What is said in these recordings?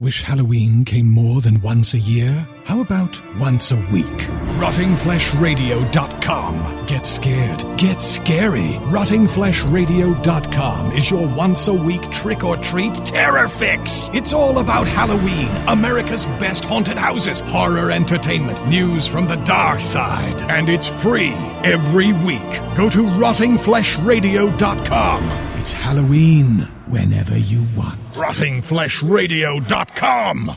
Wish Halloween came more than once a year? How about once a week? RottingFleshRadio.com. Get scared. Get scary. RottingFleshRadio.com is your once-a-week trick-or-treat terror fix. It's all about Halloween, America's best haunted houses, horror entertainment, news from the dark side, and it's free every week. Go to RottingFleshRadio.com. It's Halloween whenever you want. RottingFleshRadio.com.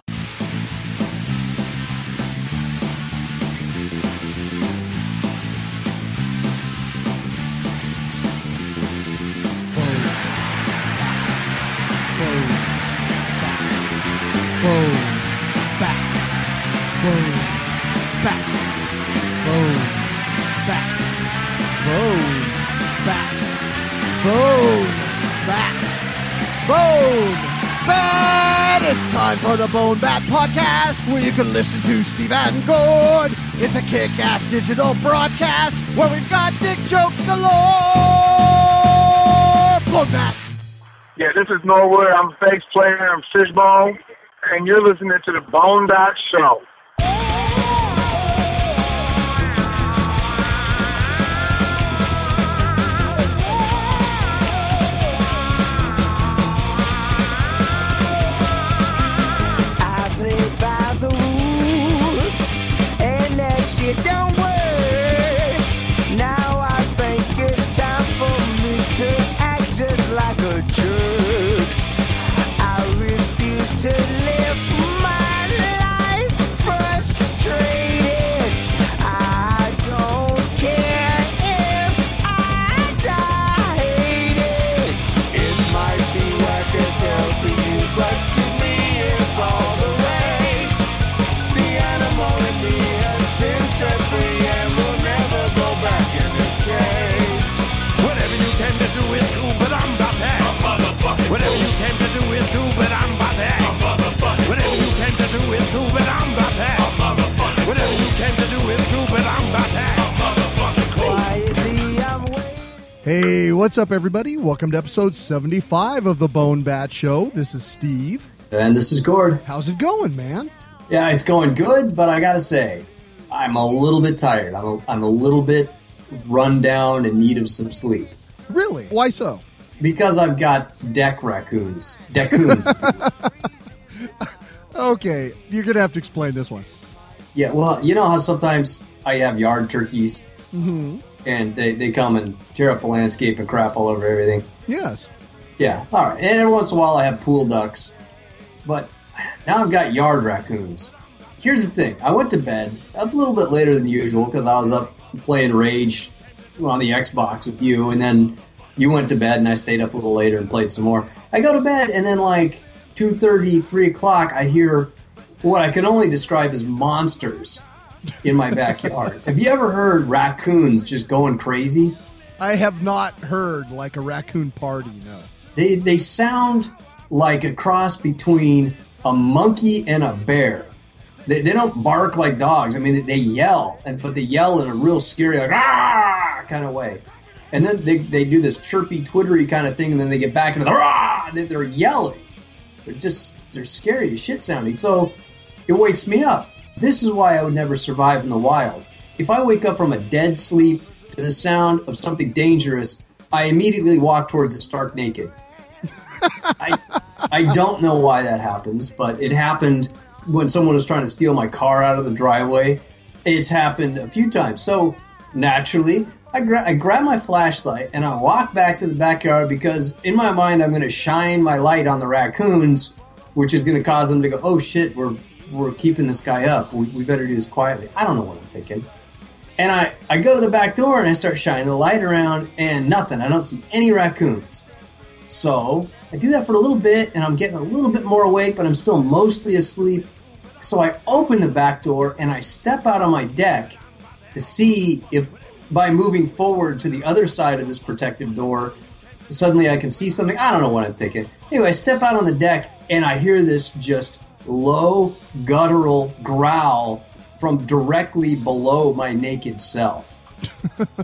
For the Bone Bat Podcast, where you can listen to Steve and Gord. It's a kick-ass digital broadcast where we've got dick jokes galore. Bone Bat. Yeah, this is Norwood. I'm a bass player. I'm Fishbone, and you're listening to the Bone Bat Show. Shit don't work. Now I think it's time for me to act just like a jerk. I refuse to live my life frustrated. I don't care if I die hated. It might be whack as hell to you, but to me it's all the rage. The animal in me set free and we'll never go back in this cage. Whatever you tend to do is cool, but I'm about that. Whatever you tend to do is cool, but I'm about that. Whatever you tend to do is cool, but I'm about that. Whatever you tend to do is cool, but I'm about that. Hey, what's up, everybody? Welcome to episode 75 of the Bone Bat Show. This is Steve. And this is Gord. How's it going, man? Yeah, it's going good, but I gotta say, I'm a little bit tired. I'm a little bit run down in need of some sleep. Really? Why so? Because I've got deck raccoons. Decoons. Okay, you're going to have to explain this one. Yeah, well, you know how sometimes I have yard turkeys? Mm-hmm. And they come and tear up the landscape and crap all over everything? Yes. Yeah, all right. And every once in a while I have pool ducks. But now I've got yard raccoons. Here's the thing. I went to bed a little bit later than usual because I was up playing Rage on the Xbox with you, and then you went to bed, and I stayed up a little later and played some more. I go to bed, and then like 2:30, 3 o'clock, I hear what I can only describe as monsters in my backyard. Have you ever heard raccoons just going crazy? I have not heard like a raccoon party, no. They sound like a cross between a monkey and a bear. They don't bark like dogs. I mean, they yell, but they yell in a real scary, like, ah, kind of way. And then they do this chirpy, twittery kind of thing, and then they get back into the, ah, and then they're yelling. They're scary as shit sounding. So it wakes me up. This is why I would never survive in the wild. If I wake up from a dead sleep to the sound of something dangerous, I immediately walk towards it stark naked. I don't know why that happens, but it happened when someone was trying to steal my car out of the driveway. It's happened a few times. So naturally, I grab my flashlight and I walk back to the backyard because in my mind, I'm going to shine my light on the raccoons, which is going to cause them to go, oh shit, we're keeping this guy up. We better do this quietly. I don't know what I'm thinking. And I go to the back door and I start shining the light around and nothing. I don't see any raccoons. So I do that for a little bit, and I'm getting a little bit more awake, but I'm still mostly asleep. So I open the back door, and I step out on my deck to see if, by moving forward to the other side of this protective door, suddenly I can see something. I don't know what I'm thinking. Anyway, I step out on the deck, and I hear this just low, guttural growl from directly below my naked self.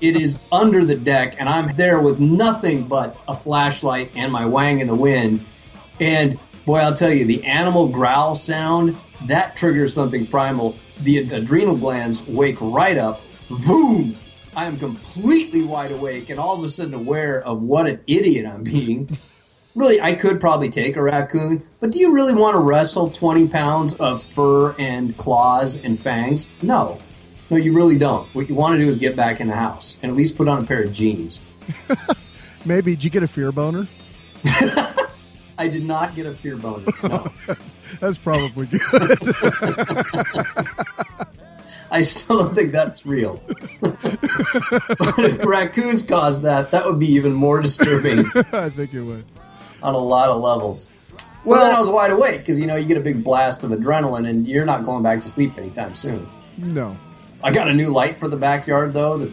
It is under the deck, and I'm there with nothing but a flashlight and my wang in the wind. And boy, I'll tell you, the animal growl sound, that triggers something primal. The adrenal glands wake right up. Boom! I am completely wide awake and all of a sudden aware of what an idiot I'm being. Really, I could probably take a raccoon, but do you really want to wrestle 20 pounds of fur and claws and fangs? No. No, you really don't. What you want to do is get back in the house and at least put on a pair of jeans. Maybe. Did you get a fear boner? I did not get a fear boner. No. That's probably good. I still don't think that's real. But if raccoons caused that, that would be even more disturbing. I think it would. On a lot of levels. So well, then I was wide awake because, you know, you get a big blast of adrenaline and you're not going back to sleep anytime soon. No. I got a new light for the backyard, though. That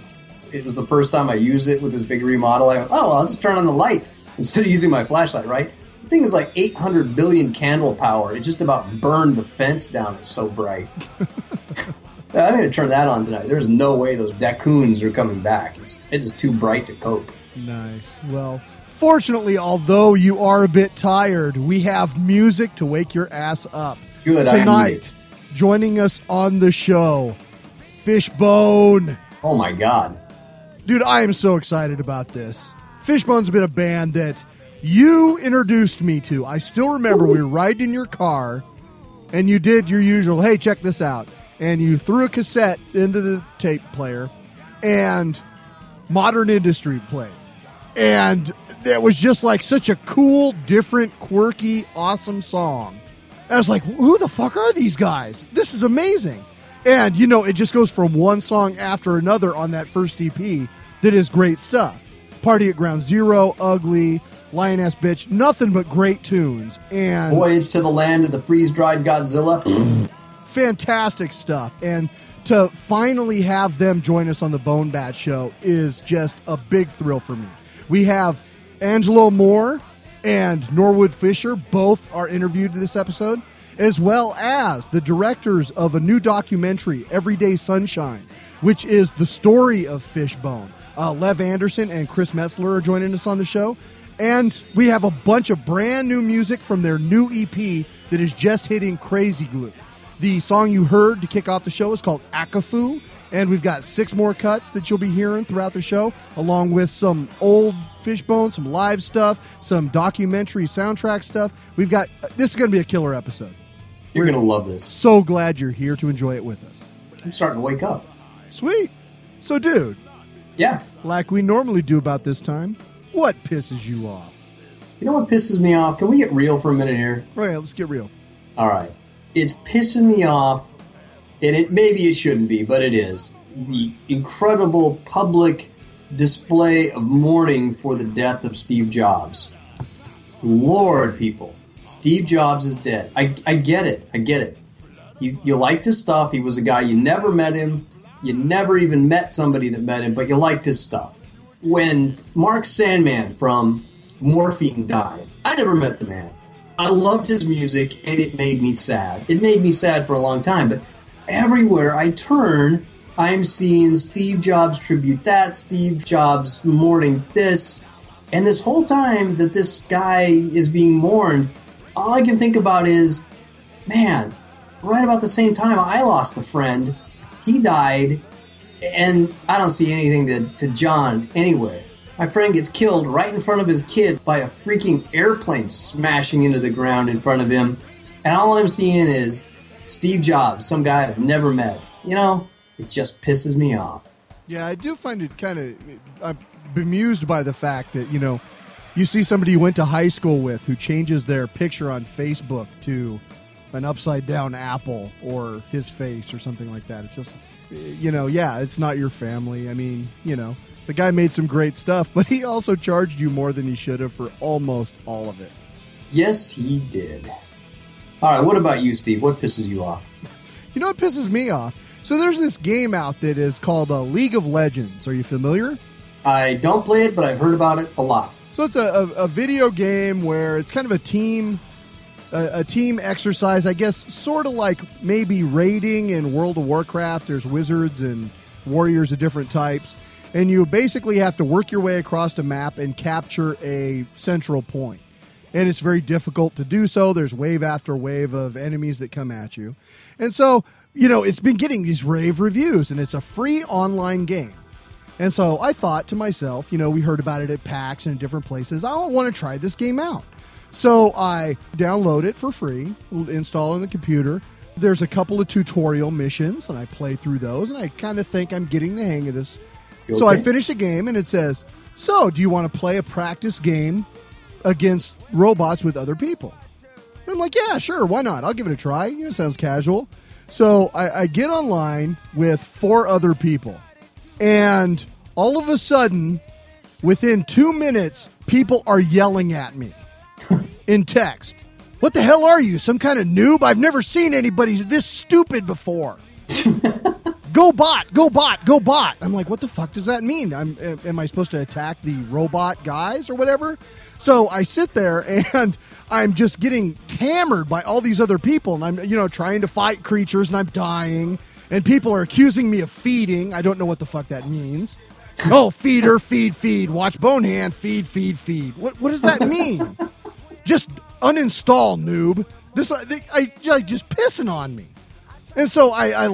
it was the first time I used it with this big remodel. I went, oh, well, I'll just turn on the light instead of using my flashlight, right? The thing is like 800 billion candle power. It just about burned the fence down. It's so bright. I'm going to turn that on tonight. There's no way those raccoons are coming back. It is too bright to cope. Nice. Well, fortunately, although you are a bit tired, we have music to wake your ass up. Good. Tonight, joining us on the show, Fishbone. Oh, my God. Dude, I am so excited about this. Fishbone's been a band that you introduced me to. I still remember we were riding in your car, and you did your usual, hey, check this out. And you threw a cassette into the tape player, and Modern Industry played. And it was just like such a cool, different, quirky, awesome song. And I was like, who the fuck are these guys? This is amazing. And, you know, it just goes from one song after another on that first EP that is great stuff. Party at Ground Zero, Ugly, Lioness Bitch, nothing but great tunes. And Voyage to the Land of the Freeze-Dried Godzilla. Fantastic stuff, and to finally have them join us on the Bone Bat Show is just a big thrill for me. We have Angelo Moore and Norwood Fisher, both are interviewed this episode, as well as the directors of a new documentary, Everyday Sunshine, which is the story of Fishbone. Lev Anderson and Chris Metzler are joining us on the show, and we have a bunch of brand new music from their new EP that is just hitting Crazy Glue. The song you heard to kick off the show is called Akafu, and we've got 6 more cuts that you'll be hearing throughout the show, along with some old Fishbone, some live stuff, some documentary soundtrack stuff. We've got this is going to be a killer episode. You're going to love this. So glad you're here to enjoy it with us. I'm starting to wake up. Sweet. So, dude. Yeah. Like we normally do about this time, what pisses you off? You know what pisses me off? Can we get real for a minute here? All right, let's get real. All right. It's pissing me off, and maybe it shouldn't be, but it is. The incredible public display of mourning for the death of Steve Jobs. Lord, people. Steve Jobs is dead. I get it. I get it. You liked his stuff. He was a guy. You never met him. You never even met somebody that met him, but you liked his stuff. When Mark Sandman from Morphine died, I never met the man. I loved his music, and it made me sad. It made me sad for a long time, but everywhere I turn, I'm seeing Steve Jobs tribute that, Steve Jobs mourning this, and this whole time that this guy is being mourned, all I can think about is, man, right about the same time I lost a friend, he died, and I don't see anything to John anywhere. My friend gets killed right in front of his kid by a freaking airplane smashing into the ground in front of him. And all I'm seeing is Steve Jobs, some guy I've never met. You know, it just pisses me off. Yeah, I do find it kind of... I'm bemused by the fact that, you know, you see somebody you went to high school with who changes their picture on Facebook to an upside-down apple or his face or something like that. It's just, you know, yeah, it's not your family. I mean, you know... The guy made some great stuff, but he also charged you more than he should have for almost all of it. Yes, he did. All right, what about you, Steve? What pisses you off? You know what pisses me off? So there's this game out that is called League of Legends. Are you familiar? I don't play it, but I've heard about it a lot. So it's a video game where it's kind of a team a team exercise, I guess, sort of like maybe raiding in World of Warcraft. There's wizards and warriors of different types, and you basically have to work your way across the map and capture a central point. And it's very difficult to do so. There's wave after wave of enemies that come at you. And so, you know, it's been getting these rave reviews, and it's a free online game. And so I thought to myself, you know, we heard about it at PAX and in different places. I want to try this game out. So I download it for free, install it on the computer. There's a couple of tutorial missions, and I play through those, and I kind of think I'm getting the hang of this. Okay. So I finish the game, and it says, so do you want to play a practice game against robots with other people? And I'm like, yeah, sure, why not? I'll give it a try. You know, sounds casual. So I get online with four other people, and all of a sudden, within 2 minutes, people are yelling at me in text. What the hell are you, some kind of noob? I've never seen anybody this stupid before. Go bot, go bot, go bot. I'm like, what the fuck does that mean? Am I supposed to attack the robot guys or whatever? So I sit there, and I'm just getting hammered by all these other people. And I'm, you know, trying to fight creatures, and I'm dying. And people are accusing me of feeding. I don't know what the fuck that means. Oh, feeder, feed, feed. Watch Bonehand, feed, feed, feed. What does that mean? Just uninstall, noob. This I just pissing on me. And so I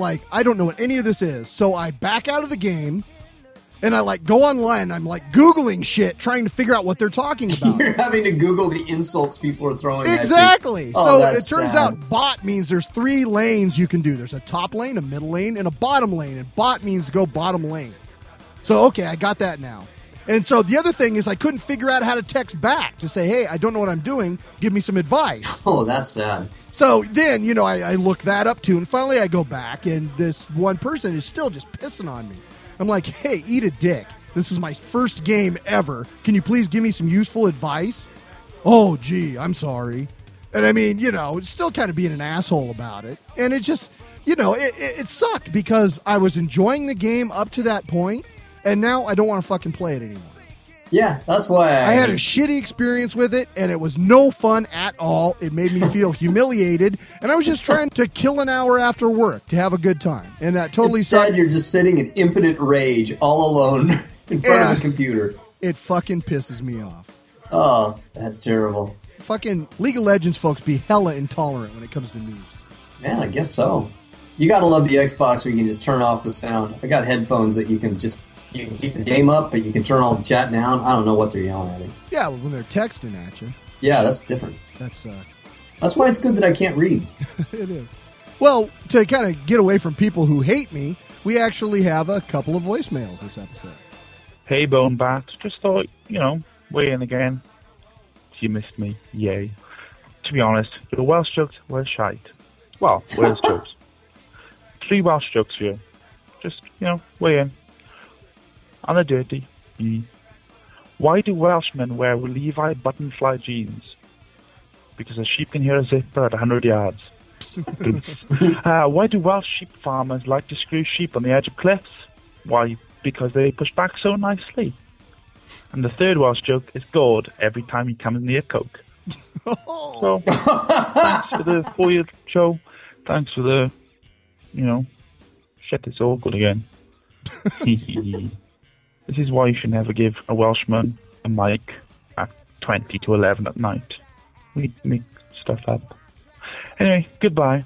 don't know what any of this is. So I back out of the game. And I, like, go online, and I'm, like, Googling shit, trying to figure out what they're talking about. You're having to Google the insults people are throwing at you. Exactly. Oh, so it turns out bot means there's three lanes you can do. There's a top lane, a middle lane, and a bottom lane. And bot means go bottom lane. So, okay, I got that now. And so the other thing is I couldn't figure out how to text back to say, hey, I don't know what I'm doing. Give me some advice. Oh, that's sad. So then, you know, I look that up, too. And finally I go back, and this one person is still just pissing on me. I'm like, hey, eat a dick. This is my first game ever. Can you please give me some useful advice? Oh, gee, I'm sorry. And I mean, you know, still kind of being an asshole about it. And it just, you know, it sucked because I was enjoying the game up to that point, and now I don't want to fucking play it anymore. Yeah, that's why I had a shitty experience with it, and it was no fun at all. It made me feel humiliated, and I was just trying to kill an hour after work to have a good time. And that totally Instead, you're just sitting in impotent rage all alone in front of a computer. It fucking pisses me off. Oh, that's terrible. Fucking League of Legends folks be hella intolerant when it comes to news. Yeah, I guess so. You gotta love the Xbox where you can just turn off the sound. I got headphones that you can keep the game up, but you can turn all the chat down. I don't know what they're yelling at me. Yeah, well, when they're texting at you. Yeah, that's different. That sucks. That's why it's good that I can't read. It is. Well, to kind of get away from people who hate me, we actually have a couple of voicemails this episode. Hey, Bonebat. Just thought, you know, weigh in again. You missed me. Yay. To be honest, your Welsh jokes were shite. Well, Welsh jokes. 3 Welsh jokes for you. Just, you know, weigh in. And a dirty. Why do Welshmen wear Levi buttonfly jeans? Because a sheep can hear a zipper at 100 yards. Why do Welsh sheep farmers like to screw sheep on the edge of cliffs? Why? Because they push back so nicely. And the 3rd Welsh joke is gourd every time he comes near Coke. So, thanks for the 4-year show. Thanks for the, you know, shit, it's awkward again. This is why you should never give a Welshman a mic at 20 to 11 at night. We make stuff up. Anyway, goodbye.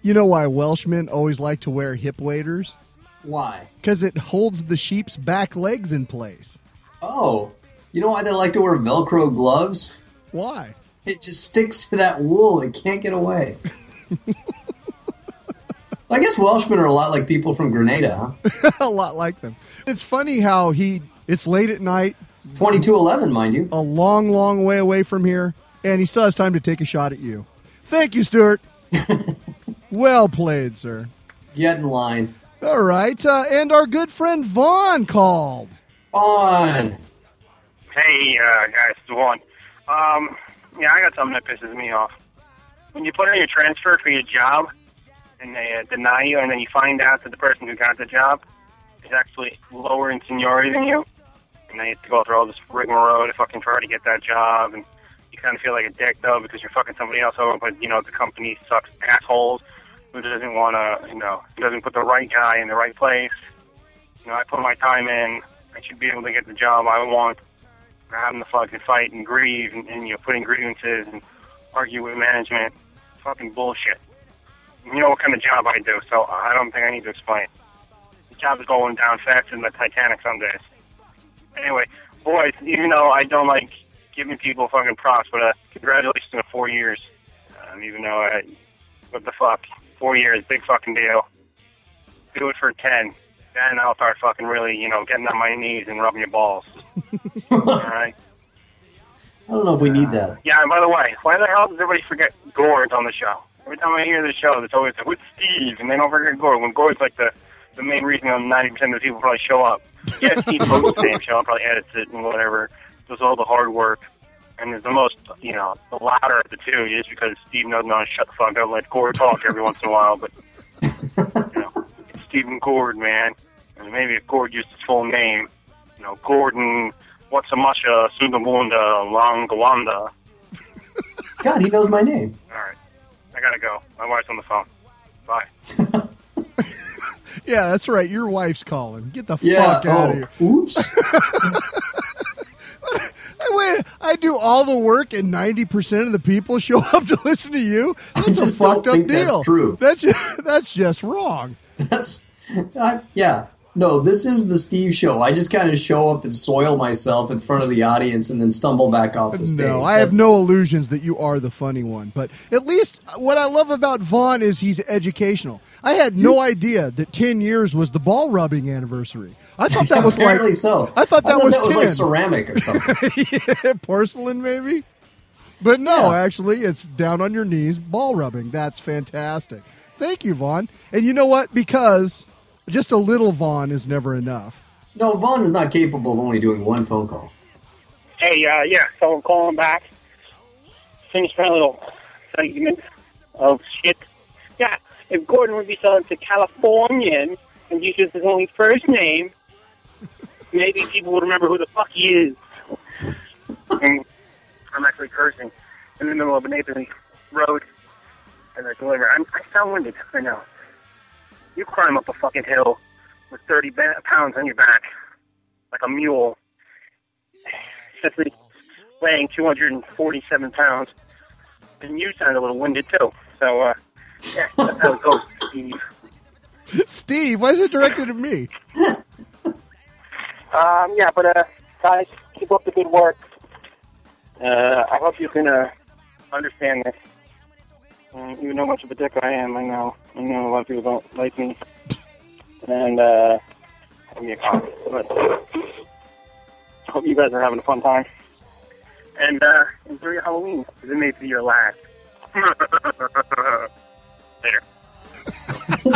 You know why Welshmen always like to wear hip waders? Why? Because it holds the sheep's back legs in place. Oh. You know why they like to wear Velcro gloves? Why? It just sticks to that wool. It can't get away. I guess Welshmen are a lot like people from Grenada, huh? A lot like them. It's funny how it's late at night. 22:11, mind you. A long, long way away from here, and he still has time to take a shot at you. Thank you, Stuart. Well played, sir. Get in line. All right, and our good friend Vaughn called. Vaughn. Hey, guys, it's Vaughn. Yeah, I got something that pisses me off. When you put in your transfer for your job, and they deny you, and then you find out that the person who got the job is actually lower in seniority than you, and they have to go through all this rigmarole to fucking try to get that job, and you kind of feel like a dick, though, because you're fucking somebody else over, but, you know, the company sucks assholes who doesn't want to, you know, who doesn't put the right guy in the right place. You know, I put my time in. I should be able to get the job I want. I'm having to fucking fight and grieve and, you know, put in grievances and argue with management. Fucking bullshit. You know what kind of job I do, so I don't think I need to explain. The job is going down faster than the Titanic some days. Anyway, boys, even though I don't like giving people fucking props, but congratulations on 4 years. Even though I, what the fuck, 4 years, big fucking deal. Do it for 10. Then I'll start fucking really, you know, getting on my knees and rubbing your balls. All right? I don't know if we need that. Yeah, and by the way, why the hell does everybody forget Gord on the show? Every time I hear the show, it's always like, with Steve, and they don't forget Gord. When Gord's like the main reason 90% of the people probably show up. Yeah, Steve hosts the same show, probably edits it and whatever, does all the hard work, and is the most, you know, the louder of the two, just because Steve knows not to shut the fuck up, let Gord talk every once in a while, but, you know, it's Stephen Gord, man. And maybe if Gord used his full name, you know, Gordon, Watsamasha, Sundamunda, Langawanda. God, he knows my name. All right. I gotta go. My wife's on the phone. Bye. Yeah, that's right. Your wife's calling. Get the fuck out of here. Oops. I do all the work and 90% of the people show up to listen to you? That's a fucked up deal. That's true. That's just wrong. Yeah. No, this is the Steve show. I just kind of show up and soil myself in front of the audience and then stumble back off the stage. No, I have no illusions that you are the funny one. But at least what I love about Vaughn is he's educational. I had no idea that 10 years was the ball rubbing anniversary. I thought that was apparently like... so. I thought that was like ceramic or something. Yeah, porcelain maybe? But no, actually, it's down on your knees, ball rubbing. That's fantastic. Thank you, Vaughn. And you know what? Because... just a little Vaughn is never enough. No, Vaughn is not capable of only doing one phone call. Hey, so I'm calling back. Finish my little segment of shit. Yeah, if Gordon would be selling to Californian and uses his only first name, maybe people would remember who the fuck he is. And I'm actually cursing in the middle of an Anthony road as I deliver. I sound winded, I know. You climb up a fucking hill with 30 pounds on your back like a mule, essentially weighing 247 pounds, and you sound a little winded too. So, yeah, that's how it goes, Steve. Steve, why is it directed at me? But guys, keep up the good work. I hope you can understand this. Even though much of a dick I am, I know a lot of people don't like me. And, give me a comment. But hope you guys are having a fun time. And, enjoy your Halloween, because it may be your last. Later.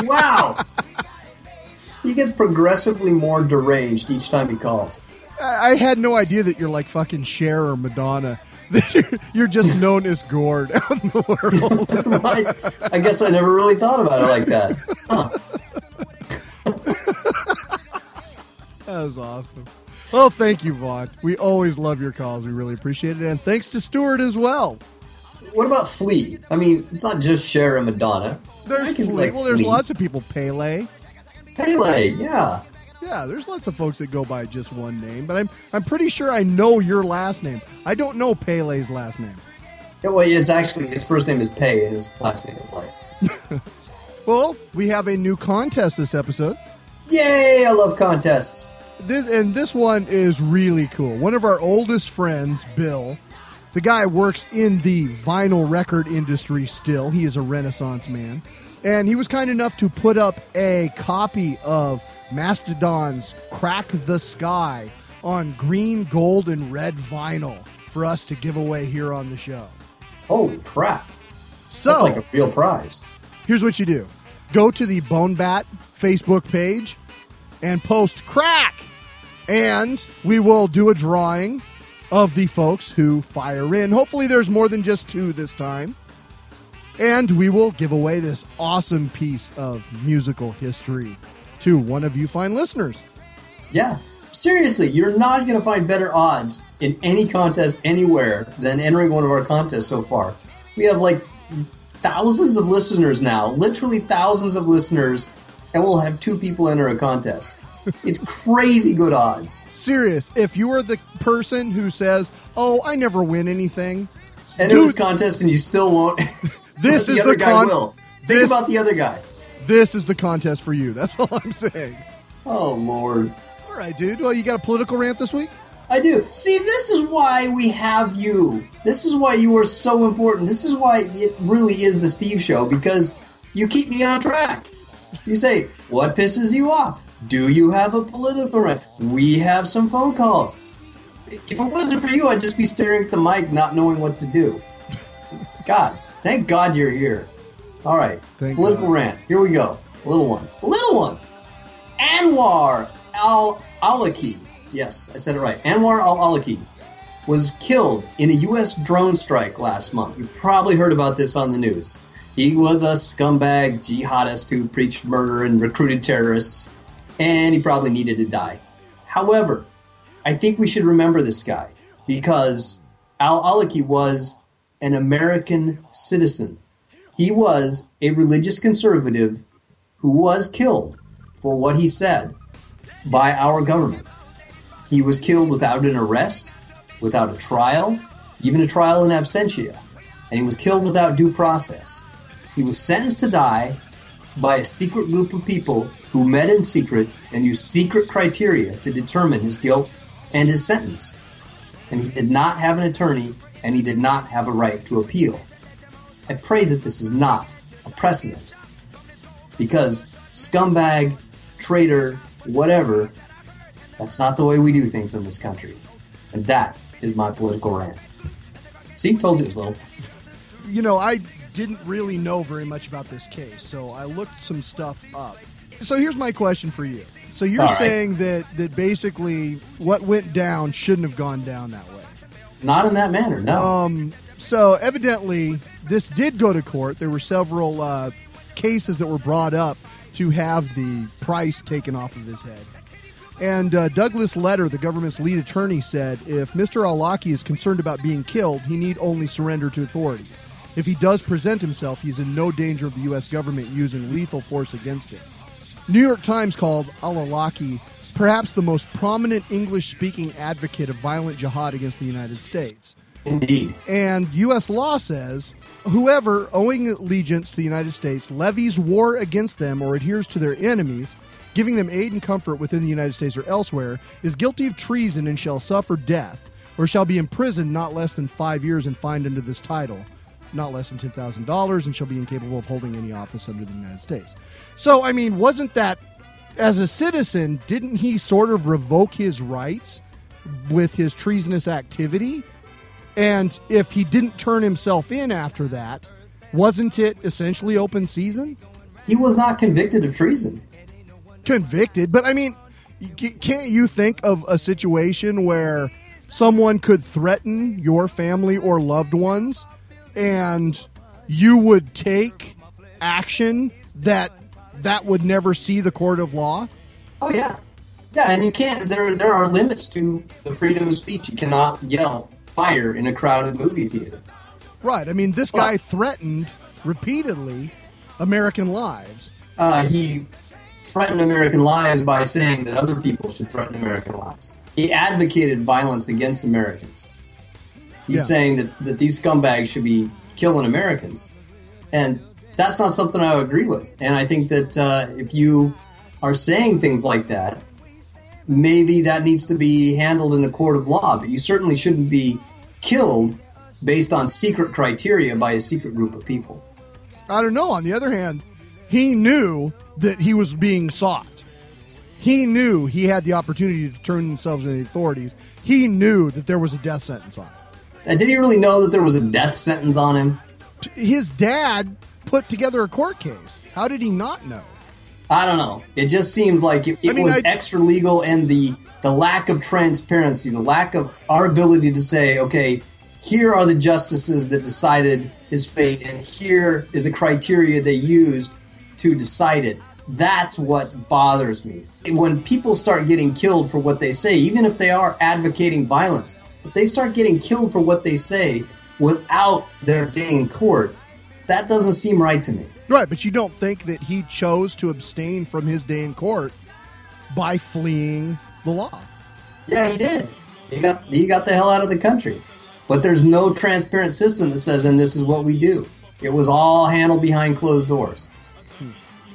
Wow! He gets progressively more deranged each time he calls. I had no idea that you're like fucking Cher or Madonna. You're just known as Gord out in the world. Right. I guess I never really thought about it like that. Huh. That was awesome. Well, thank you, Vaughn. We always love your calls. We really appreciate it. And thanks to Stuart as well. What about Flea? I mean, it's not just Cher and Madonna. There's lots of people. Pele, yeah. Yeah, there's lots of folks that go by just one name, but I'm pretty sure I know your last name. I don't know Pele's last name. Yeah, well, it's actually, his first name is Pei, and his last name is Light. Well, we have a new contest this episode. Yay, I love contests. This one is really cool. One of our oldest friends, Bill, the guy works in the vinyl record industry still. He is a Renaissance man. And he was kind enough to put up a copy of Mastodon's Crack the Sky on green, gold, and red vinyl for us to give away here on the show. Holy crap. So, that's like a real prize. Here's what you do. Go to the Bone Bat Facebook page and post crack. And we will do a drawing of the folks who fire in. Hopefully there's more than just two this time. And we will give away this awesome piece of musical history to one of you fine listeners. Yeah. seriously, you're not going to find better odds in any contest anywhere than entering one of our contests so far. We have like thousands of listeners now, literally thousands of listeners, and we'll have two people enter a contest. It's crazy good odds. Serious. If you are the person who says, oh, I never win anything. Enter this contest and you still won't. This is the other guy will. Think about the other guy. This is the contest for you. That's all I'm saying. Oh, Lord. All right, dude. Well, you got a political rant this week? I do. See, this is why we have you. This is why you are so important. This is why it really is the Steve Show, because you keep me on track. You say, what pisses you off? Do you have a political rant? We have some phone calls. If it wasn't for you, I'd just be staring at the mic not knowing what to do. God, thank God you're here. All right, political rant. Here we go. A little one. Anwar al-Awlaki. Yes, I said it right. Anwar al-Awlaki was killed in a U.S. drone strike last month. You probably heard about this on the news. He was a scumbag jihadist who preached murder and recruited terrorists, and he probably needed to die. However, I think we should remember this guy because al-Awlaki was an American citizen. He was a religious conservative who was killed for what he said by our government. He was killed without an arrest, without a trial, even a trial in absentia. And he was killed without due process. He was sentenced to die by a secret group of people who met in secret and used secret criteria to determine his guilt and his sentence. And he did not have an attorney, and he did not have a right to appeal. I pray that this is not a precedent, because scumbag, traitor, whatever, that's not the way we do things in this country. And that is my political rant. See, told you it was little. You know, I didn't really know very much about this case, so I looked some stuff up. So here's my question for you. So you're saying that basically what went down shouldn't have gone down that way. Not in that manner, no. So evidently, this did go to court. There were several cases that were brought up to have the price taken off of his head. And Douglas Leder, the government's lead attorney, said, if Mr. al-Awlaki is concerned about being killed, he need only surrender to authorities. If he does present himself, he's in no danger of the U.S. government using lethal force against him. New York Times called al-Awlaki perhaps the most prominent English-speaking advocate of violent jihad against the United States. Indeed. And U.S. law says, whoever, owing allegiance to the United States, levies war against them or adheres to their enemies, giving them aid and comfort within the United States or elsewhere, is guilty of treason and shall suffer death, or shall be imprisoned not less than 5 years and fined under this title, not less than $10,000, and shall be incapable of holding any office under the United States. So, I mean, wasn't that, as a citizen, didn't he sort of revoke his rights with his treasonous activity? And if he didn't turn himself in after that, wasn't it essentially open season? He was not convicted of treason. Convicted, but I mean, can't you think of a situation where someone could threaten your family or loved ones and you would take action that would never see the court of law? Oh, yeah. Yeah, and you can't. There are limits to the freedom of speech. You cannot yell fire in a crowded movie theater. Right. I mean, this guy threatened repeatedly American lives. He threatened American lives by saying that other people should threaten American lives. He advocated violence against Americans. He's saying that these scumbags should be killing Americans. And that's not something I would agree with. And I think that if you are saying things like that, maybe that needs to be handled in a court of law, but you certainly shouldn't be killed based on secret criteria by a secret group of people. I don't know. On the other hand, he knew that he was being sought. He knew he had the opportunity to turn themselves into the authorities. He knew that there was a death sentence on him. And did he really know that there was a death sentence on him? His dad put together a court case. How did he not know? I don't know. It just seems like it was extra legal, and the lack of transparency, the lack of our ability to say, okay, here are the justices that decided his fate, and here is the criteria they used to decide it. That's what bothers me. When people start getting killed for what they say, even if they are advocating violence, if they start getting killed for what they say without their day in court, that doesn't seem right to me. Right, but you don't think that he chose to abstain from his day in court by fleeing the law? Yeah, he did. He got the hell out of the country. But there's no transparent system that says, and this is what we do. It was all handled behind closed doors.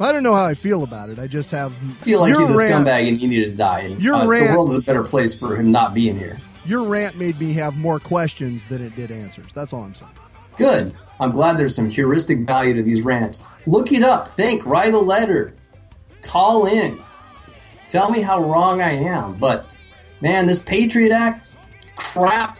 I don't know how I feel about it. I just have... I feel like he's a scumbag and he needed to die. And, the world's a better place for him not being here. Your rant made me have more questions than it did answers. That's all I'm saying. Good. I'm glad there's some heuristic value to these rants. Look it up. Think. Write a letter. Call in. Tell me how wrong I am. But, man, this Patriot Act crap,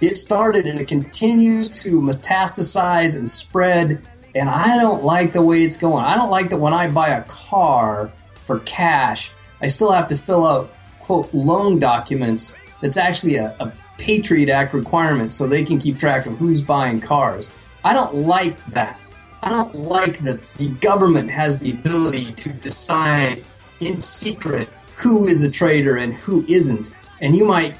it started and it continues to metastasize and spread. And I don't like the way it's going. I don't like that when I buy a car for cash, I still have to fill out, quote, loan documents. That's actually a Patriot Act requirement so they can keep track of who's buying cars. I don't like that. I don't like that the government has the ability to decide in secret who is a traitor and who isn't. And you might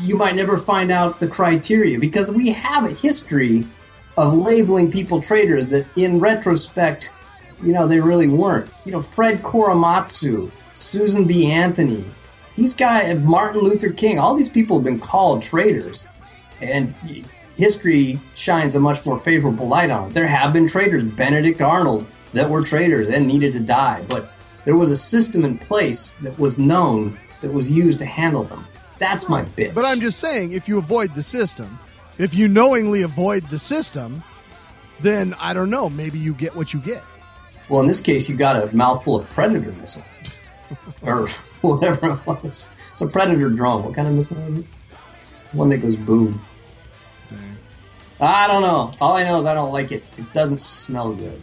never find out the criteria, because we have a history of labeling people traitors that in retrospect, they really weren't. Fred Korematsu, Susan B. Anthony, these guys, Martin Luther King, all these people have been called traitors, and history shines a much more favorable light on it. There have been traitors, Benedict Arnold, that were traitors and needed to die, but there was a system in place that was known, that was used to handle them. That's my bitch. But I'm just saying, if you avoid the system, if you knowingly avoid the system, then, I don't know, maybe you get what you get. Well, in this case, you got a mouthful of predator missile. Or... whatever it was. It's a predator drone. What kind of missile is it? One that goes boom. Okay. I don't know. All I know is I don't like it. It doesn't smell good.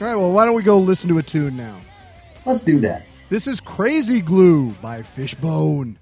All right, well, why don't we go listen to a tune now? Let's do that. This is Crazy Glue by Fishbone.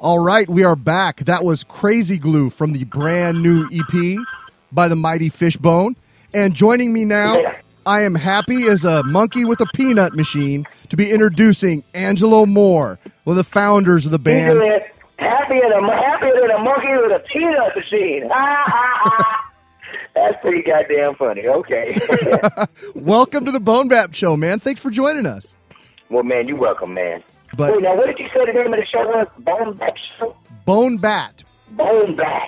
All right, we are back. That was Crazy Glue from the brand new EP by the mighty Fishbone. And joining me now, I am happy as a monkey with a peanut machine to be introducing Angelo Moore, one of the founders of the band. Happier than a monkey with a peanut machine. That's pretty goddamn funny. Okay. Welcome to the Bone Bap Show, man. Thanks for joining us. Well, man, you're welcome, man. But wait, now, what did you say the name of the show was? Bone Bat Show? Bone Bat. Bone Bat.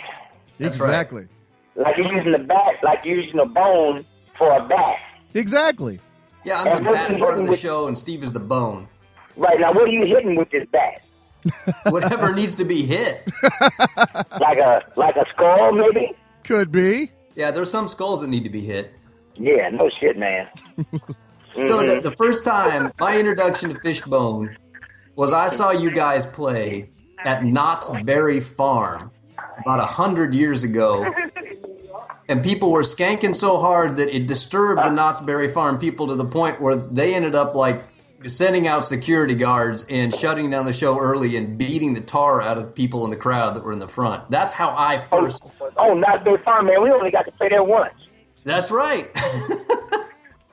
Exactly. Right. Like you're using the bat, like you're using a bone for a bat. Exactly. Yeah, I'm and the bat part of the show, and Steve is the bone. Right, now, what are you hitting with this bat? Whatever needs to be hit. Like a skull, maybe? Could be. Yeah, there's some skulls that need to be hit. Yeah, no shit, man. Mm-hmm. So the first time, my introduction to Fishbone was I saw you guys play at Knott's Berry Farm about 100 years ago, and people were skanking so hard that it disturbed the Knott's Berry Farm people to the point where they ended up like sending out security guards and shutting down the show early and beating the tar out of people in the crowd that were in the front. That's how I first... Oh, Knott's Berry Farm, man, we only got to play there once. That's right.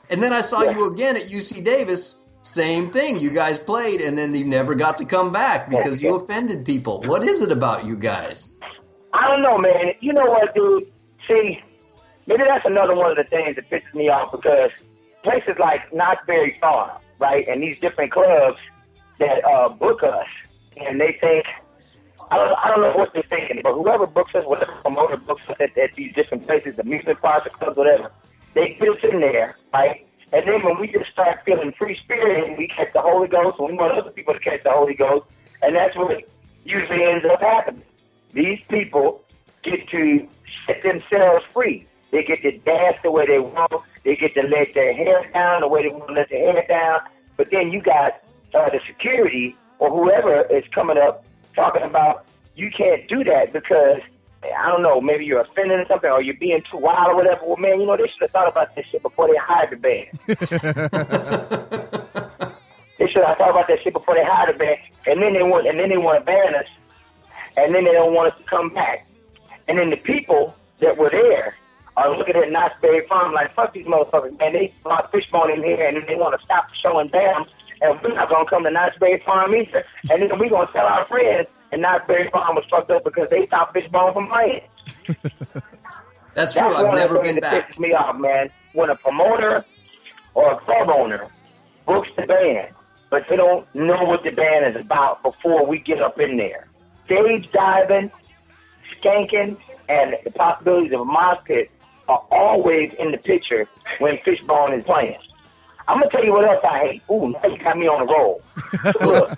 And then I saw you again at UC Davis. Same thing. You guys played, and then you never got to come back because you offended people. What is it about you guys? I don't know, man. You know what, dude? See, maybe that's another one of the things that pisses me off, because places like Knott's Berry Farm, right, and these different clubs that book us, and they think, I don't know what they're thinking, but whoever books us, whatever promoter books us at these different places, the music parks, clubs, whatever, they put us in there, right? And then when we just start feeling free spirit and we catch the Holy Ghost, and we want other people to catch the Holy Ghost, and that's what usually ends up happening. These people get to set themselves free. They get to dance the way they want. They get to let their hair down the way they want to let their hair down. But then you got the security or whoever is coming up talking about you can't do that because, I don't know, maybe you're offended or something, or you're being too wild or whatever. Well, man, you know, they should have thought about this shit before they hired the band. They should have thought about that shit before they hired the band. And then they want to ban us, and then they don't want us to come back. And then the people that were there are looking at Knott's Berry Farm like, fuck these motherfuckers, man. They brought Fishbone in here, and then they want to stop the show and ban them, and we're not going to come to Knott's Berry Farm either. And then we're going to tell our friends, and Knott's Berry Farm was fucked up because they stopped Fishbone from playing. That's true. I've never been back. That pisses me off, man. When a promoter or a club owner books the band, but they don't know what the band is about before we get up in there. Stage diving, skanking, and the possibilities of a mosh pit are always in the picture when Fishbone is playing. I'm going to tell you what else I hate. Ooh, now you got me on the roll. Look.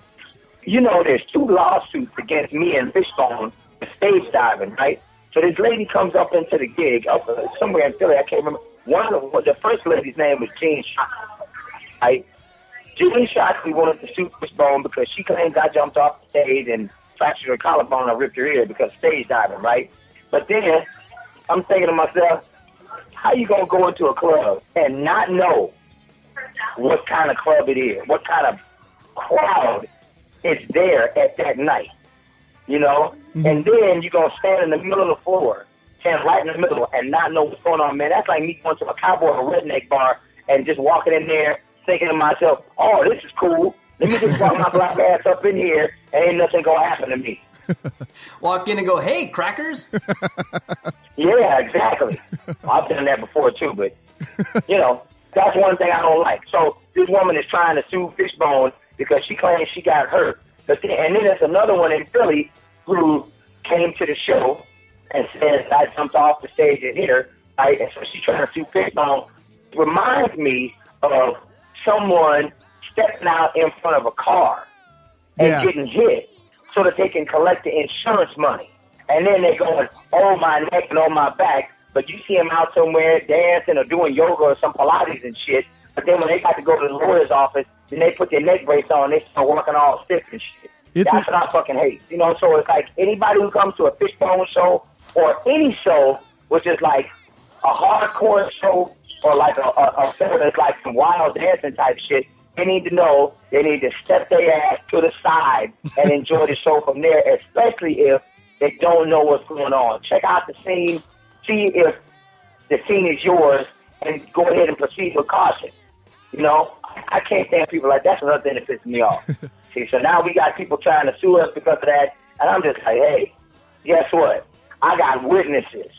You know, there's two lawsuits against me and Fishbone for stage diving, right? So this lady comes up into the gig up somewhere in Philly, I can't remember. One of the first lady's name was Jean Shockley, right? Jean Shockley wanted to sue Fishbone because she claims I jumped off the stage and fractured her collarbone and ripped her ear because stage diving, right? But then I'm thinking to myself, how you going to go into a club and not know what kind of club it is, what kind of crowd it's there at that night, you know? Mm-hmm. And then you're going to stand in the middle of the floor, stand right in the middle and not know what's going on, man. That's like me going to a cowboy or a redneck bar and just walking in there thinking to myself, oh, this is cool. Let me just walk my black ass up in here and ain't nothing going to happen to me. Walk in and go, hey, crackers. Yeah, exactly. I've done that before too, but, you know, that's one thing I don't like. So this woman is trying to sue Fishbone because she claims she got hurt. And then there's another one in Philly who came to the show and says, I jumped off the stage and hit her. Right? And so she's trying to sue Fishbone. Reminds me of someone stepping out in front of a car and getting hit so that they can collect the insurance money. And then they're going, oh, my neck and oh, my back. But you see them out somewhere dancing or doing yoga or some Pilates and shit. But then when they got to go to the lawyer's office, and they put their neck brace on, they start walking all stiff and shit. That's what I fucking hate. You know, so it's like anybody who comes to a Fishbone show or any show, which is like a hardcore show or like a show that's like some wild dancing type shit, They need to know they need to step their ass to the side and enjoy the show from there, especially if they don't know what's going on. Check out the scene, see if the scene is yours, and go ahead and proceed with caution. You know, I can't stand people like that. That's another thing that pisses me off. See, so now we got people trying to sue us because of that, and I'm just like, hey, guess what? I got witnesses.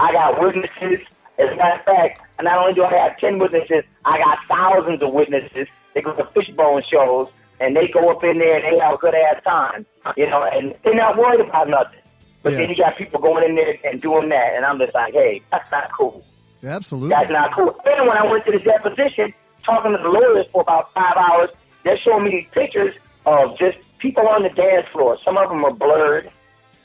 I got witnesses. As a matter of fact, not only do I have 10 witnesses, I got thousands of witnesses. They go to Fishbone shows, and they go up in there, and they have a good-ass time, you know, and they're not worried about nothing. But then you got people going in there and doing that, and I'm just like, hey, that's not cool. Absolutely. That's not cool. Then when I went to the deposition, talking to the lawyers for about 5 hours, they're showing me these pictures of just people on the dance floor. Some of them are blurred,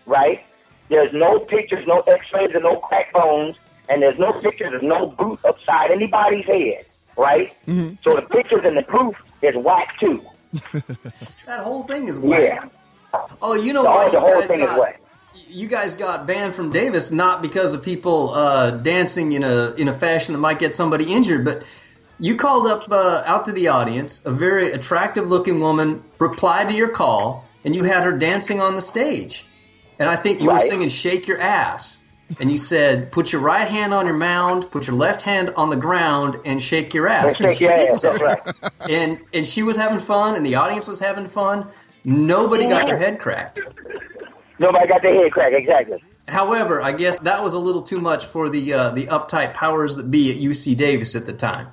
right? There's no pictures, no x-rays, and no crack bones. And there's no pictures of no proof upside anybody's head, right? Mm-hmm. So the pictures and the proof is whack, too. That whole thing is whack. Yeah. Oh, you know what? The whole thing is whack. You guys got banned from Davis not because of people dancing in a fashion that might get somebody injured, but you called up out to the audience, a very attractive-looking woman replied to your call, and you had her dancing on the stage. And I think you were singing Shake Your Ass. And you said, put your right hand on your mound, put your left hand on the ground, and shake your ass. And she did so. And she was having fun, and the audience was having fun. Nobody got their head cracked. Nobody got their head cracked, exactly. However, I guess that was a little too much for the uptight powers that be at UC Davis at the time.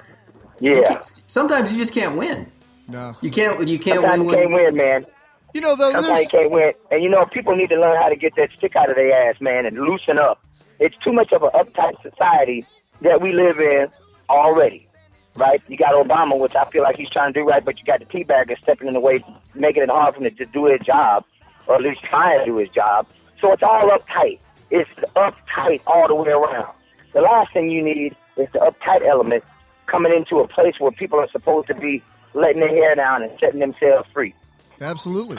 Yeah. Sometimes you just can't win. No. You can't win, man. You know, somebody can't win. And, you know, people need to learn how to get that stick out of their ass, man, and loosen up. It's too much of an uptight society that we live in already, right? You got Obama, which I feel like he's trying to do right, but you got the teabagger stepping in the way, making it hard for him to do his job, or at least trying to do his job. So it's all uptight. It's uptight all the way around. The last thing you need is the uptight element coming into a place where people are supposed to be letting their hair down and setting themselves free. Absolutely.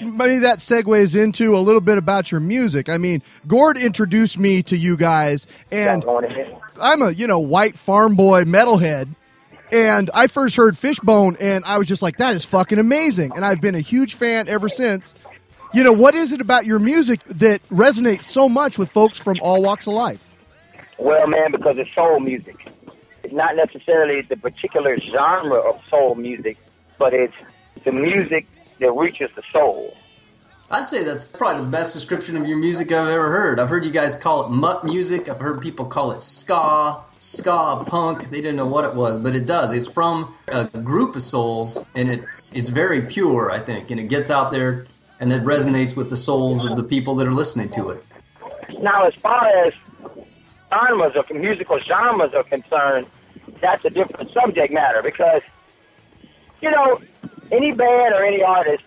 Maybe that segues into a little bit about your music. I mean, Gord introduced me to you guys, and I'm a, you know, white farm boy metalhead, and I first heard Fishbone, and I was just like, that is fucking amazing, and I've been a huge fan ever since. You know, what is it about your music that resonates so much with folks from all walks of life? Well, man, because it's soul music. It's not necessarily the particular genre of soul music, but it's the music that reaches the soul. I'd say that's probably the best description of your music I've ever heard. I've heard you guys call it mutt music. I've heard people call it ska punk. They didn't know what it was, but it does. It's from a group of souls, and it's very pure, I think, and it gets out there, and it resonates with the souls of the people that are listening to it. Now, as far as genres or musical genres are concerned, that's a different subject matter because, you know, any band or any artist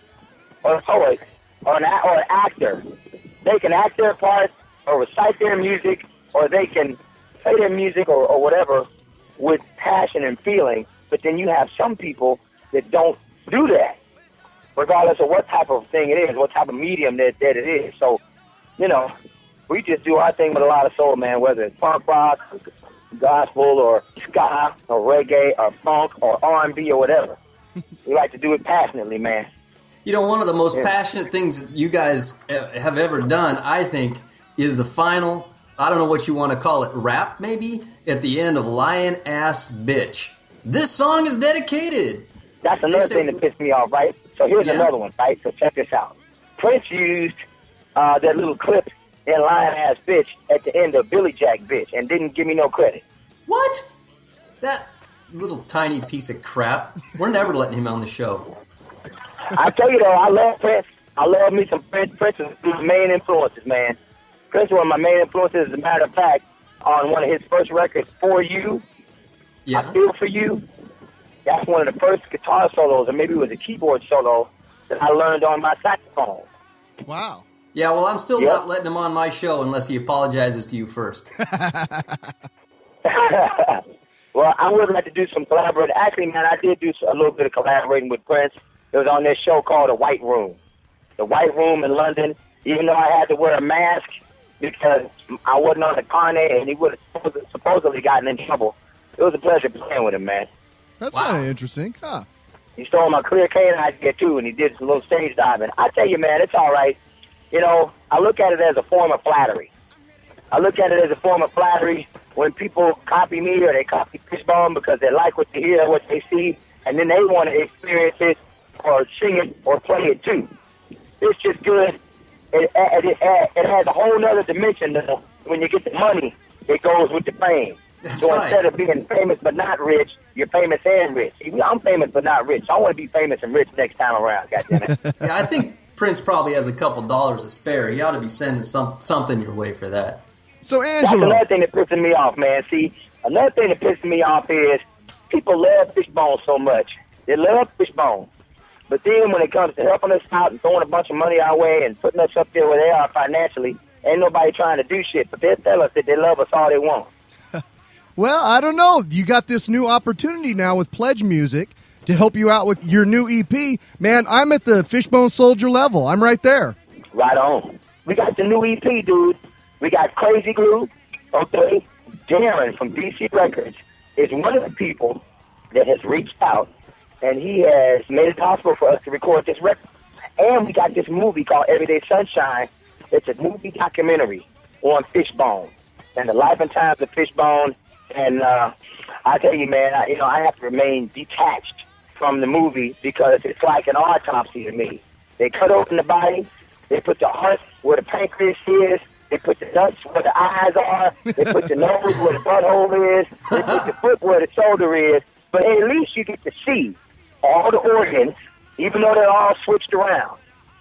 or poet or an actor, they can act their part or recite their music or they can play their music or whatever with passion and feeling. But then you have some people that don't do that, regardless of what type of thing it is, what type of medium that it is. So, you know, we just do our thing with a lot of soul, man, whether it's punk rock, or gospel, or ska, or reggae, or funk, or R&B, or whatever. We like to do it passionately, man. You know, one of the most passionate things that you guys have ever done, I think, is the final, I don't know what you want to call it, rap maybe, at the end of Lion Ass Bitch. This song is dedicated. That's another thing that pissed me off, right? So here's another one, right? So check this out. Prince used that little clip in Lion Ass Bitch at the end of Billy Jack Bitch and didn't give me no credit. What? That little tiny piece of crap. We're never letting him on the show. I tell you though, I love Prince. I love me some Prince. Prince is one of my main influences, man. Prince is one of my main influences. As a matter of fact, on one of his first records, For You, I Feel For You, that's one of the first guitar solos, or maybe it was a keyboard solo, that I learned on my saxophone. Wow. Yeah, well, I'm still not letting him on my show unless he apologizes to you first. Well, I would like to do some collaborating. Actually, man, I did do a little bit of collaborating with Prince. It was on this show called The White Room. The White Room in London, even though I had to wear a mask because I wasn't on the carnet and he would have supposedly gotten in trouble. It was a pleasure playing with him, man. That's kind of interesting, huh? He stole my Clear K idea, too, and he did some little stage diving. I tell you, man, it's all right. You know, I look at it as a form of flattery. I look at it as a form of flattery when people copy me or they copy Fishbone because they like what they hear, what they see, and then they want to experience it or sing it or play it, too. It's just good. It has a whole other dimension, though. When you get the money, it goes with the fame. So instead of being famous but not rich, you're famous and rich. I'm famous but not rich. I want to be famous and rich next time around, goddammit. Yeah, I think Prince probably has a couple dollars to spare. He ought to be sending something your way for that. So, Angelo. That's another thing that pisses me off, man. See, another thing that pisses me off is people love Fishbone so much. They love Fishbone. But then when it comes to helping us out and throwing a bunch of money our way and putting us up there where they are financially, ain't nobody trying to do shit. But they'll tell us that they love us all they want. Well, I don't know. You got this new opportunity now with Pledge Music to help you out with your new EP. Man, I'm at the Fishbone Soldier level. I'm right there. Right on. We got the new EP, dude. We got Crazy Glue. Okay. Darren from DC Records is one of the people that has reached out, and he has made it possible for us to record this record. And we got this movie called Everyday Sunshine. It's a movie documentary on Fishbone and the life and times of Fishbone. And I tell you, man, I have to remain detached from the movie because it's like an autopsy to me. They cut open the body. They put the heart where the pancreas is. They put the nuts where the eyes are. They put the nose where the butthole is. They put the foot where the shoulder is. But at least you get to see all the organs, even though they're all switched around.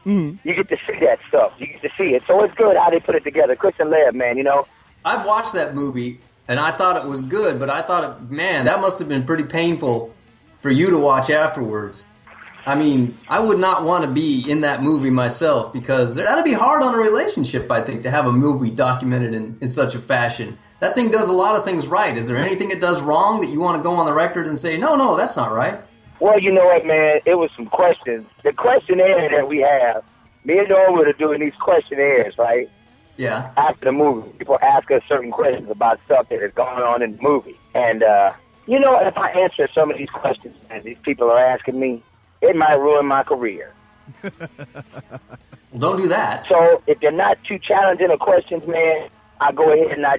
Mm-hmm. You get to see that stuff. You get to see it. So it's good how they put it together. Chris and Lev, man, you know. I've watched that movie. And I thought it was good, but I thought, man, that must have been pretty painful for you to watch afterwards. I mean, I would not want to be in that movie myself because that would be hard on a relationship, I think, to have a movie documented in such a fashion. That thing does a lot of things right. Is there anything it does wrong that you want to go on the record and say, no, that's not right? Well, you know what, man, it was some questions. The questionnaire that we have, me and Norwood are doing these questionnaires, right? Yeah. After the movie, people ask us certain questions about stuff that is going on in the movie. And, if I answer some of these questions that these people are asking me, it might ruin my career. Well, don't do that. So if they're not too challenging of questions, man, I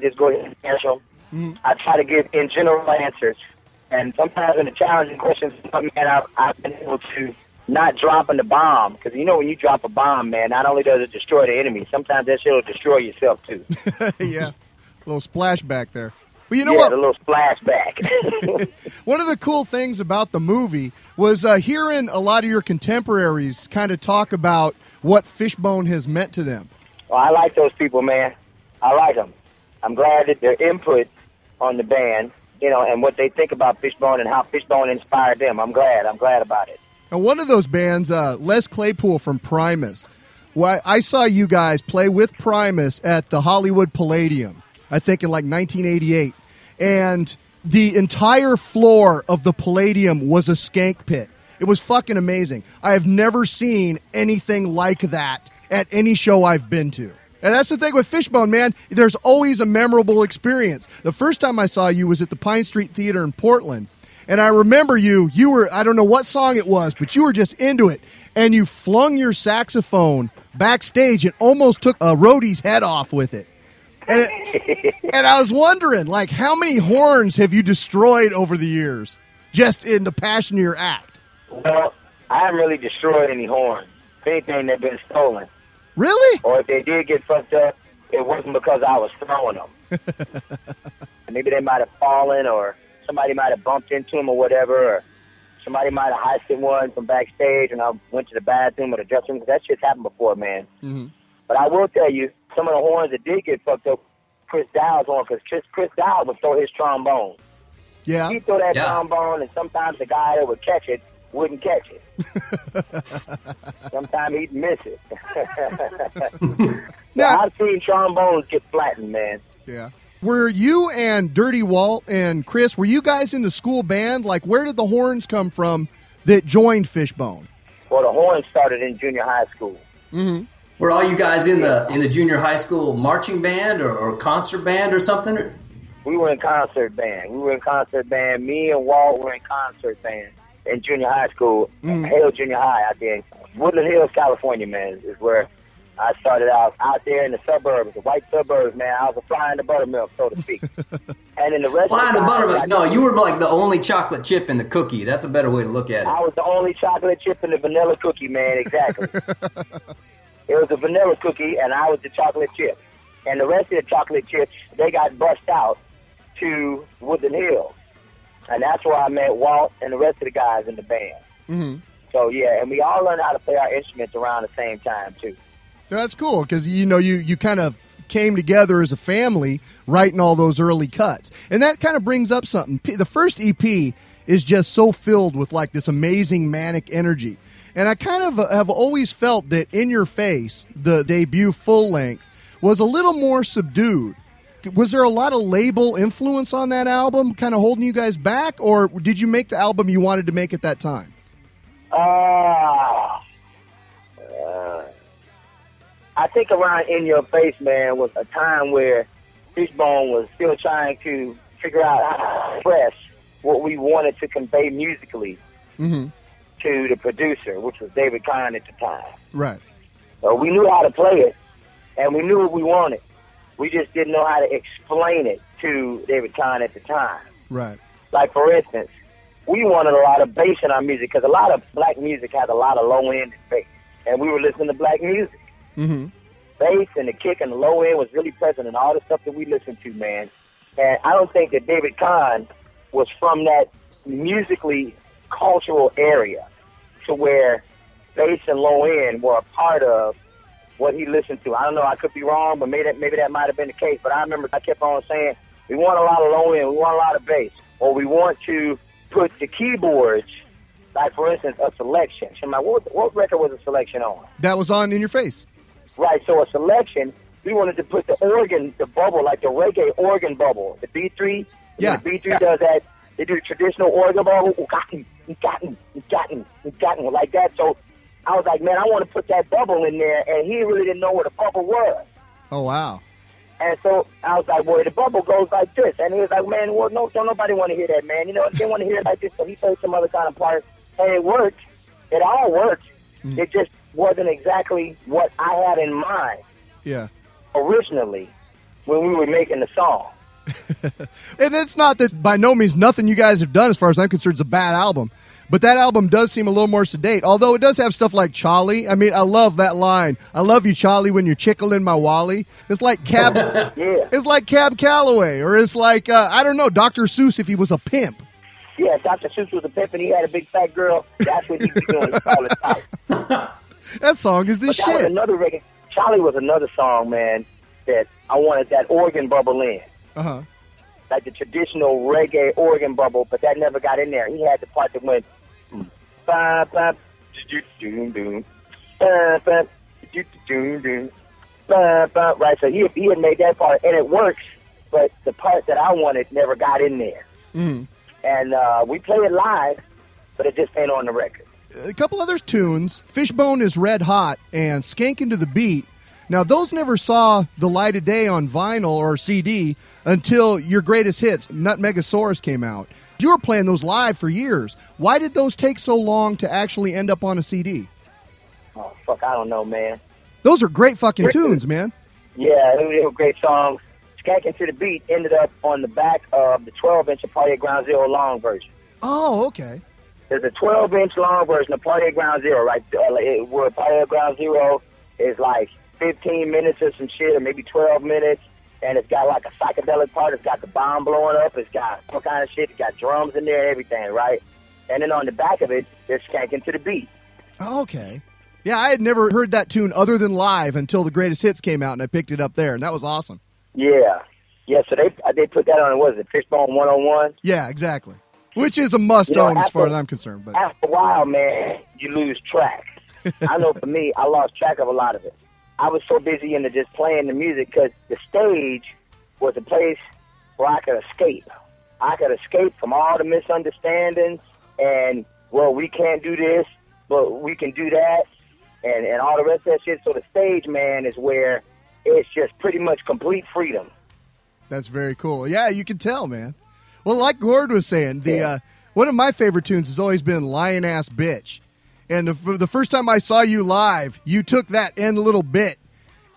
just go ahead and answer them. Mm-hmm. I try to give in general answers. And sometimes when the challenging questions come, man, I've been able to not dropping the bomb, because when you drop a bomb, man, not only does it destroy the enemy, sometimes that shit will destroy yourself, too. Yeah, a little splashback there. Well, what? A little splashback. One of the cool things about the movie was hearing a lot of your contemporaries kind of talk about what Fishbone has meant to them. Well, I like those people, man. I like them. I'm glad that their input on the band, and what they think about Fishbone and how Fishbone inspired them. I'm glad about it. And one of those bands, Les Claypool from Primus. Well, I saw you guys play with Primus at the Hollywood Palladium, I think in like 1988. And the entire floor of the Palladium was a skank pit. It was fucking amazing. I have never seen anything like that at any show I've been to. And that's the thing with Fishbone, man. There's always a memorable experience. The first time I saw you was at the Pine Street Theater in Portland. And I remember you were, I don't know what song it was, but you were just into it. And you flung your saxophone backstage and almost took a roadie's head off with it. And I was wondering, like, how many horns have you destroyed over the years just in the passion of your act? Well, I haven't really destroyed any horns. If anything, they've been stolen. Really? Or if they did get fucked up, it wasn't because I was throwing them. Maybe they might have fallen or somebody might have bumped into him or whatever, or somebody might have heisted one from backstage and I went to the bathroom or the dressing room. That shit's happened before, man. Mm-hmm. But I will tell you, some of the horns that did get fucked up, Chris Dowd's on, because Chris Dowd would throw his trombone. Yeah. He'd throw that trombone, and sometimes the guy that would catch it wouldn't catch it. Sometimes he'd miss it. Now, I've seen trombones get flattened, man. Yeah. Were you and Dirty Walt and Chris, were you guys in the school band? Like, where did the horns come from that joined Fishbone? Well, the horns started in junior high school. Mm-hmm. Were all you guys in the junior high school marching band or concert band or something? we were in concert band. Me and Walt were in concert band in junior high school, Hale Junior High out there in Woodland Hills, California, man, is where I started out there in the suburbs, the white suburbs, man. I was flying the buttermilk, so to speak. And in the rest flying the buttermilk. No, you were like the only chocolate chip in the cookie. That's a better way to look at it. I was the only chocolate chip in the vanilla cookie, man. Exactly. It was a vanilla cookie, and I was the chocolate chip. And the rest of the chocolate chips, they got bussed out to Woodland Hills. And that's where I met Walt and the rest of the guys in the band. Mm-hmm. So, yeah, and we all learned how to play our instruments around the same time, too. That's cool because, you know, you kind of came together as a family writing all those early cuts. And that kind of brings up something. The first EP is just so filled with, like, this amazing manic energy. And I kind of have always felt that In Your Face, the debut full length, was a little more subdued. Was there a lot of label influence on that album kind of holding you guys back, or did you make the album you wanted to make at that time? I think around In Your Face, man, was a time where Fishbone was still trying to figure out how to express what we wanted to convey musically to the producer, which was David Kahn at the time. Right. So we knew how to play it, and we knew what we wanted. We just didn't know how to explain it to David Kahn at the time. Right. Like, for instance, we wanted a lot of bass in our music because a lot of black music had a lot of low end and bass, and we were listening to black music. Bass and the kick and the low end was really present in all the stuff that we listened to, man. And I don't think that David Kahn was from that musically cultural area to where bass and low end were a part of what he listened to. I don't know, I could be wrong, but maybe that might have been the case. But I remember I kept on saying, we want a lot of low end, we want a lot of bass, or we want to put the keyboards, like, for instance, a selection. So I'm like, what record was a selection on? That was on In Your Face. Right, so a selection, we wanted to put the organ, the bubble, like the reggae organ bubble, the B3. Yeah. The B3 does that. They do the traditional organ bubble, like that. So I was like, man, I want to put that bubble in there, and he really didn't know what a bubble was. Oh, wow. And so I was like, well, the bubble goes like this. And he was like, man, well, no, don't nobody want to hear that, man. You know, they want to hear it like this, so he played some other kind of part. And it worked. It all worked. It just wasn't exactly what I had in mind originally when we were making the song. And it's not that by no means nothing you guys have done, as far as I'm concerned, is a bad album. But that album does seem a little more sedate, although it does have stuff like Charlie. I mean, I love that line. I love you, Charlie, when you're chickling my Wally. It's like Cab It's like Cab Calloway, or it's like, I don't know, Dr. Seuss if he was a pimp. Yeah, Dr. Seuss was a pimp and he had a big fat girl. That's what he was doing all his life. That song is this shit. Was another record. Charlie was another song, man, that I wanted that organ bubble in. Uh-huh. Like the traditional reggae organ bubble, but that never got in there. He had the part that went, ba ba do do do ba ba do do do ba ba. Right, so he had made that part, and it works, but the part that I wanted never got in there. And we play it live, but it just ain't on the record. A couple other tunes, Fishbone is Red Hot and Skankin' to the Beat. Now, those never saw the light of day on vinyl or CD until your greatest hits, Nutmegasaurus, came out. You were playing those live for years. Why did those take so long to actually end up on a CD? Oh, fuck, I don't know, man. Those are great fucking tunes, man. Yeah, they were great songs. Skankin' to the Beat ended up on the back of the 12-inch of Party at Ground Zero long version. Oh, okay. There's a 12-inch long version of Party at Ground Zero, right? Where Party at Ground Zero is like 15 minutes or some shit, or maybe 12 minutes, and it's got like a psychedelic part. It's got the bomb blowing up. It's got all kind of shit. It's got drums in there and everything, right? And then on the back of it, there's Skankin' to the Beat. Oh, okay. Yeah, I had never heard that tune other than live until the Greatest Hits came out, and I picked it up there, and that was awesome. Yeah. Yeah, so they put that on, what is it, Fishbone 101? Yeah, exactly. Which is a must-own, as far as I'm concerned. But after a while, man, you lose track. I know for me, I lost track of a lot of it. I was so busy into just playing the music because the stage was a place where I could escape. I could escape from all the misunderstandings and, well, we can't do this, but we can do that, and all the rest of that shit. So the stage, man, is where it's just pretty much complete freedom. That's very cool. Yeah, you can tell, man. Well, like Gord was saying, one of my favorite tunes has always been Lion Ass Bitch. And the first time I saw you live, you took that end little bit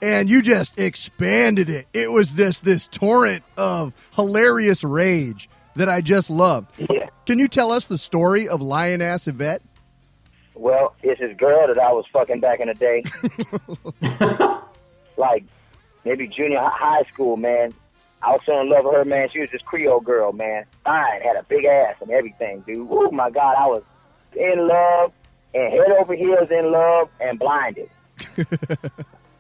and you just expanded it. It was this torrent of hilarious rage that I just loved. Yeah. Can you tell us the story of Lion Ass Yvette? Well, it's this girl that I was fucking back in the day. Like, maybe junior high school, man. I was so in love with her, man. She was this Creole girl, man. Fine, had a big ass and everything, dude. Oh, my God, I was in love and head over heels in love and blinded.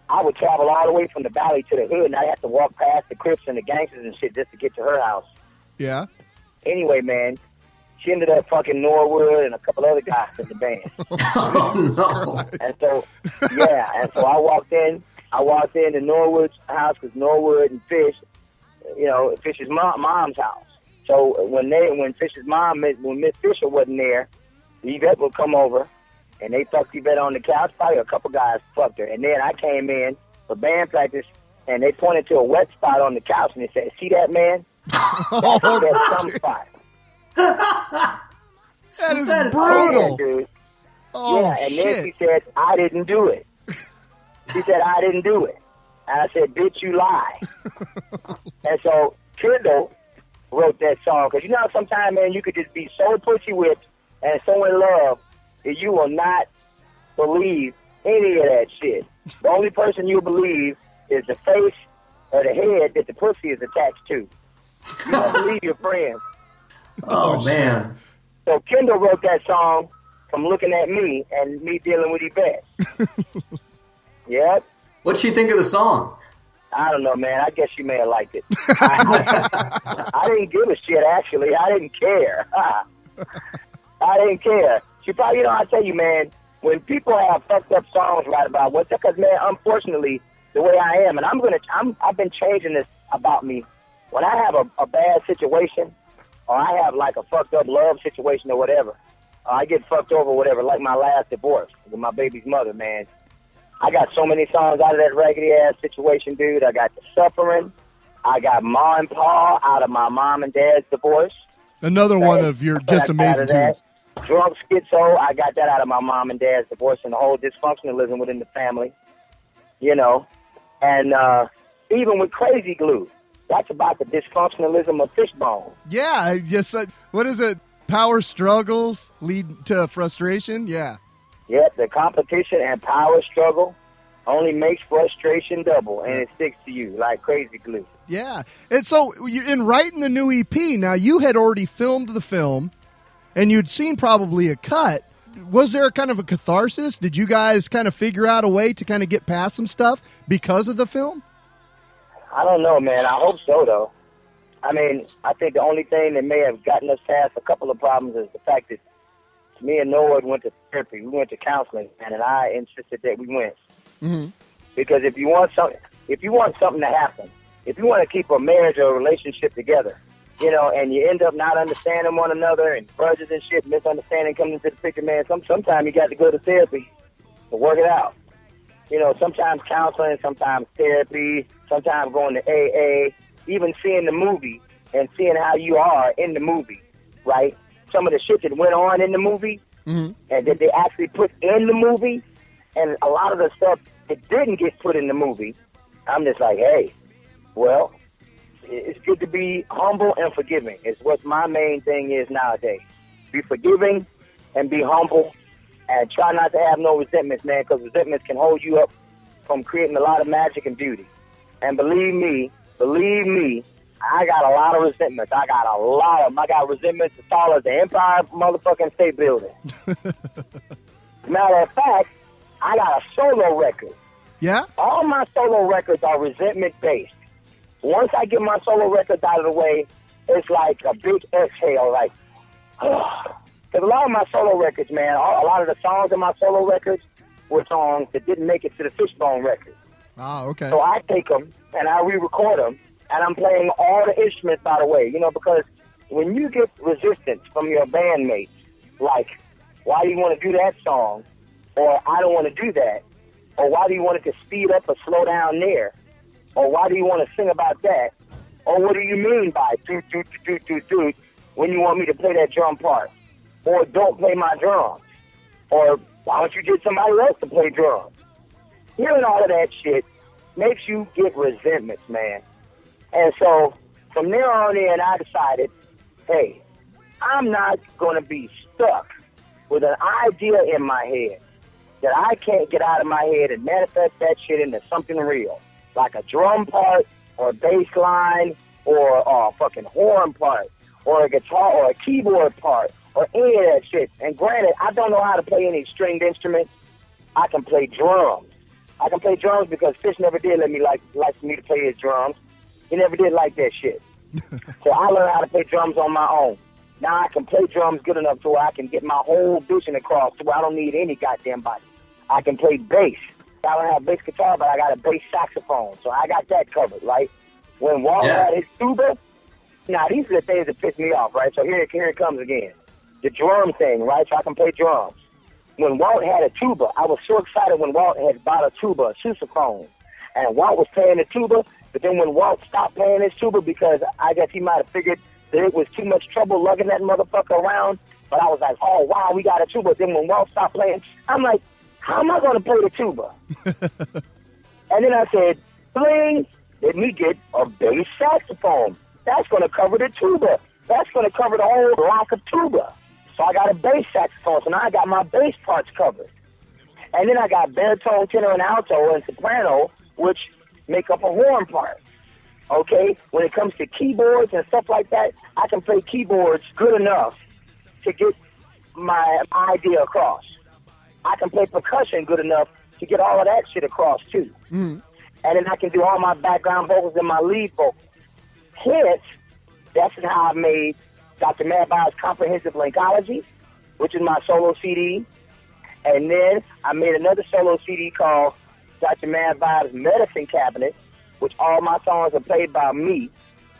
I would travel all the way from the valley to the hood, and I'd have to walk past the Crips and the gangsters and shit just to get to her house. Yeah. Anyway, man, she ended up fucking Norwood and a couple other guys in the band. And so, yeah, and so I walked in to Norwood's house because Norwood and Fish, you know, Fish's mom's house. So when Fish's mom, when Miss Fisher wasn't there, Yvette would come over, and they fucked Yvette on the couch. Probably a couple guys fucked her. And then I came in for band practice, and they pointed to a wet spot on the couch, and they said, "See that, man? That's that some spot." That is brutal. Dude. Oh, yeah, and shit. Then she said, "I didn't do it." She said, "I didn't do it." And I said, "Bitch, you lie." And so Kendall wrote that song. Because you know sometimes, man, you could just be so pussy whipped and so in love that you will not believe any of that shit. The only person you believe is the face or the head that the pussy is attached to. You don't believe your friends. Oh, man. So Kendall wrote that song from looking at me and me dealing with Yvette. Yep. What'd she think of the song? I don't know, man. I guess she may have liked it. I didn't give a shit, actually. I didn't care. She probably, I tell you, man, when people have fucked up songs right about what's up, because, man, unfortunately, the way I am, and I've been changing this about me. When I have a bad situation, or I have like a fucked up love situation or whatever, or I get fucked over, whatever, like my last divorce with my baby's mother, man. I got so many songs out of that raggedy-ass situation, dude. I got The Suffering. I got Ma and Pa out of my mom and dad's divorce. Another one of your just amazing tunes. Drunk Schizo, I got that out of my mom and dad's divorce and the whole dysfunctionalism within the family, you know. And even with Crazy Glue, that's about the dysfunctionalism of Fishbone. Yeah, yes. What is it? Power struggles lead to frustration? Yeah. Yep, the competition and power struggle only makes frustration double, and it sticks to you like Crazy Glue. Yeah, and so in writing the new EP, now you had already filmed the film, and you'd seen probably a cut. Was there kind of a catharsis? Did you guys kind of figure out a way to kind of get past some stuff because of the film? I don't know, man. I hope so, though. I mean, I think the only thing that may have gotten us past a couple of problems is the fact that me and Norwood went to therapy. We went to counseling, and I insisted that we went. Mm-hmm. Because if you want something to happen, if you want to keep a marriage or a relationship together, you know, and you end up not understanding one another and grudges and shit, misunderstanding comes into the picture, man. Sometimes you got to go to therapy to work it out. You know, sometimes counseling, sometimes therapy, sometimes going to AA, even seeing the movie and seeing how you are in the movie, right? Some of the shit that went on in the movie, mm-hmm. and that they actually put in the movie, and a lot of the stuff that didn't get put in the movie, I'm just like, hey, well, it's good to be humble and forgiving. It's what my main thing is nowadays. Be forgiving and be humble, and try not to have no resentments, man, because resentments can hold you up from creating a lot of magic and beauty. And believe me, I got a lot of resentments. I got resentments as tall as the Empire motherfucking State Building. Matter of fact, I got a solo record. Yeah? All my solo records are resentment-based. Once I get my solo records out of the way, it's like a big exhale, like, because a lot of my solo records, man, a lot of the songs in my solo records were songs that didn't make it to the Fishbone record. Ah, okay. So I take them, and I re-record them, and I'm playing all the instruments, by the way, you know, because when you get resistance from your bandmates, like, why do you want to do that song? Or I don't want to do that. Or why do you want it to speed up or slow down there? Or why do you want to sing about that? Or what do you mean by do do do do do when you want me to play that drum part? Or don't play my drums? Or why don't you get somebody else to play drums? Hearing all of that shit makes you get resentments, man. And so from there on in, I decided, hey, I'm not going to be stuck with an idea in my head that I can't get out of my head and manifest that shit into something real, like a drum part or a bass line or a fucking horn part or a guitar or a keyboard part or any of that shit. And granted, I don't know how to play any stringed instruments. I can play drums. I can play drums because Fish never did let me like me to play his drums. He never did like that shit. So I learned how to play drums on my own. Now I can play drums good enough to where I can get my whole vision across to where I don't need any goddamn body. I can play bass. I don't have bass guitar, but I got a bass saxophone, so I got that covered, right? When Walt had his tuba, now these are the things that piss me off, right? So here it comes again. The drum thing, right? So I can play drums. When Walt had a tuba, I was so excited when Walt had bought a tuba, a sousaphone. And Walt was playing the tuba, but then when Walt stopped playing his tuba because I guess he might have figured that it was too much trouble lugging that motherfucker around, but I was like, oh, wow, we got a tuba. Then when Walt stopped playing, I'm like, how am I going to play the tuba? And then I said, bling, let me get a bass saxophone. That's going to cover the tuba. That's going to cover the whole block of tuba. So I got a bass saxophone, so now I got my bass parts covered. And then I got baritone, tenor, and alto, and soprano, which make up a horn part. Okay, when it comes to keyboards and stuff like that, I can play keyboards good enough to get my idea across. I can play percussion good enough to get all of that shit across, too. Mm. And then I can do all my background vocals and my lead vocals. Hence, that's how I made Dr. Madbaugh's Comprehensive Linkology, which is my solo CD. And then I made another solo CD called Dr. Madbaugh's Medicine Cabinet, which all my songs are played by me.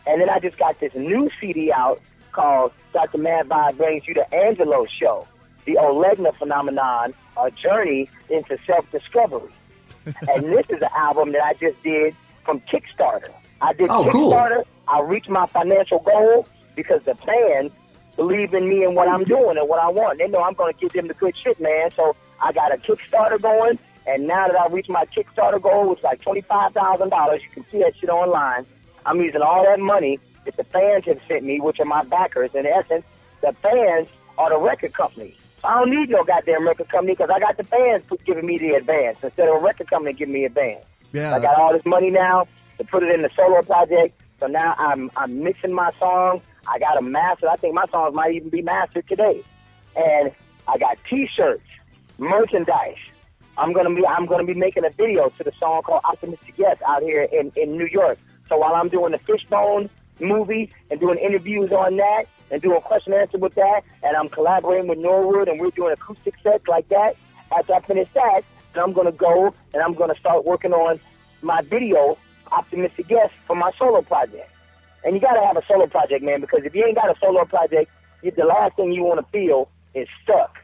And then I just got this new CD out called Dr. Madbaugh Brings You to Angelo Show, the Olegna Phenomenon, a Journey into Self-Discovery. And this is an album that I just did from Kickstarter. I did Kickstarter. Cool. I reached my financial goal because the fans believe in me and what I'm doing and what I want. They know I'm going to give them the good shit, man. So I got a Kickstarter going. And now that I reached my Kickstarter goal, which is like $25,000, you can see that shit online. I'm using all that money that the fans have sent me, which are my backers. In essence, the fans are the record company. I don't need no goddamn record company because I got the fans giving me the advance instead of a record company giving me advance. Yeah. I got all this money now to put it in the solo project. So now I'm mixing my songs. I got them mastered. I think my songs might even be mastered today. And I got T-shirts, merchandise. I'm gonna be making a video to the song called Optimistic Yes out here in New York. So while I'm doing the Fishbone movie and doing interviews on that and doing question and answer with that, and I'm collaborating with Norwood and we're doing acoustic sets like that, after I finish that, then I'm gonna go and I'm gonna start working on my video, Optimistic Yes, for my solo project. And you gotta have a solo project, man, because if you ain't got a solo project, the last thing you wanna feel is stuck.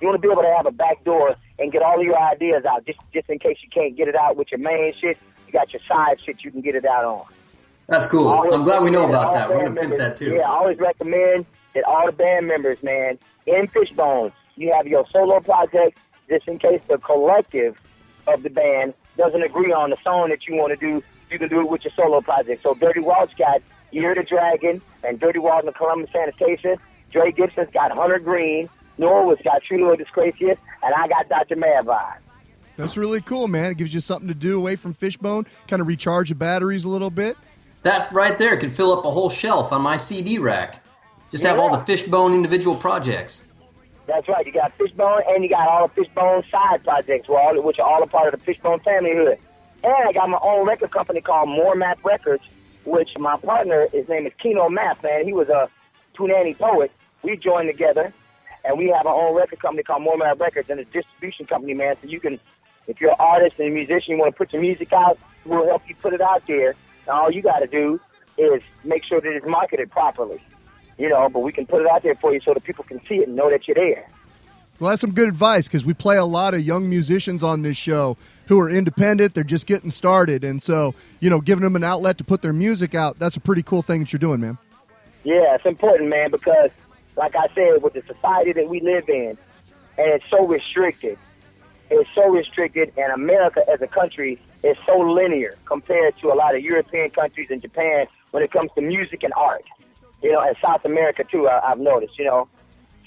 You want to be able to have a back door and get all of your ideas out, just in case you can't get it out with your main shit. You got your side shit you can get it out on. That's cool. I'm glad we know about that. We're going to pimp that too. Yeah, I always recommend that all the band members, man, in Fishbone, you have your solo project just in case the collective of the band doesn't agree on the song that you want to do. You can do it with your solo project. So Dirty Walt's got Year the Dragon and Dirty Walt and the Columbus Sanitation. Dre Gibson's got Hunter Green. Norwood's got True Lord Disgracious, and I got Dr. Madbaugh's. That's really cool, man. It gives you something to do away from Fishbone, kind of recharge the batteries a little bit. That right there could fill up a whole shelf on my CD rack. Just have all the Fishbone individual projects. That's right. You got Fishbone, and you got all the Fishbone side projects, which are all a part of the Fishbone familyhood. And I got my own record company called More Map Records, which my partner, his name is Keno Map, man. He was a Punani poet. We joined together. And we have our own record company called More Map Records and a distribution company, man. So you can, if you're an artist and a musician, you want to put your music out, we'll help you put it out there. And all you got to do is make sure that it's marketed properly, you know, but we can put it out there for you so that people can see it and know that you're there. Well, that's some good advice, because we play a lot of young musicians on this show who are independent. They're just getting started. And so, you know, giving them an outlet to put their music out, that's a pretty cool thing that you're doing, man. Yeah, it's important, man, because like I said, with the society that we live in, and it's so restricted. It's so restricted, and America as a country is so linear compared to a lot of European countries and Japan when it comes to music and art. You know, and South America, too, I've noticed, you know.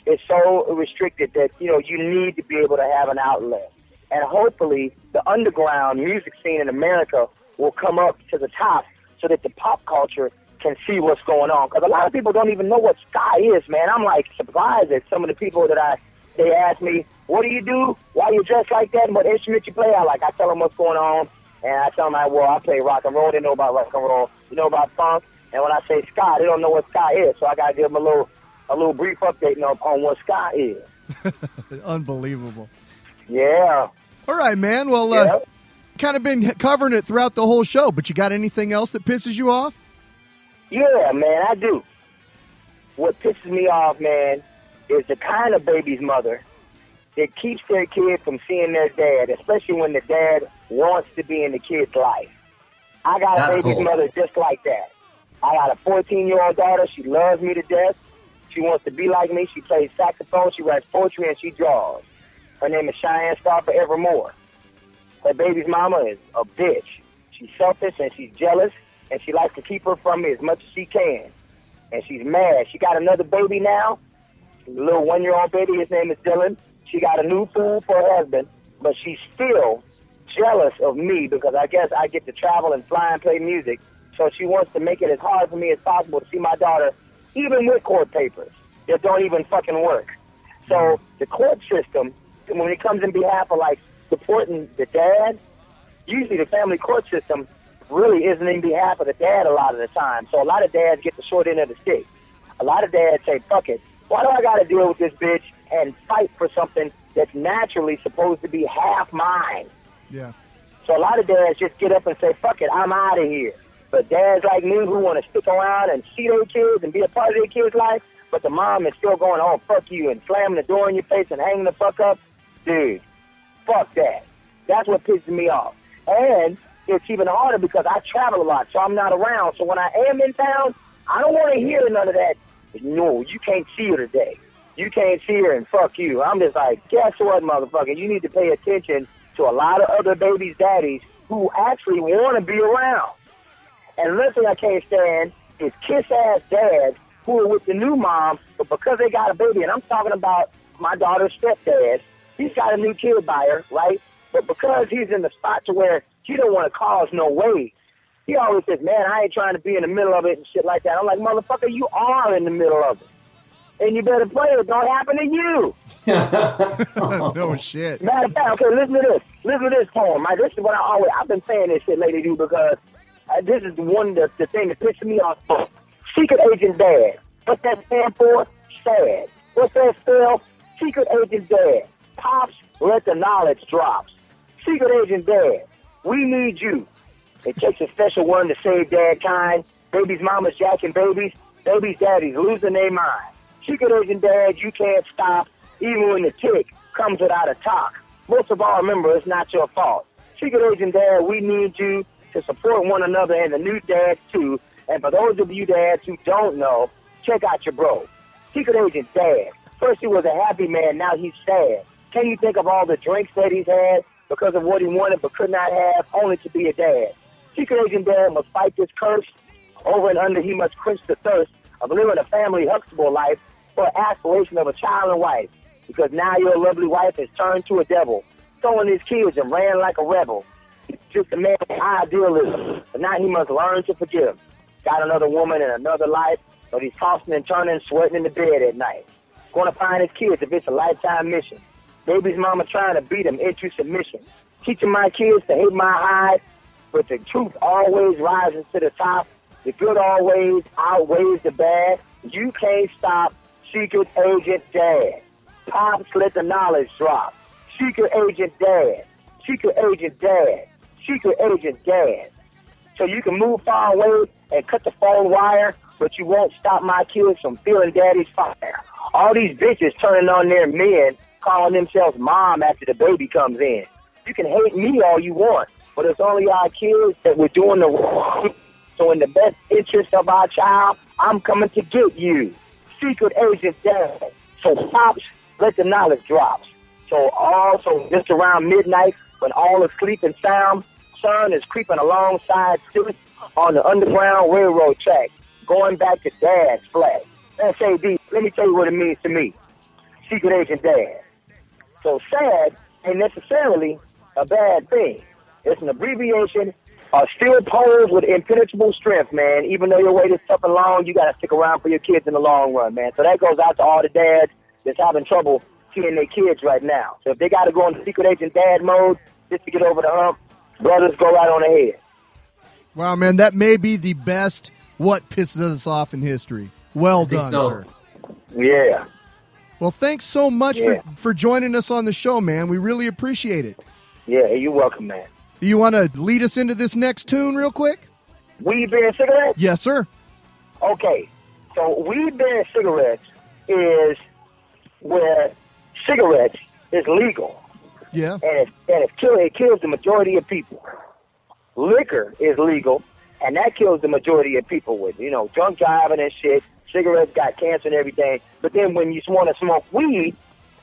It's so restricted that, you know, you need to be able to have an outlet. And hopefully the underground music scene in America will come up to the top so that the pop culture can see what's going on. Because a lot of people don't even know what ska is, man. I'm, like, surprised at some of the people that they ask me, what do you do? Why you dress like that? And what instrument you play? I tell them what's going on. And I tell them, I play rock and roll. They know about rock and roll. You know about funk. And when I say ska, they don't know what ska is. So I got to give them a little brief update on what ska is. Unbelievable. Yeah. All right, man. Well, kind of been covering it throughout the whole show, but you got anything else that pisses you off? Yeah, man, I do. What pisses me off, man, is the kind of baby's mother that keeps their kid from seeing their dad, especially when the dad wants to be in the kid's life. I got a baby's mother just like that. I got a 14-year-old daughter. She loves me to death. She wants to be like me. She plays saxophone. She writes poetry, and she draws. Her name is Cheyenne Star Forever Moore. Her baby's mama is a bitch. She's selfish, and she's jealous, and she likes to keep her from me as much as she can. And she's mad. She got another baby now, a little one-year-old baby. His name is Dylan. She got a new fool for her husband, but she's still jealous of me because I guess I get to travel and fly and play music. So she wants to make it as hard for me as possible to see my daughter, even with court papers that don't even fucking work. So the court system, when it comes in behalf of, like, supporting the dad, usually the family court system really isn't in behalf of the dad a lot of the time. So a lot of dads get the short end of the stick. A lot of dads say, fuck it. Why do I got to deal with this bitch and fight for something that's naturally supposed to be half mine? Yeah. So a lot of dads just get up and say, fuck it, I'm out of here. But dads like me who want to stick around and see their kids and be a part of their kids' life, but the mom is still going, oh, fuck you, and slamming the door in your face and hanging the fuck up. Dude, fuck that. That's what pisses me off. And it's even harder because I travel a lot, so I'm not around. So when I am in town, I don't want to hear none of that. No, you can't see her today. You can't see her and fuck you. I'm just like, guess what, motherfucker? You need to pay attention to a lot of other babies' daddies who actually want to be around. And another thing I can't stand is kiss-ass dads who are with the new mom, but because they got a baby, and I'm talking about my daughter's stepdad, he's got a new kid by her, right? But because he's in the spot to where he don't want to cause no way, he always says, man, I ain't trying to be in the middle of it and shit like that. I'm like, motherfucker, you are in the middle of it. And you better pray it don't happen to you. No shit. Matter of fact, okay, listen to this. Listen to this poem. Right? This is what I've been saying this shit lately, dude, because this is the thing that pisses me off. Secret Agent Dad. What's that stand for? Sad. What's that spell? Secret Agent Dad. Pops, let the knowledge drop. Secret Agent Dad. We need you. It takes a special one to save dad kind. Baby's mama's jacking babies. Baby's daddy's losing their mind. Secret Agent Dad, you can't stop, even when the tick comes without a talk. Most of all, remember, it's not your fault. Secret Agent Dad, we need you to support one another and the new dads, too. And for those of you dads who don't know, check out your bro. Secret Agent Dad. First he was a happy man, now he's sad. Can you think of all the drinks that he's had because of what he wanted but could not have, only to be a dad? Secret Agent Dad must fight this curse. Over and under, he must quench the thirst of living a family Huxtable life for aspiration of a child and wife, because now your lovely wife has turned to a devil, throwing his kids and ran like a rebel. It's just a man's idealism, but now he must learn to forgive. Got another woman and another life, but he's tossing and turning, sweating in the bed at night. Going to find his kids if it's a lifetime mission. Baby's mama trying to beat him into submission. Teaching my kids to hate my eyes, but the truth always rises to the top. The good always outweighs the bad. You can't stop. Secret Agent Dad. Pops, let the knowledge drop. Secret Agent Dad. Secret Agent Dad. Secret Agent Dad. So you can move far away and cut the phone wire, but you won't stop my kids from feeling daddy's fire. All these bitches turning on their men calling themselves mom after the baby comes in. You can hate me all you want, but it's only our kids that we're doing the wrong. So in the best interest of our child, I'm coming to get you. Secret agent dad. So pops, let the knowledge drop. So also just around midnight, when all is sleep and sound, sun is creeping alongside Stuart on the Underground Railroad track, going back to Dad's flag. S.A.D., let me tell you what it means to me. Secret agent dad. So sad ain't necessarily a bad thing. It's an abbreviation. Still posed with impenetrable strength, man. Even though your wait is tough and long, you got to stick around for your kids in the long run, man. So that goes out to all the dads that's having trouble seeing their kids right now. So if they got to go into secret agent dad mode just to get over the hump, brothers, go right on ahead. Wow, man, that may be the best what pisses us off in history. Well done, sir. Yeah. Well, thanks so much for joining us on the show, man. We really appreciate it. Yeah, you're welcome, man. Do you want to lead us into this next tune real quick? Weed, Beer, and Cigarettes? Yes, sir. Okay. So Weed, Beer, and Cigarettes is where cigarettes is legal. Yeah. And it kills the majority of people. Liquor is legal, and that kills the majority of people with, you know, drunk driving and shit. Cigarettes got cancer and everything. But then when you want to smoke weed,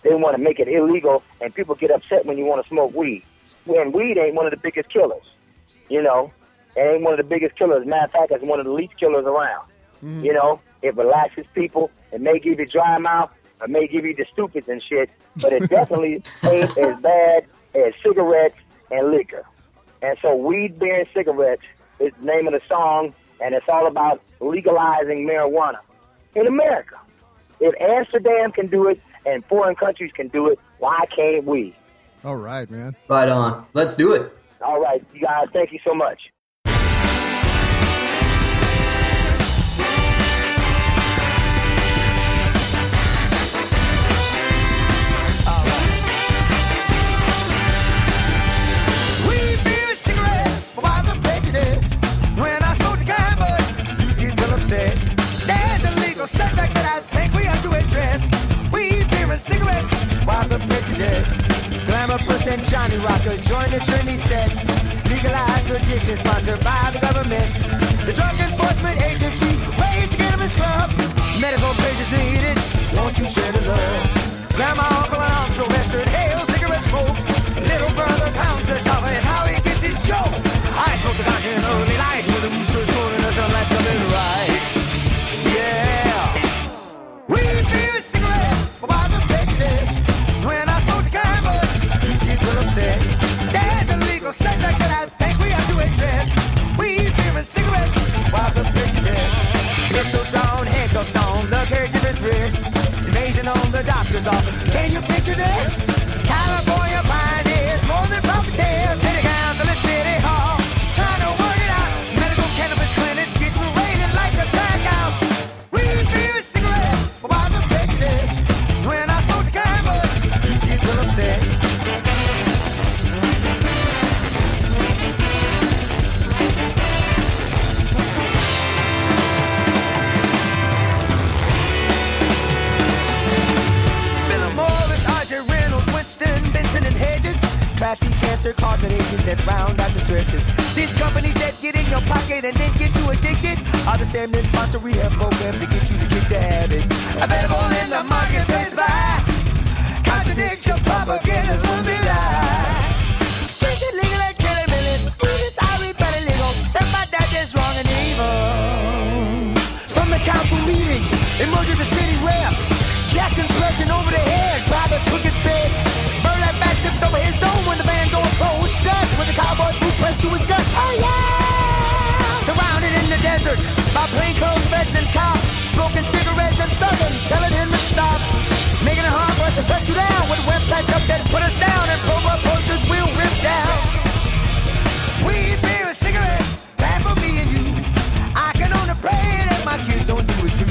they want to make it illegal, and people get upset when you want to smoke weed. When weed ain't one of the biggest killers, you know. It ain't one of the biggest killers. Matter of fact, it's one of the least killers around. Mm. You know, it relaxes people. It may give you dry mouth. It may give you the stupids and shit. But it definitely ain't as bad as cigarettes and liquor. And so Weed, Beer, and Cigarettes is the name of the song, and it's all about legalizing marijuana in America. If Amsterdam can do it and foreign countries can do it, why can't we? All right, man. Right on. Let's do it. All right, you guys. Thank you so much. There's a legal setback that I think we have to address. Weed, beer, and cigarettes, while the prejudice. Glamour Puss and Johnny Rocker joined the trendy set. Legalized addiction sponsored by the government. The Drug Enforcement Agency raised the cannabis club. Medical patients needed, won't you share the love? Grandma, uncle, and aunts arrested, hail cigarette smoke. Little brother pounds the top, and it's how he gets his joke. I smoked the ganja in early life with a rooster scoring us on that's coming right. Yeah. Weed, beer, cigarettes, why the prejudice? When I smoke the cannabis, you get real upset. There's a legal setback that I think we have to address. Weed, beer, and cigarettes, why the prejudice? Pistol drawn, handcuffs on, the caregiver's wrist. Invasion on the doctor's office, can you picture this? California pioneers, more than profiteers. City council and city hall, trying to work it out. Medical cannabis clinics getting raided like the pack house. Weed, beer, and cigarettes, why the prejudice? When I smoke the cannabis, you get real upset. Benson and Hedges, classy cancer causing agents that round out the stresses. These companies that get in your pocket and then get you addicted are the same that sponsor rehab programs that get you to kick the habit. Available in the marketplace by contradiction propaganda's will be lies. Since it legal at killing millions, it's already better legal. Somebody that is wrong and evil. From the council meeting, emerges a city rep. Jackson perching over the head by the crooked feds. Burlap back slips over his dome when the van door closed shut. With the cowboy boot pressed to his gut. Oh yeah! Surrounded in the desert by plainclothes feds and cops, smoking cigarettes and thugging, telling him to stop. Making it hard for us to shut you down with websites up that put us down and promo posters we'll rip down. Weed, beer, and cigarettes, bad for me and you. I can only pray that my kids don't do it too.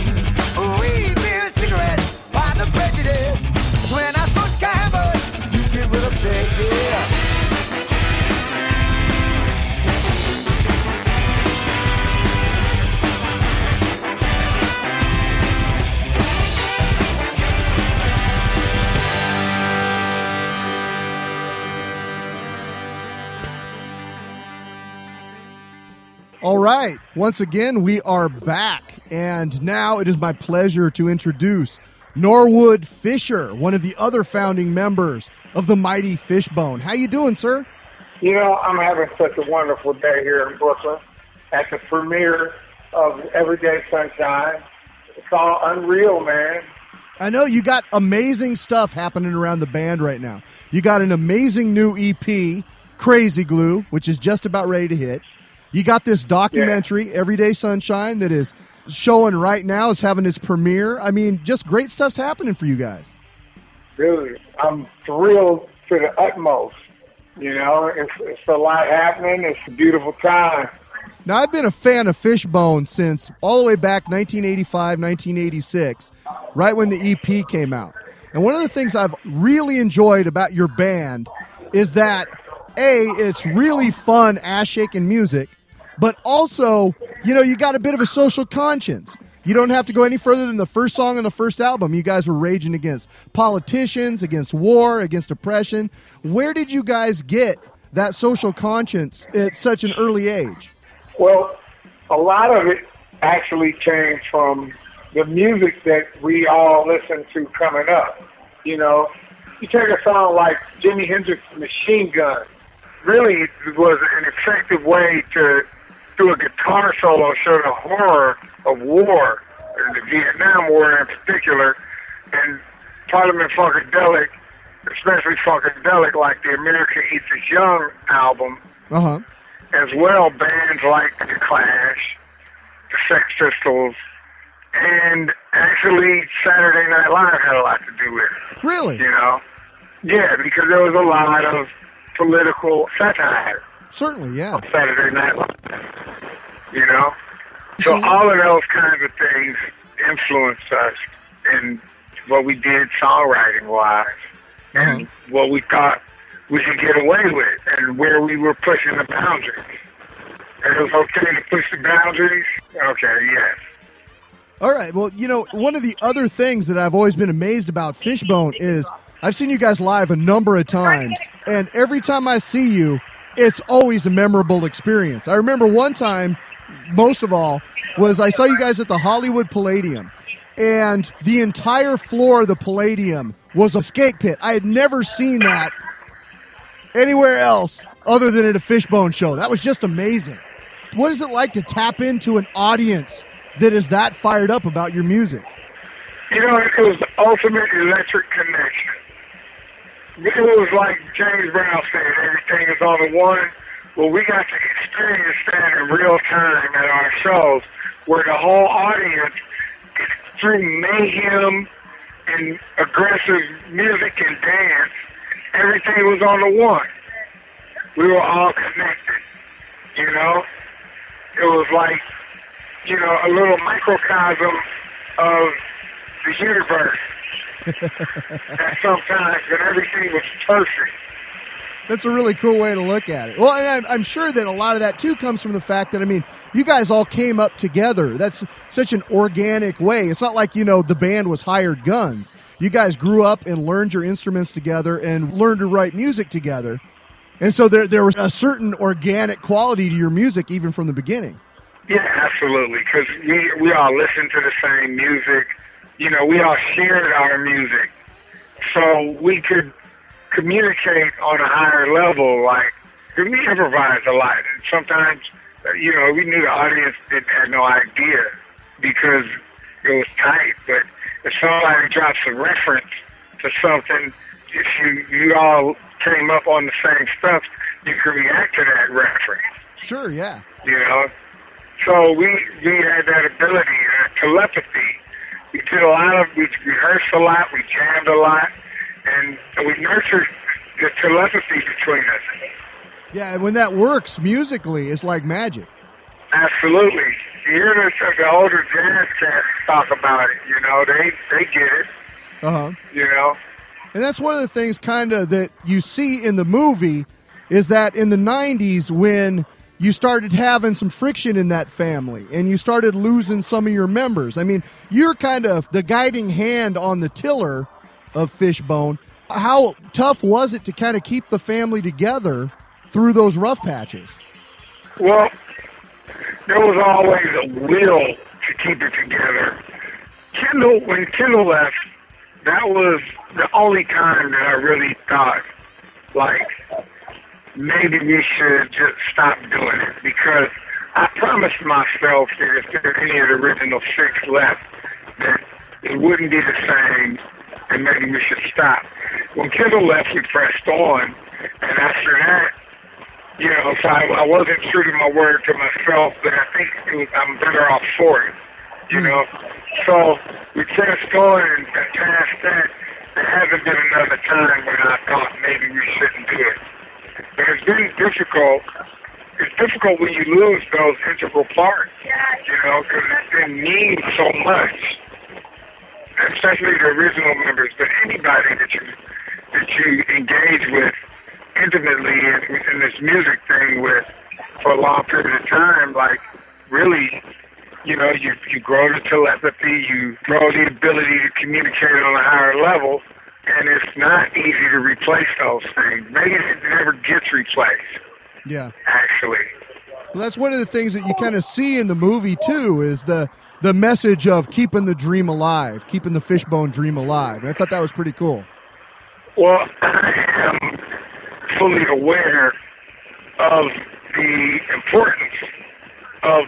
Weed, beer, and cigarettes. Why the prejudice? It's when I smoke cannabis, you get real upset, yeah. All right. Once again, we are back. And now it is my pleasure to introduce Norwood Fisher, one of the other founding members of the mighty Fishbone. How you doing, sir? You know, I'm having such a wonderful day here in Brooklyn at the premiere of Everyday Sunshine. It's all unreal, man. I know you got amazing stuff happening around the band right now. You got an amazing new EP, Crazy Glue, which is just about ready to hit. You got this documentary, Everyday Sunshine, that is showing right now. It's having its premiere. I mean, just great stuff's happening for you guys. Dude, I'm thrilled to the utmost. You know, it's a lot happening. It's a beautiful time. Now, I've been a fan of Fishbone since all the way back 1985, 1986, right when the EP came out. And one of the things I've really enjoyed about your band is that, A, it's really fun ass-shaking music, but also, you know, you got a bit of a social conscience. You don't have to go any further than the first song on the first album. You guys were raging against politicians, against war, against oppression. Where did you guys get that social conscience at such an early age? Well, a lot of it actually came from the music that we all listened to coming up. You know, you take a song like Jimi Hendrix's Machine Gun. Really, it was an effective way to do a guitar solo, show the horror of war, and the Vietnam War in particular, and Parliament-Funkadelic, especially Funkadelic, like the America Eats Us Young album, as well bands like The Clash, The Sex Pistols, and actually Saturday Night Live had a lot to do with it. Really? You know? Yeah, because there was a lot of political satire. Certainly, yeah. On Saturday Night Live, you know? So all of those kinds of things influenced us in what we did songwriting-wise and what we thought we could get away with and where we were pushing the boundaries. And it was okay to push the boundaries? Okay, yes. All right, well, you know, one of the other things that I've always been amazed about Fishbone is I've seen you guys live a number of times, and every time I see you, it's always a memorable experience. I remember one time, most of all, was I saw you guys at the Hollywood Palladium, and the entire floor of the Palladium was a skate pit. I had never seen that anywhere else other than at a Fishbone show. That was just amazing. What is it like to tap into an audience that is that fired up about your music? You know, it was the ultimate electric connection. It was like James Brown said, everything is on the one. Well, we got to experience that in real time at our shows, where the whole audience, through mayhem and aggressive music and dance, everything was on the one. We were all connected, you know? It was like, you know, a little microcosm of the universe. That sometimes that everything was perfect. That's a really cool way to look at it. Well, and I'm sure that a lot of that, too, comes from the fact that, I mean, you guys all came up together. That's such an organic way. It's not like, you know, the band was hired guns. You guys grew up and learned your instruments together and learned to write music together. And so there was a certain organic quality to your music even from the beginning. Yeah, absolutely, because we all listened to the same music. You know, we all shared our music. So we could communicate on a higher level, like, because we improvised a lot. And sometimes, you know, we knew the audience didn't have no idea because it was tight. But if somebody drops a reference to something, if you all came up on the same stuff, you could react to that reference. Sure, yeah. You know? So we had that ability, that telepathy. We did a lot of, we rehearsed a lot, we jammed a lot, and we nurtured the telepathy between us. Yeah, and when that works musically, it's like magic. Absolutely. You hear the older jazz cats talk about it, you know, they get it, you know. And that's one of the things kind of that you see in the movie is that in the 90s when you started having some friction in that family, and you started losing some of your members. I mean, you're kind of the guiding hand on the tiller of Fishbone. How tough was it to kind of keep the family together through those rough patches? Well, there was always a will to keep it together. Kendall, when Kendall left, that was the only time that I really thought, like, maybe we should just stop doing it, because I promised myself that if there were any of the original six left, that it wouldn't be the same, and maybe we should stop. When Kendall left, we pressed on, and after that, you know, so I wasn't true to my word to myself, but I think I'm better off for it, you know. So we pressed on, and past that, there hasn't been another time when I thought maybe we shouldn't do it. But it's been difficult. It's difficult when you lose those integral parts, you know, because they mean so much, especially the original members. But anybody that you engage with intimately in this music thing with for a long period of time, like, really, you know, you grow the telepathy, you grow the ability to communicate on a higher level, and it's not easy to replace those things. Maybe it never gets replaced. Yeah. Actually. Well, that's one of the things that you kind of see in the movie, too, is the message of keeping the dream alive, keeping the Fishbone dream alive. And I thought that was pretty cool. Well, I am fully aware of the importance of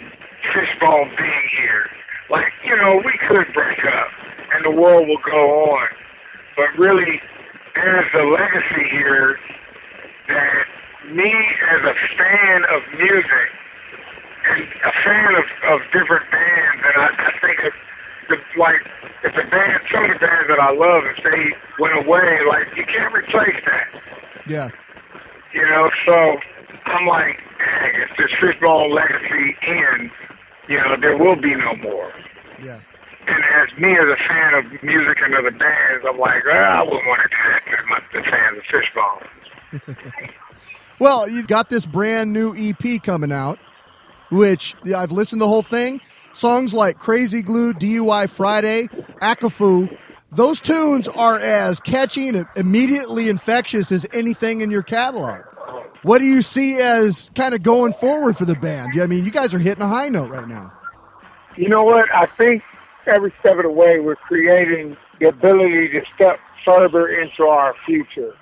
Fishbone being here. Like, you know, we could break up and the world will go on. But really, there's a legacy here that me, as a fan of music and a fan of different bands, and I think if the band, some of the bands that I love, if they went away, like, you can't replace that. Yeah. You know, so I'm like, dang, if this Fishbone legacy ends, you know, there will be no more. Yeah. And as me, as a fan of music and other bands, I'm like, I wouldn't want to do that because I'm the fan of Fishbone. Well, you've got this brand new EP coming out, which I've listened to the whole thing. Songs like Crazy Glue, DUI Friday, Akafu, those tunes are as catchy and immediately infectious as anything in your catalog. What do you see as kind of going forward for the band? I mean, you guys are hitting a high note right now. You know what? I think every step of the way, we're creating the ability to step further into our future.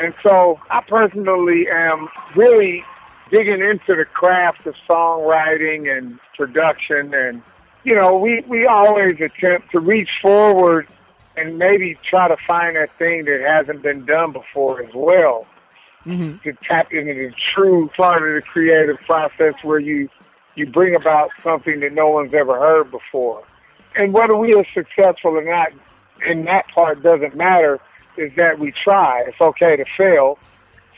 And so I personally am really digging into the craft of songwriting and production. And, you know, we always attempt to reach forward and maybe try to find that thing that hasn't been done before as well, to tap into the true part of the creative process where you bring about something that no one's ever heard before. And whether we are successful or not in that part doesn't matter, is that we try. It's okay to fail.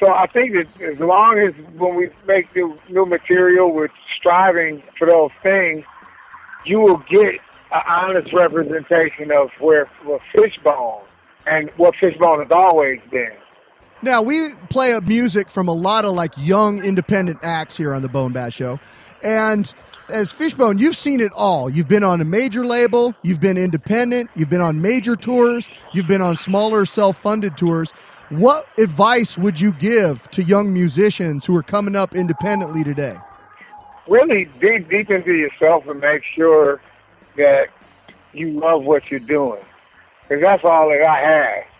So I think that as long as when we make new material, we're striving for those things, you will get an honest representation of where Fishbone and what Fishbone has always been. Now, we play up music from a lot of, like, young independent acts here on the Bone Bash Show. And as Fishbone, you've seen it all. You've been on a major label, you've been independent, you've been on major tours, you've been on smaller self-funded tours. What advice would you give to young musicians who are coming up independently today? Really dig deep into yourself and make sure that you love what you're doing. Because that's all that I have,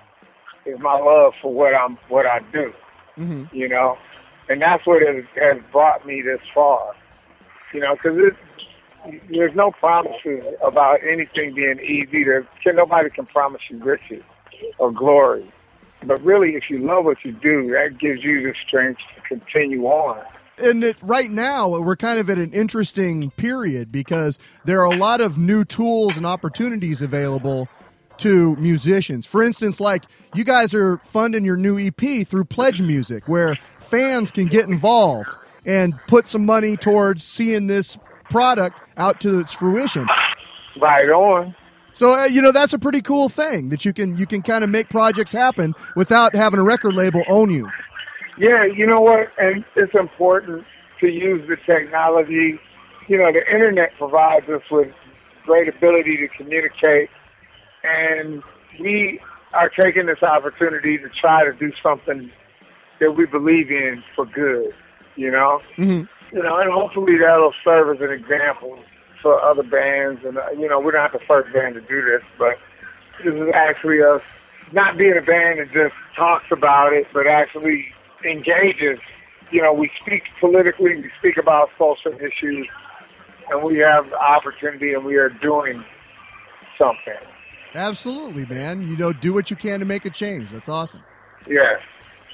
is my love for what I do, you know? And that's what has brought me this far. You know, because there's no promises about anything being easy. Nobody can promise you riches or glory. But really, if you love what you do, that gives you the strength to continue on. And right now, we're kind of at an interesting period because there are a lot of new tools and opportunities available to musicians. For instance, like, you guys are funding your new EP through Pledge Music, where fans can get involved and put some money towards seeing this product out to its fruition. Right on. So, you know, that's a pretty cool thing, that you can kind of make projects happen without having a record label own you. Yeah, you know what? And it's important to use the technology. You know, the internet provides us with great ability to communicate, and we are taking this opportunity to try to do something that we believe in for good. You know, you know, and hopefully that'll serve as an example for other bands. And, you know, we're not the first band to do this, but this is actually us not being a band that just talks about it, but actually engages. You know, we speak politically, we speak about social issues, and we have opportunity and we are doing something. Absolutely, man. You know, do what you can to make a change. That's awesome. Yes.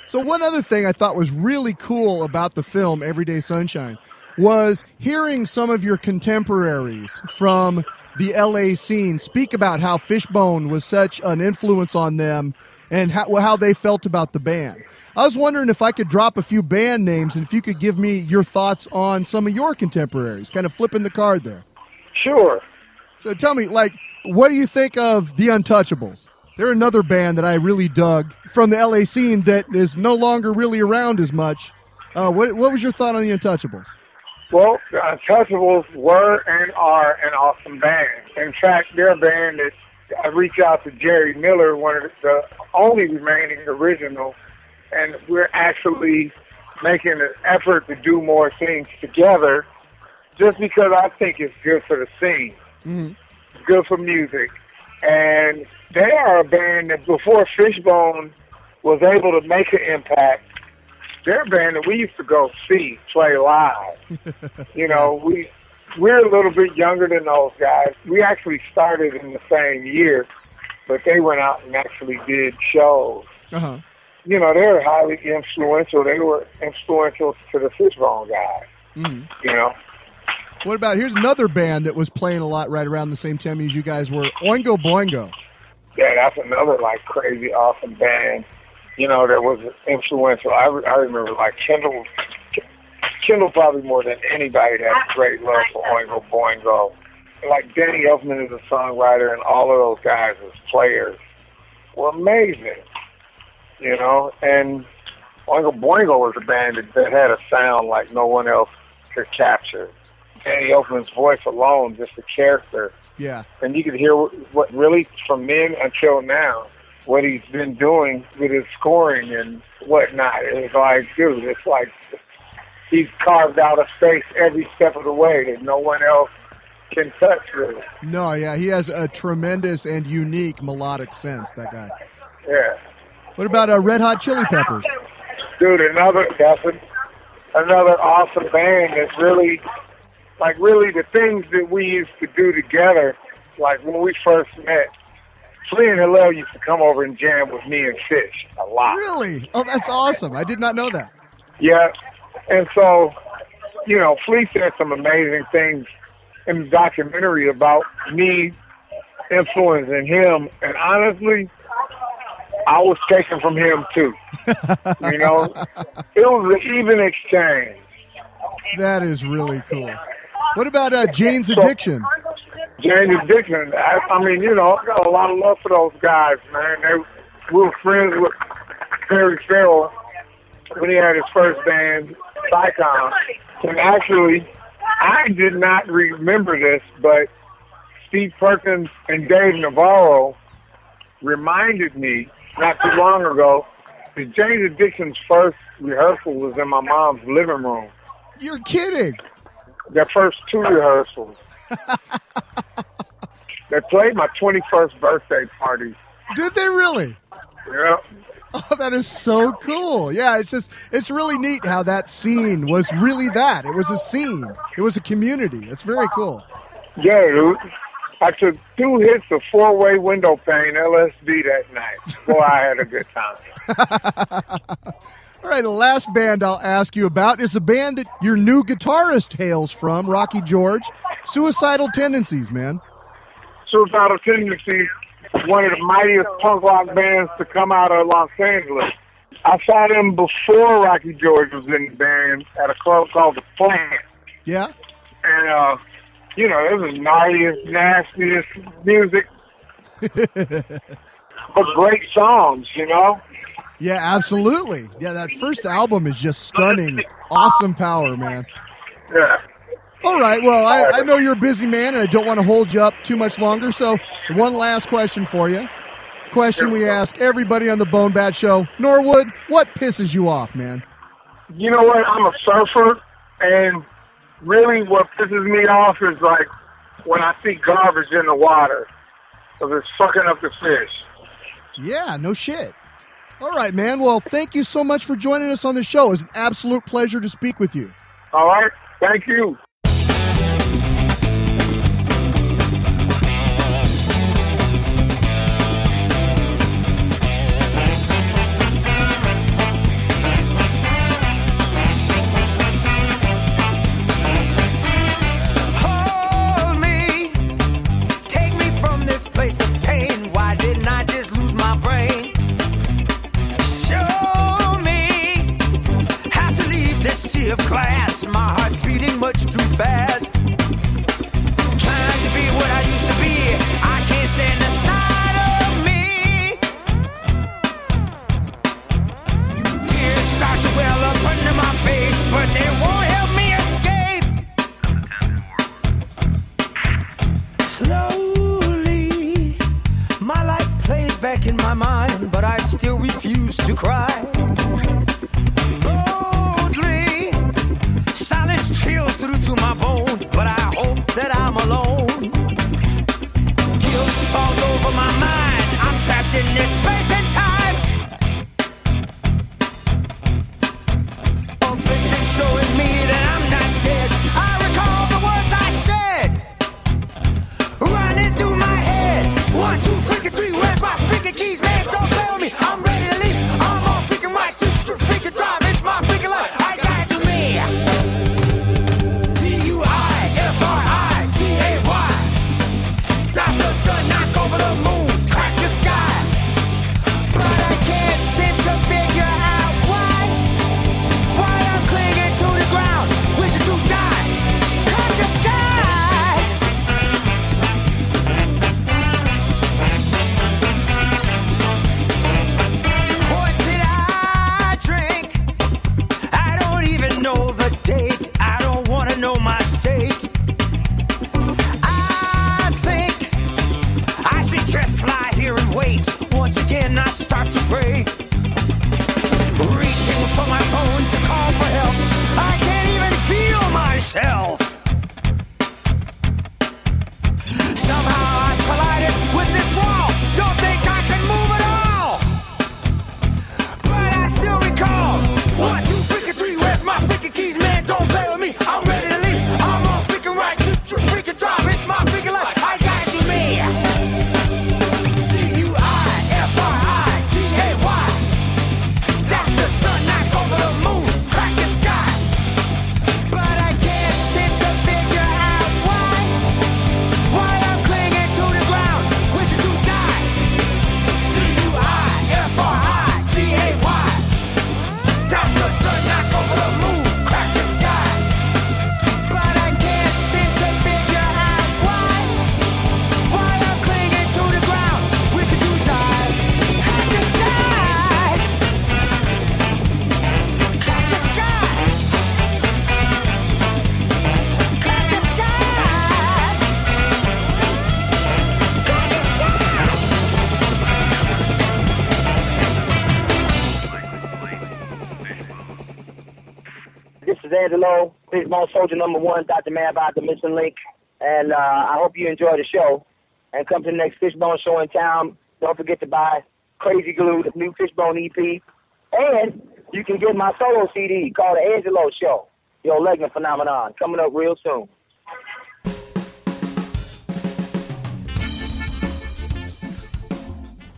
So one other thing I thought was really cool about the film Everyday Sunshine was hearing some of your contemporaries from the LA scene speak about how Fishbone was such an influence on them and how they felt about the band. I was wondering if I could drop a few band names and if you could give me your thoughts on some of your contemporaries, kind of flipping the card there. Sure. So tell me, like, what do you think of The Untouchables? They're another band that I really dug from the LA scene that is no longer really around as much. What was your thought on The Untouchables? Well, The Untouchables were and are an awesome band. In fact, they're a band that I reached out to Jerry Miller, one of the only remaining original, and we're actually making an effort to do more things together just because I think it's good for the scene. Mm-hmm. Good for music. And they are a band that before Fishbone was able to make an impact, they're a band that we used to go see play live. You know, we're a little bit younger than those guys. We actually started in the same year, but they went out and actually did shows. Uh-huh. You know, they were highly influential. They were influential to the Fishbone guys. Mm-hmm. You know? What about, here's another band that was playing a lot right around the same time as you guys were, Oingo Boingo. Yeah, that's another, like, crazy awesome band, you know, that was influential. I remember, like, Kendall probably more than anybody had a great love for Oingo Boingo. Like, Danny Elfman is a songwriter, and all of those guys as players were amazing, you know. And Oingo Boingo was a band that had a sound like no one else could capture. Danny Elfman's voice alone, just the character. Yeah. And you could hear what really, from then until now, what he's been doing with his scoring and whatnot. It's like, dude, it's like he's carved out a space every step of the way that no one else can touch, really. No, yeah, he has a tremendous and unique melodic sense, that guy. Yeah. What about Red Hot Chili Peppers? Dude, another awesome band that's really... Like, really, the things that we used to do together, like when we first met, Flea and Hillel used to come over and jam with me and Fish a lot. Really? Oh, that's awesome. I did not know that. Yeah. And so, you know, Flea said some amazing things in the documentary about me influencing him. And honestly, I was taken from him, too. You know? It was an even exchange. That is really cool. What about Jane's Addiction? Jane's Addiction. I mean, you know, I got a lot of love for those guys, man. We were friends with Perry Farrell when he had his first band, Psycon. And actually, I did not remember this, but Steve Perkins and Dave Navarro reminded me not too long ago that Jane's Addiction's first rehearsal was in my mom's living room. You're kidding. Their first two rehearsals. They played my 21st birthday party. Did they really? Yeah. Oh, that is so cool. Yeah, it's really neat how that scene was really that. It was a scene. It was a community. It's very cool. Yeah, dude. I took 2 hits of 4-way window pane LSD that night. Boy, I had a good time. All right, the last band I'll ask you about is the band that your new guitarist hails from, Rocky George, Suicidal Tendencies, man. Suicidal Tendencies, one of the mightiest punk rock bands to come out of Los Angeles. I saw them before Rocky George was in the band at a club called The Plant. Yeah. And, you know, it was the naughtiest, nastiest music. But great songs, you know? Yeah, absolutely. Yeah, that first album is just stunning. Awesome power, man. Yeah. All right, well, I know you're a busy man, and I don't want to hold you up too much longer, so one last question for you. Question we ask everybody on the Bone Bat Show. Norwood, what pisses you off, man? You know what? I'm a surfer, And really what pisses me off is like when I see garbage in the water. Because it's fucking up the fish. Yeah, no shit. All right, man. Well, thank you so much for joining us on the show. It's an absolute pleasure to speak with you. All right. Thank you. Of class, my heart's beating much too fast. Trying to be what I used to be, I can't stand the sight of me. Tears start to well up under my face, but they won't help me escape. Slowly, my life plays back in my mind, but I still refuse to cry. Silence chills through to my bones, but I hope that I'm alone. Guilt falls over my mind, I'm trapped in this space and time. A fiction showing me that I'm not dead. I recall the words I said, running through my head. 1, 2, freaking 3, where's my freaking keys, man? Don't bail me, I'm ready to leave. I'm all freaking right, to freaking drive, it's my freaking life. I got you, man. Sun, knock over the moon, crack the sky, but I can't seem to figure out why I'm clinging to the ground, wishing to die, crack the sky. What did I drink? I don't even know the date, I don't want to know my state. Just lie here and wait. Once again, I start to pray. Reaching for my phone to call for help. I can't even feel myself. Somehow I collided with this wall. Don't think I can move at all. But I still recall. 1, 2, freaking 3. Where's my freaking keys, man? Don't play with me. I'm ready to leave. I'm on freaking right. To freaking drive. It's my freaking life. I got you, man. Sun, knock over the moon, crack the sky, but I can't seem to figure out why I'm clinging to the ground, wishing to die. D-U-I-F-R-I-D-A-Y. That's the sun, knock over the moon, crack the sky, but I can't seem to figure out why I'm clinging to the ground, wishing to die. Crack the sky. This is Angelo, Fishbone Soldier #1, Dr. Man by the Missing Link, and I hope you enjoy the show. And come to the next Fishbone show in town. Don't forget to buy Crazy Glue, the new Fishbone EP, and you can get my solo CD called The Angelo Show, Your Legend Phenomenon, coming up real soon.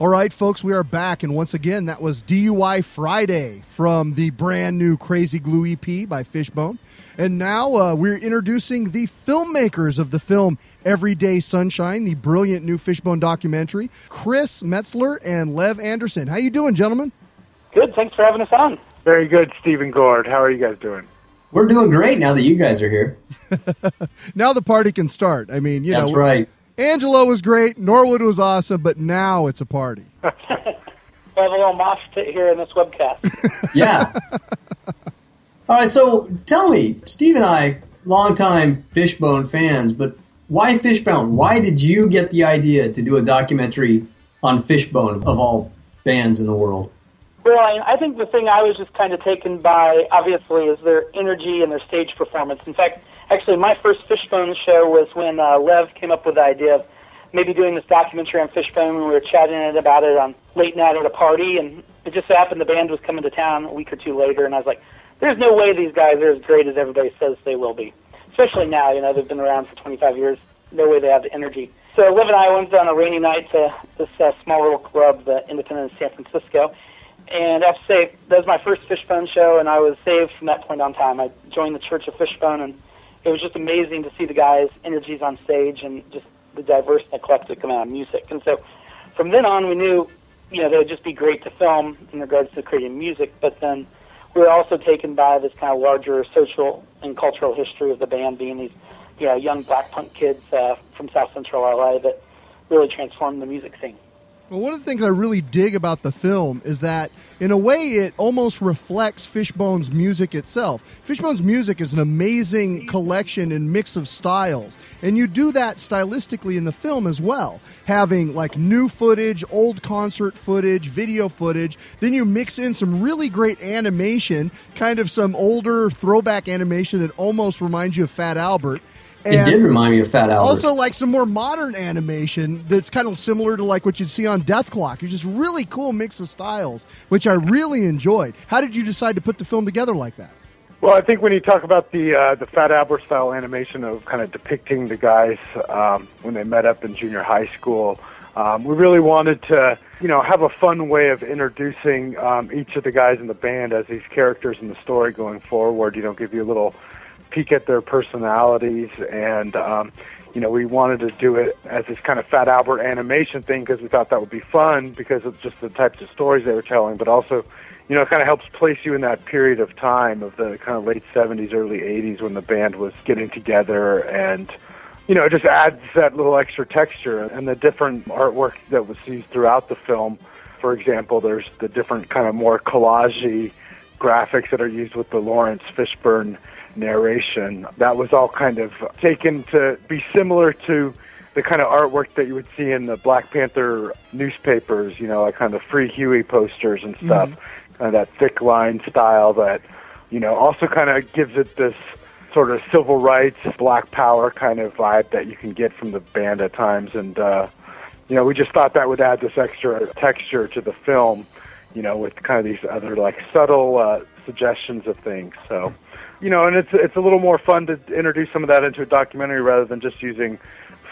All right, folks, we are back, and once again, that was DUI Friday from the brand new Crazy Glue EP by Fishbone. And now we're introducing the filmmakers of the film Everyday Sunshine, the brilliant new Fishbone documentary, Chris Metzler and Lev Anderson. How you doing, gentlemen? Good, thanks for having us on. Very good, Stephen Gord. How are you guys doing? We're doing great now that you guys are here. Now the party can start. I mean, you know. That's right. Angelo was great, Norwood was awesome, but now it's a party. We have a little mosh pit here in this webcast. Yeah. All right, so tell me, Steve and I, longtime Fishbone fans, but why Fishbone? Why did you get the idea to do a documentary on Fishbone, of all bands in the world? Well, I think the thing I was just kind of taken by, obviously, is their energy and their stage performance. In fact, actually, my first Fishbone show was when Lev came up with the idea of maybe doing this documentary on Fishbone. We were chatting about it on late night at a party, and it just so happened the band was coming to town a week or two later, and I was like, there's no way these guys are as great as everybody says they will be. Especially now, you know, they've been around for 25 years. No way they have the energy. So Liv and I went on a rainy night to this small little club, the Independent in San Francisco. And I have to say, that was my first Fishbone show, and I was saved from that point on time. I joined the Church of Fishbone, and it was just amazing to see the guys' energies on stage and just the diverse and eclectic amount of music. And so from then on, we knew, you know, they would just be great to film in regards to creating music, but then we were also taken by this kind of larger social and cultural history of the band being these, you know, young black punk kids from South Central LA that really transformed the music scene. Well, one of the things I really dig about the film is that, in a way, it almost reflects Fishbone's music itself. Fishbone's music is an amazing collection and mix of styles, and you do that stylistically in the film as well, having like new footage, old concert footage, video footage. Then you mix in some really great animation, kind of some older throwback animation that almost reminds you of Fat Albert. And it did remind me of Fat Albert. Also, like some more modern animation that's kind of similar to like what you'd see on Death Clock. It's just really cool mix of styles, which I really enjoyed. How did you decide to put the film together like that? Well, I think when you talk about the Fat Albert style animation of kind of depicting the guys when they met up in junior high school, we really wanted to, you know, have a fun way of introducing each of the guys in the band as these characters in the story going forward. You know, give you a little peek at their personalities, and you know, we wanted to do it as this kind of Fat Albert animation thing because we thought that would be fun because of just the types of stories they were telling, but also, you know, it kind of helps place you in that period of time of the kind of late 70s, early 80s when the band was getting together, and you know, it just adds that little extra texture. And the different artwork that was used throughout the film, for example, there's the different kind of more collage-y graphics that are used with the Lawrence Fishburne narration. That was all kind of taken to be similar to the kind of artwork that you would see in the Black Panther newspapers, you know, like kind of the Free Huey posters and stuff, kind of that thick line style that, you know, also kind of gives it this sort of civil rights, black power kind of vibe that you can get from the band at times. And, you know, we just thought that would add this extra texture to the film, you know, with kind of these other like subtle suggestions of things. So, you know, and it's a little more fun to introduce some of that into a documentary rather than just using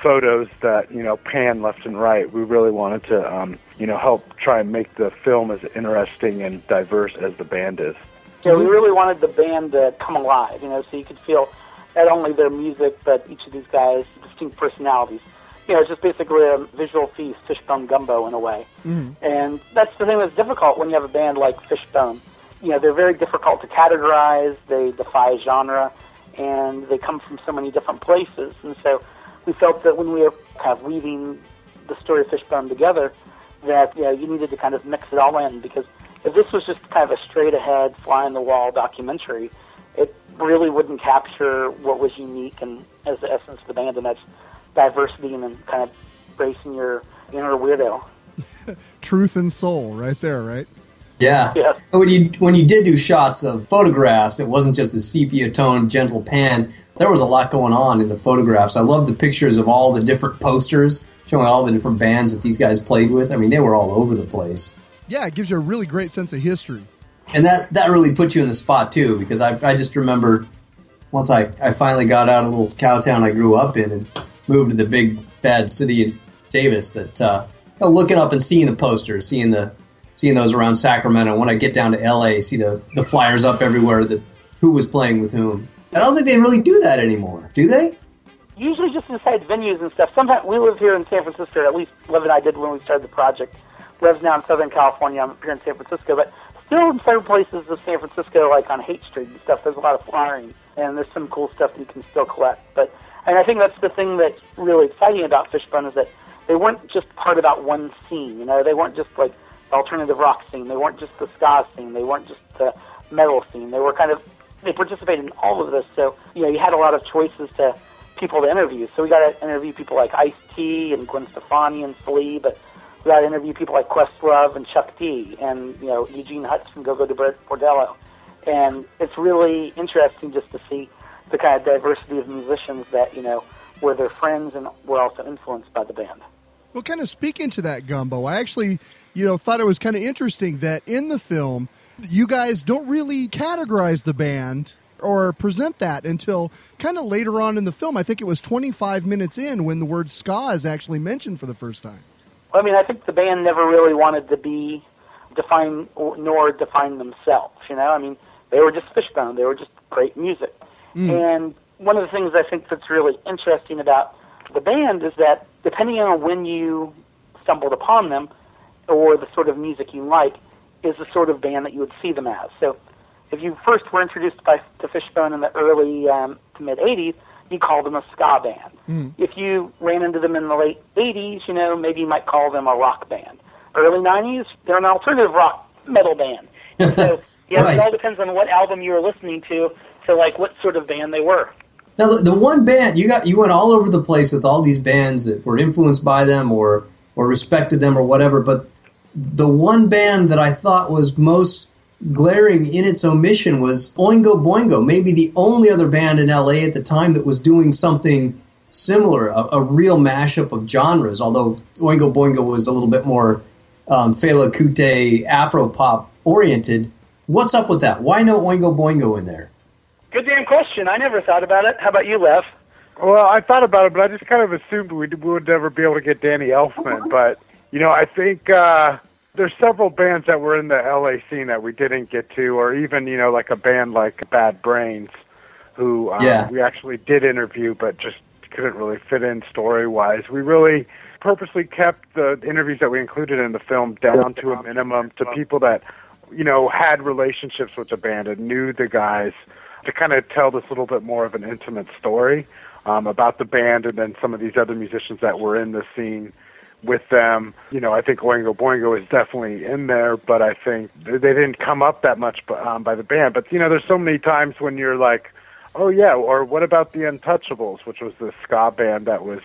photos that, you know, pan left and right. We really wanted to, you know, help try and make the film as interesting and diverse as the band is. Yeah, we really wanted the band to come alive, you know, so you could feel not only their music, but each of these guys' distinct personalities. You know, it's just basically a visual feast, Fishbone gumbo in a way. And that's the thing that's difficult when you have a band like Fishbone. You know, they're very difficult to categorize, they defy genre, and they come from so many different places. And so we felt that when we were kind of weaving the story of Fishbone together, that, you know, you needed to kind of mix it all in, because if this was just kind of a straight-ahead, fly-on-the-wall documentary, it really wouldn't capture what was unique and as the essence of the band, and that's diversity and kind of bracing your inner weirdo. Truth and soul right there, right? Yeah. When you did do shots of photographs, it wasn't just a sepia-toned, gentle pan. There was a lot going on in the photographs. I love the pictures of all the different posters showing all the different bands that these guys played with. I mean, they were all over the place. Yeah, it gives you a really great sense of history. And that really put you in the spot, too, because I just remember once I finally got out of the little cow town I grew up in and moved to the big, bad city of Davis, that looking up and seeing the posters, seeing those around Sacramento. When I get down to L.A., see the flyers up everywhere, that who was playing with whom. I don't think they really do that anymore, do they? Usually just inside venues and stuff. Sometimes we live here in San Francisco, at least Lev and I did when we started the project. Lev's now in Southern California, I'm here in San Francisco, but still in certain places of San Francisco, like on Haight Street and stuff, there's a lot of flying, and there's some cool stuff that you can still collect. But, and I think that's the thing that's really exciting about Fishbone is that they weren't just part about one scene, you know, they weren't just like alternative rock scene. They weren't just the ska scene. They weren't just the metal scene. They were kind of, they participated in all of this. So, you know, you had a lot of choices to people to interview. So we got to interview people like Ice-T and Gwen Stefani and Flea, but that interview people like Questlove and Chuck D and, you know, Eugene Hutz from Go Go to Bordello. And it's really interesting just to see the kind of diversity of musicians that, you know, were their friends and were also influenced by the band. Well, kind of speaking to that, Gumbo, I actually, you know, thought it was kind of interesting that in the film, you guys don't really categorize the band or present that until kind of later on in the film. I think it was 25 minutes in when the word ska is actually mentioned for the first time. I mean, I think the band never really wanted to be defined nor define themselves, you know? I mean, they were just Fishbone. They were just great music. Mm. And one of the things I think that's really interesting about the band is that depending on when you stumbled upon them or the sort of music you like is the sort of band that you would see them as. So if you first were introduced to Fishbone in the early to mid-'80s, you called them a ska band. Mm. If you ran into them in the late 80s, you know, maybe you might call them a rock band. Early 90s, they're an alternative rock metal band. And so yeah, right. It all depends on what album you were listening to like what sort of band they were. Now, the one band, you went all over the place with all these bands that were influenced by them or respected them or whatever, but the one band that I thought was most glaring in its omission was Oingo Boingo, maybe the only other band in L.A. at the time that was doing something similar, a real mashup of genres, although Oingo Boingo was a little bit more Fela Kuti, Afro-pop oriented. What's up with that? Why no Oingo Boingo in there? Good damn question. I never thought about it. How about you, Lev? Well, I thought about it, but I just kind of assumed we would never be able to get Danny Elfman. But, you know, I think there's several bands that were in the L.A. scene that we didn't get to, or even, you know, like a band like Bad Brains, who we actually did interview but just couldn't really fit in story-wise. We really purposely kept the interviews that we included in the film down to a minimum to people that, you know, had relationships with the band and knew the guys, to kind of tell this little bit more of an intimate story about the band and then some of these other musicians that were in the scene with them. You know, I think Oingo Boingo is definitely in there, but I think they didn't come up that much by the band. But, you know, there's so many times when you're like, oh, yeah, or what about the Untouchables, which was the ska band that was,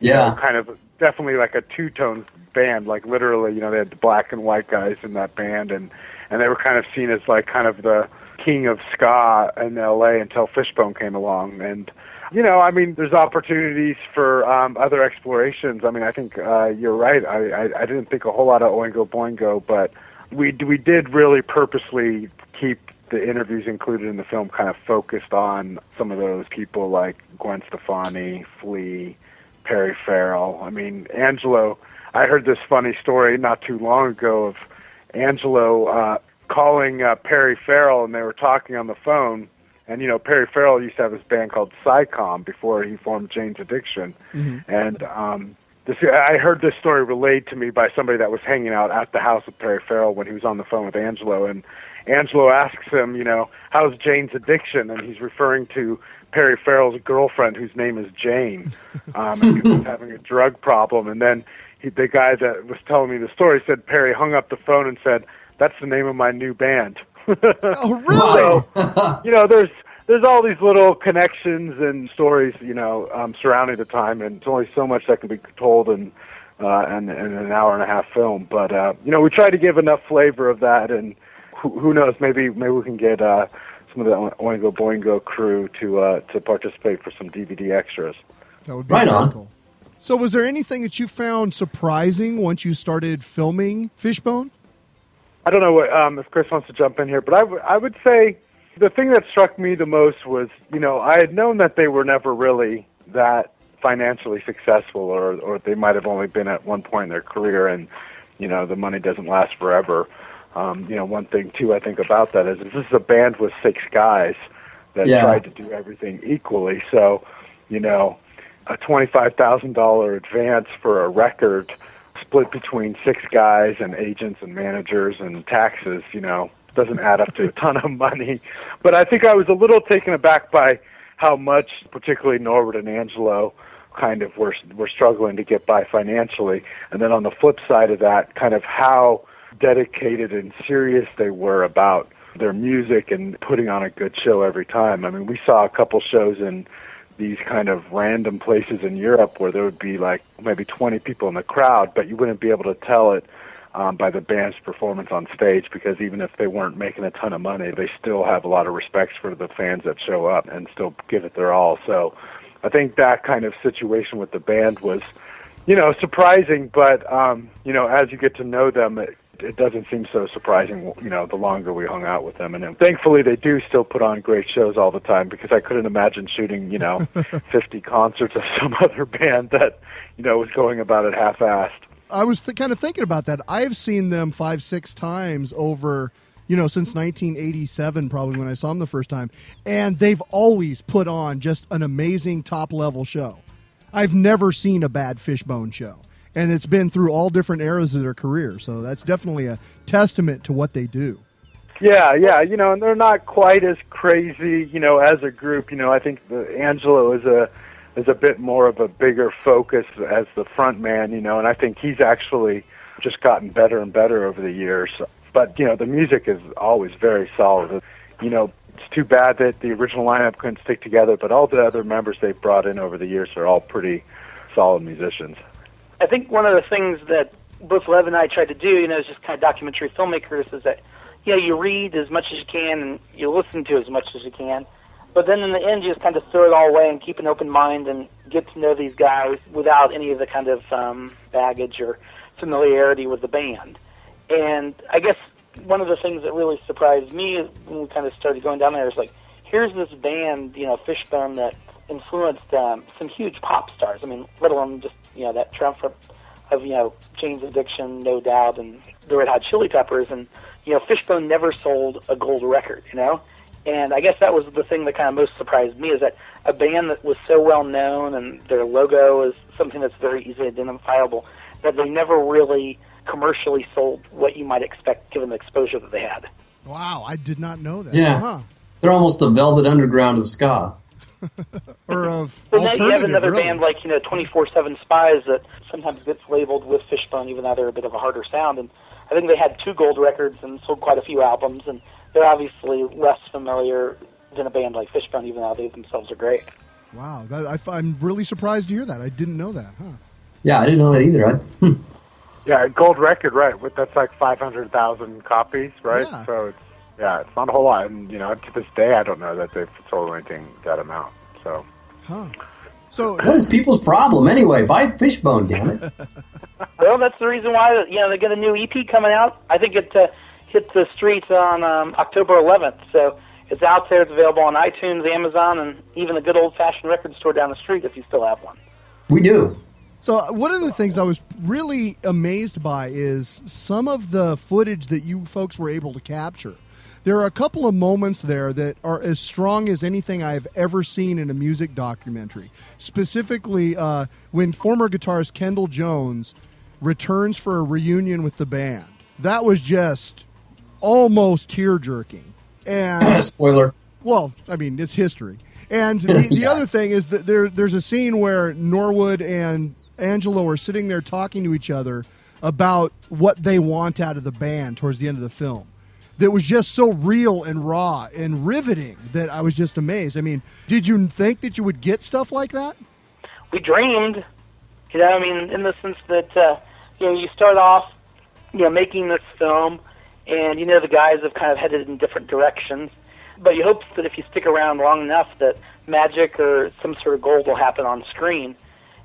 you know, kind of definitely like a two-tone band. Like, literally, you know, they had the black and white guys in that band, and they were kind of seen as like kind of the king of ska in L.A. until Fishbone came along. And, you know, I mean, there's opportunities for other explorations. I mean, I think you're right. I didn't think a whole lot of Oingo Boingo, but we did really purposely keep the interviews included in the film kind of focused on some of those people like Gwen Stefani, Flea, Perry Farrell. I mean, Angelo, I heard this funny story not too long ago of Angelo calling Perry Farrell, and they were talking on the phone, and, you know, Perry Farrell used to have this band called Psycom before he formed Jane's Addiction, mm-hmm. and I heard this story relayed to me by somebody that was hanging out at the house with Perry Farrell when he was on the phone with Angelo, and Angelo asks him, you know, how's Jane's Addiction, and he's referring to Perry Farrell's girlfriend, whose name is Jane, and he was having a drug problem, and then the guy that was telling me the story said Perry hung up the phone and said, "That's the name of my new band." Oh, really? So, you know, there's all these little connections and stories, you know, surrounding the time, and it's only so much that can be told in an hour and a half film. But you know, we try to give enough flavor of that, and who knows, maybe we can get some of the Oingo Boingo crew to participate for some DVD extras. That would be right on. Cool. So, was there anything that you found surprising once you started filming Fishbone? I don't know what, if Chris wants to jump in here, but I would say the thing that struck me the most was, you know, I had known that they were never really that financially successful, or they might have only been at one point in their career, and, you know, the money doesn't last forever. You know, one thing, too, I think about that is this is a band with six guys that tried to do everything equally. So, you know, a $25,000 advance for a record split between six guys and agents and managers and taxes, you know, doesn't add up to a ton of money. But I think I was a little taken aback by how much, particularly Norwood and Angelo, kind of were struggling to get by financially. And then on the flip side of that, kind of how dedicated and serious they were about their music and putting on a good show every time. I mean, we saw a couple shows in these kind of random places in Europe where there would be like maybe 20 people in the crowd, but you wouldn't be able to tell it by the band's performance on stage, because even if they weren't making a ton of money, they still have a lot of respect for the fans that show up and still give it their all. So I think that kind of situation with the band was, you know, surprising, but, you know, as you get to know them, it doesn't seem so surprising, you know, the longer we hung out with them. And thankfully they do still put on great shows all the time, because I couldn't imagine shooting, you know, 50 concerts of some other band that, you know, was going about it half-assed. I was kind of thinking about that. I've seen them 5-6 times over, you know, since 1987 probably, when I saw them the first time. And they've always put on just an amazing top-level show. I've never seen a bad Fishbone show. And it's been through all different eras of their career. So that's definitely a testament to what they do. Yeah. You know, and they're not quite as crazy, you know, as a group. You know, I think Angelo is a bit more of a bigger focus as the front man, you know, and I think he's actually just gotten better and better over the years. But, you know, the music is always very solid. You know, it's too bad that the original lineup couldn't stick together, but all the other members they've brought in over the years are all pretty solid musicians. I think one of the things that both Lev and I tried to do, you know, as just kind of documentary filmmakers, is that, you know, you read as much as you can and you listen to as much as you can, but then in the end you just kind of throw it all away and keep an open mind and get to know these guys without any of the kind of baggage or familiarity with the band. And I guess one of the things that really surprised me when we kind of started going down there is like, here's this band, you know, Fishbone, that influenced some huge pop stars. I mean, let alone just, you know, that triumvirate of, you know, Jane's Addiction, No Doubt, and the Red Hot Chili Peppers. And, you know, Fishbone never sold a gold record, you know? And I guess that was the thing that kind of most surprised me, is that a band that was so well known and their logo is something that's very easily identifiable, that they never really commercially sold what you might expect given the exposure that they had. Wow, I did not know that. Yeah. Uh-huh. They're almost the Velvet Underground of ska. Or of so now you have another really band like, you know, 24/7 Spies, that sometimes gets labeled with Fishbone, even though they're a bit of a harder sound. And I think they had 2 gold records and sold quite a few albums, and they're obviously less familiar than a band like Fishbone, even though they themselves are great. Wow, I'm really surprised to hear that. I didn't know that, huh? Yeah, I didn't know that either. Yeah, gold record, right? That's like 500,000 copies, right? Yeah. So it's, yeah, it's not a whole lot, and, you know, to this day, I don't know that they've sold anything that amount, so. Huh. So what is people's problem, anyway? Buy Fishbone, damn it. Well, that's the reason why, you know, they got a new EP coming out. I think it hit the streets on October 11th, so it's out there. It's available on iTunes, Amazon, and even the good old-fashioned record store down the street, if you still have one. We do. So one of the things I was really amazed by is some of the footage that you folks were able to capture. There are a couple of moments there that are as strong as anything I've ever seen in a music documentary. Specifically, when former guitarist Kendall Jones returns for a reunion with the band. That was just almost tear-jerking. And spoiler. Well, I mean, it's history. And the other thing is that there's a scene where Norwood and Angelo are sitting there talking to each other about what they want out of the band towards the end of the film. That was just so real and raw and riveting that I was just amazed. I mean, did you think that you would get stuff like that? We dreamed, you know, I mean, in the sense that, you know, you start off, you know, making this film, and, you know, the guys have kind of headed in different directions, but you hope that if you stick around long enough that magic or some sort of gold will happen on screen.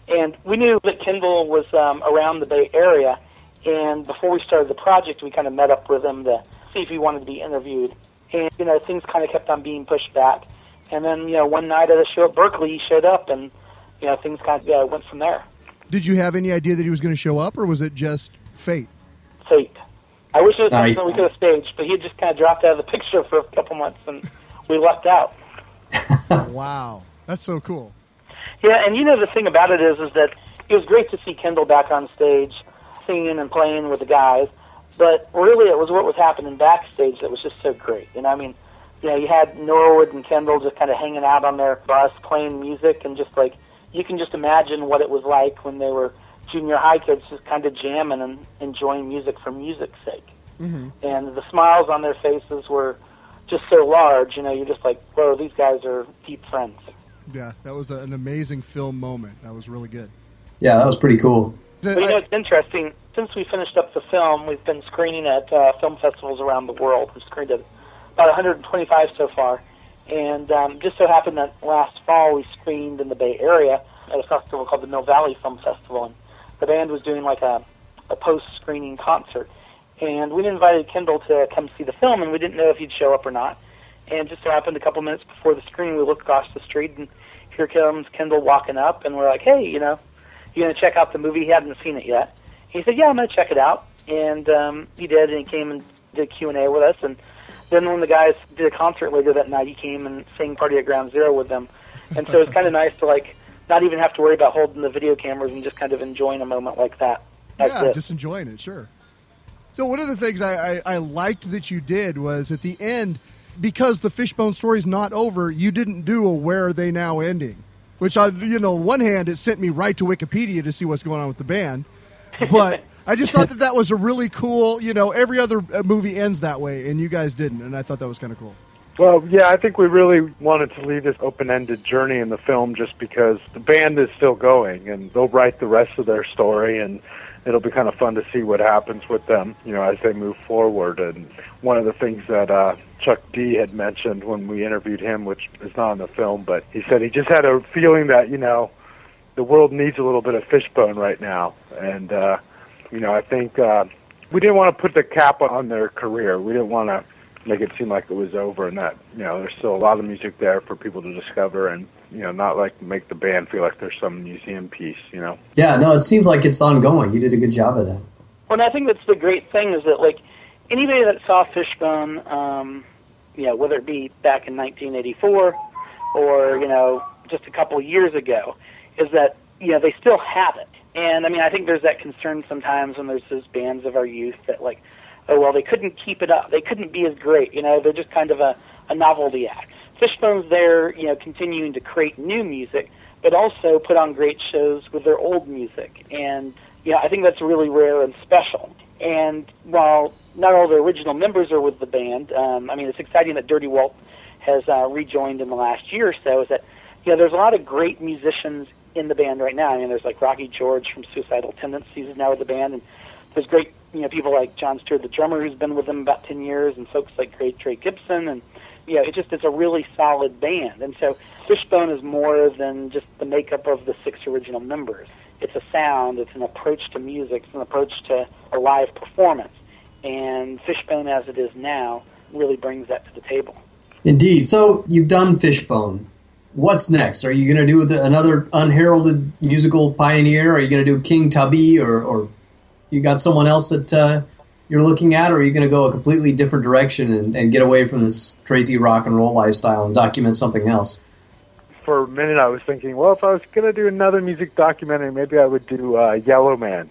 And we knew that Kendall was around the Bay Area, and before we started the project, we kind of met up with him to see if he wanted to be interviewed. And, you know, things kind of kept on being pushed back. And then, you know, one night at a show at Berkeley, he showed up, and, you know, things kind of went from there. Did you have any idea that he was going to show up, or was it just fate? Fate. I wish it was something we could have staged, but he had just kind of dropped out of the picture for a couple months, and we lucked out. Wow. That's so cool. Yeah, and, you know, the thing about it is that it was great to see Kendall back on stage, singing and playing with the guys. But really, it was what was happening backstage that was just so great. And I mean, you know, you had Norwood and Kendall just kind of hanging out on their bus, playing music, and just like, you can just imagine what it was like when they were junior high kids, just kind of jamming and enjoying music for music's sake. Mm-hmm. And the smiles on their faces were just so large, you know, you're just like, whoa, these guys are deep friends. Yeah, that was an amazing film moment. That was really good. Yeah, that was pretty cool. Well, you know, it's interesting. Since we finished up the film, we've been screening at film festivals around the world. We've screened at about 125 so far. And just so happened that last fall we screened in the Bay Area at a festival called the Mill Valley Film Festival. And the band was doing like a post-screening concert. And we'd invited Kendall to come see the film, and we didn't know if he'd show up or not. And just so happened a couple minutes before the screening, we looked across the street, and here comes Kendall walking up, and we're like, hey, you know, you going to check out the movie? He hadn't seen it yet. He said, yeah, I'm going to check it out. And he did, and he came and did Q&A with us. And then when the guys did a concert later that night, he came and sang Party at Ground Zero with them. And so it's kind of nice to, like, not even have to worry about holding the video cameras and just kind of enjoying a moment like that. That's it. Just enjoying it, sure. So one of the things I liked that you did was at the end, because the Fishbone story's not over, you didn't do a where are they now ending, which, on one hand, it sent me right to Wikipedia to see what's going on with the band. But I just thought that was a really cool, every other movie ends that way, and you guys didn't, and I thought that was kind of cool. Well, yeah, I think we really wanted to leave this open-ended journey in the film just because the band is still going, and they'll write the rest of their story, and it'll be kind of fun to see what happens with them, as they move forward. And one of the things that Chuck D had mentioned when we interviewed him, which is not in the film, but he said he just had a feeling that, the world needs a little bit of Fishbone right now. And, I think we didn't want to put the cap on their career. We didn't want to make it seem like it was over and that, there's still a lot of music there for people to discover and, not like make the band feel like there's some museum piece, Yeah, no, it seems like it's ongoing. You did a good job of that. Well, and I think that's the great thing is that, like, anybody that saw Fishbone, whether it be back in 1984 or, just a couple of years ago, is that, they still have it. And, I mean, I think there's that concern sometimes when there's those bands of our youth that, like, oh, well, they couldn't keep it up. They couldn't be as great. They're just kind of a novelty act. Fishbone's there, continuing to create new music, but also put on great shows with their old music. And, I think that's really rare and special. And while not all the original members are with the band, it's exciting that Dirty Walt has rejoined in the last year or so, is that, there's a lot of great musicians in the band right now. I mean, there's like Rocky George from Suicidal Tendencies is now with the band, and there's great, people like John Stewart, the drummer, who's been with them about 10 years, and folks like great Trey Gibson, and, it's a really solid band. And so Fishbone is more than just the makeup of the 6 original members. It's a sound, it's an approach to music, it's an approach to a live performance. And Fishbone as it is now really brings that to the table. Indeed. So you've done Fishbone. What's next? Are you going to do another unheralded musical pioneer? Are you going to do King Tubby? Or you got someone else that you're looking at? Or are you going to go a completely different direction and get away from this crazy rock and roll lifestyle and document something else? For a minute I was thinking, well, if I was going to do another music documentary, maybe I would do Yellow Man.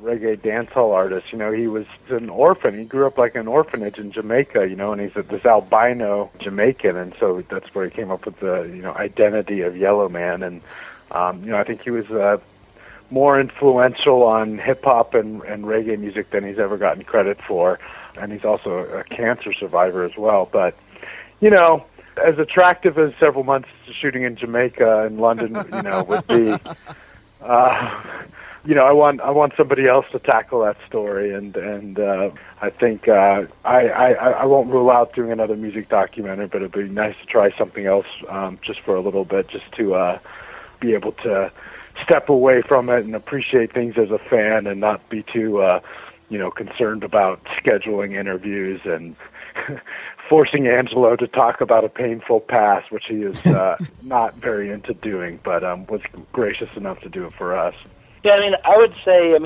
Reggae dancehall artist. He was an orphan. He grew up like an orphanage in Jamaica, and he's this albino Jamaican, and so that's where he came up with the identity of Yellow Man. And I think he was more influential on hip hop and reggae music than he's ever gotten credit for, and he's also a cancer survivor as well. But as attractive as several months shooting in Jamaica and London, would be. I want somebody else to tackle that story, and I think I won't rule out doing another music documentary, but it'd be nice to try something else just for a little bit, just to be able to step away from it and appreciate things as a fan, and not be too concerned about scheduling interviews and forcing Angelo to talk about a painful past, which he is not very into doing, but was gracious enough to do it for us. Yeah, I would say,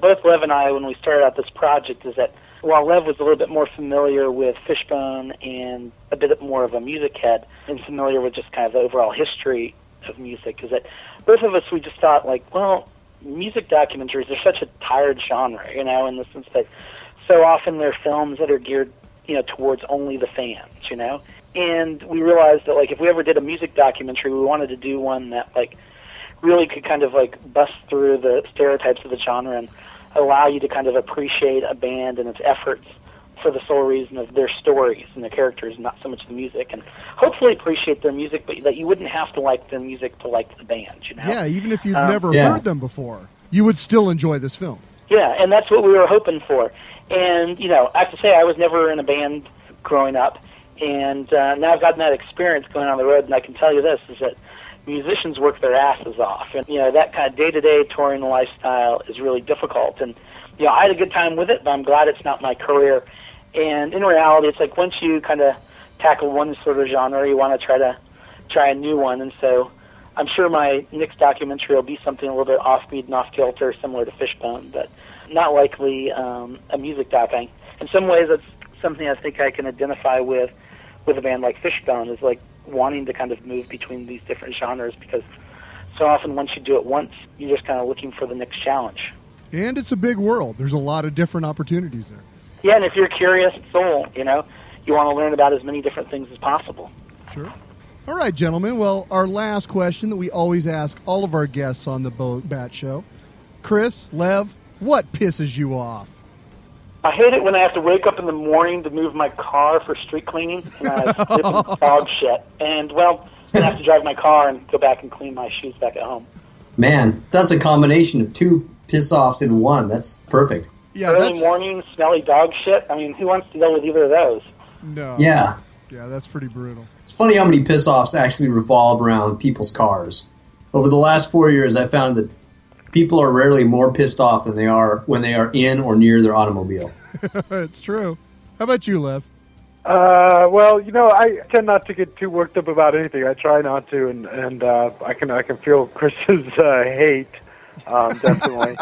both Lev and I, when we started out this project, is that while Lev was a little bit more familiar with Fishbone and a bit more of a music head and familiar with just kind of the overall history of music, is that both of us, we just thought, like, well, music documentaries are such a tired genre, in the sense that so often they're films that are geared, towards only the fans, And we realized that, like, if we ever did a music documentary, we wanted to do one that, like, really could kind of like bust through the stereotypes of the genre and allow you to kind of appreciate a band and its efforts for the sole reason of their stories and their characters, not so much the music, and hopefully appreciate their music, but that you wouldn't have to like their music to like the band, you know? Yeah, even if you've never heard them before, you would still enjoy this film. Yeah, and that's what we were hoping for. And, you know, I have to say, I was never in a band growing up, and now I've gotten that experience going on the road, and I can tell you this, is that musicians work their asses off, and, you know, that kind of day-to-day touring lifestyle is really difficult, and, you know, I had a good time with it, but I'm glad it's not my career. And in reality, it's like once you kind of tackle one sort of genre, you want to try a new one. And so I'm sure my next documentary will be something a little bit offbeat and off-kilter, similar to Fishbone, but not likely a music doc. In some ways, that's something I think I can identify with a band like Fishbone, is like wanting to kind of move between these different genres, because so often once you do it once, you're just kind of looking for the next challenge. And it's a big world. There's a lot of different opportunities there. Yeah, and if you're a curious soul, you know, you want to learn about as many different things as possible. Sure. All right, gentlemen. Well, our last question that we always ask all of our guests on the Bo Bat Show. Chris, Lev, what pisses you off? I hate it when I have to wake up in the morning to move my car for street cleaning, and I dip in dog shit. And, well, I have to drive my car and go back and clean my shoes back at home. Man, that's a combination of two piss-offs in one. That's perfect. Yeah, early morning, smelly dog shit. I mean, who wants to deal with either of those? No. Yeah. Yeah, that's pretty brutal. It's funny how many piss-offs actually revolve around people's cars. Over the last 4 years, I found that people are rarely more pissed off than they are when they are in or near their automobile. It's true. How about you, Lev? Well, you know, I tend not to get too worked up about anything. I try not to, and I can feel Chris's hate, definitely.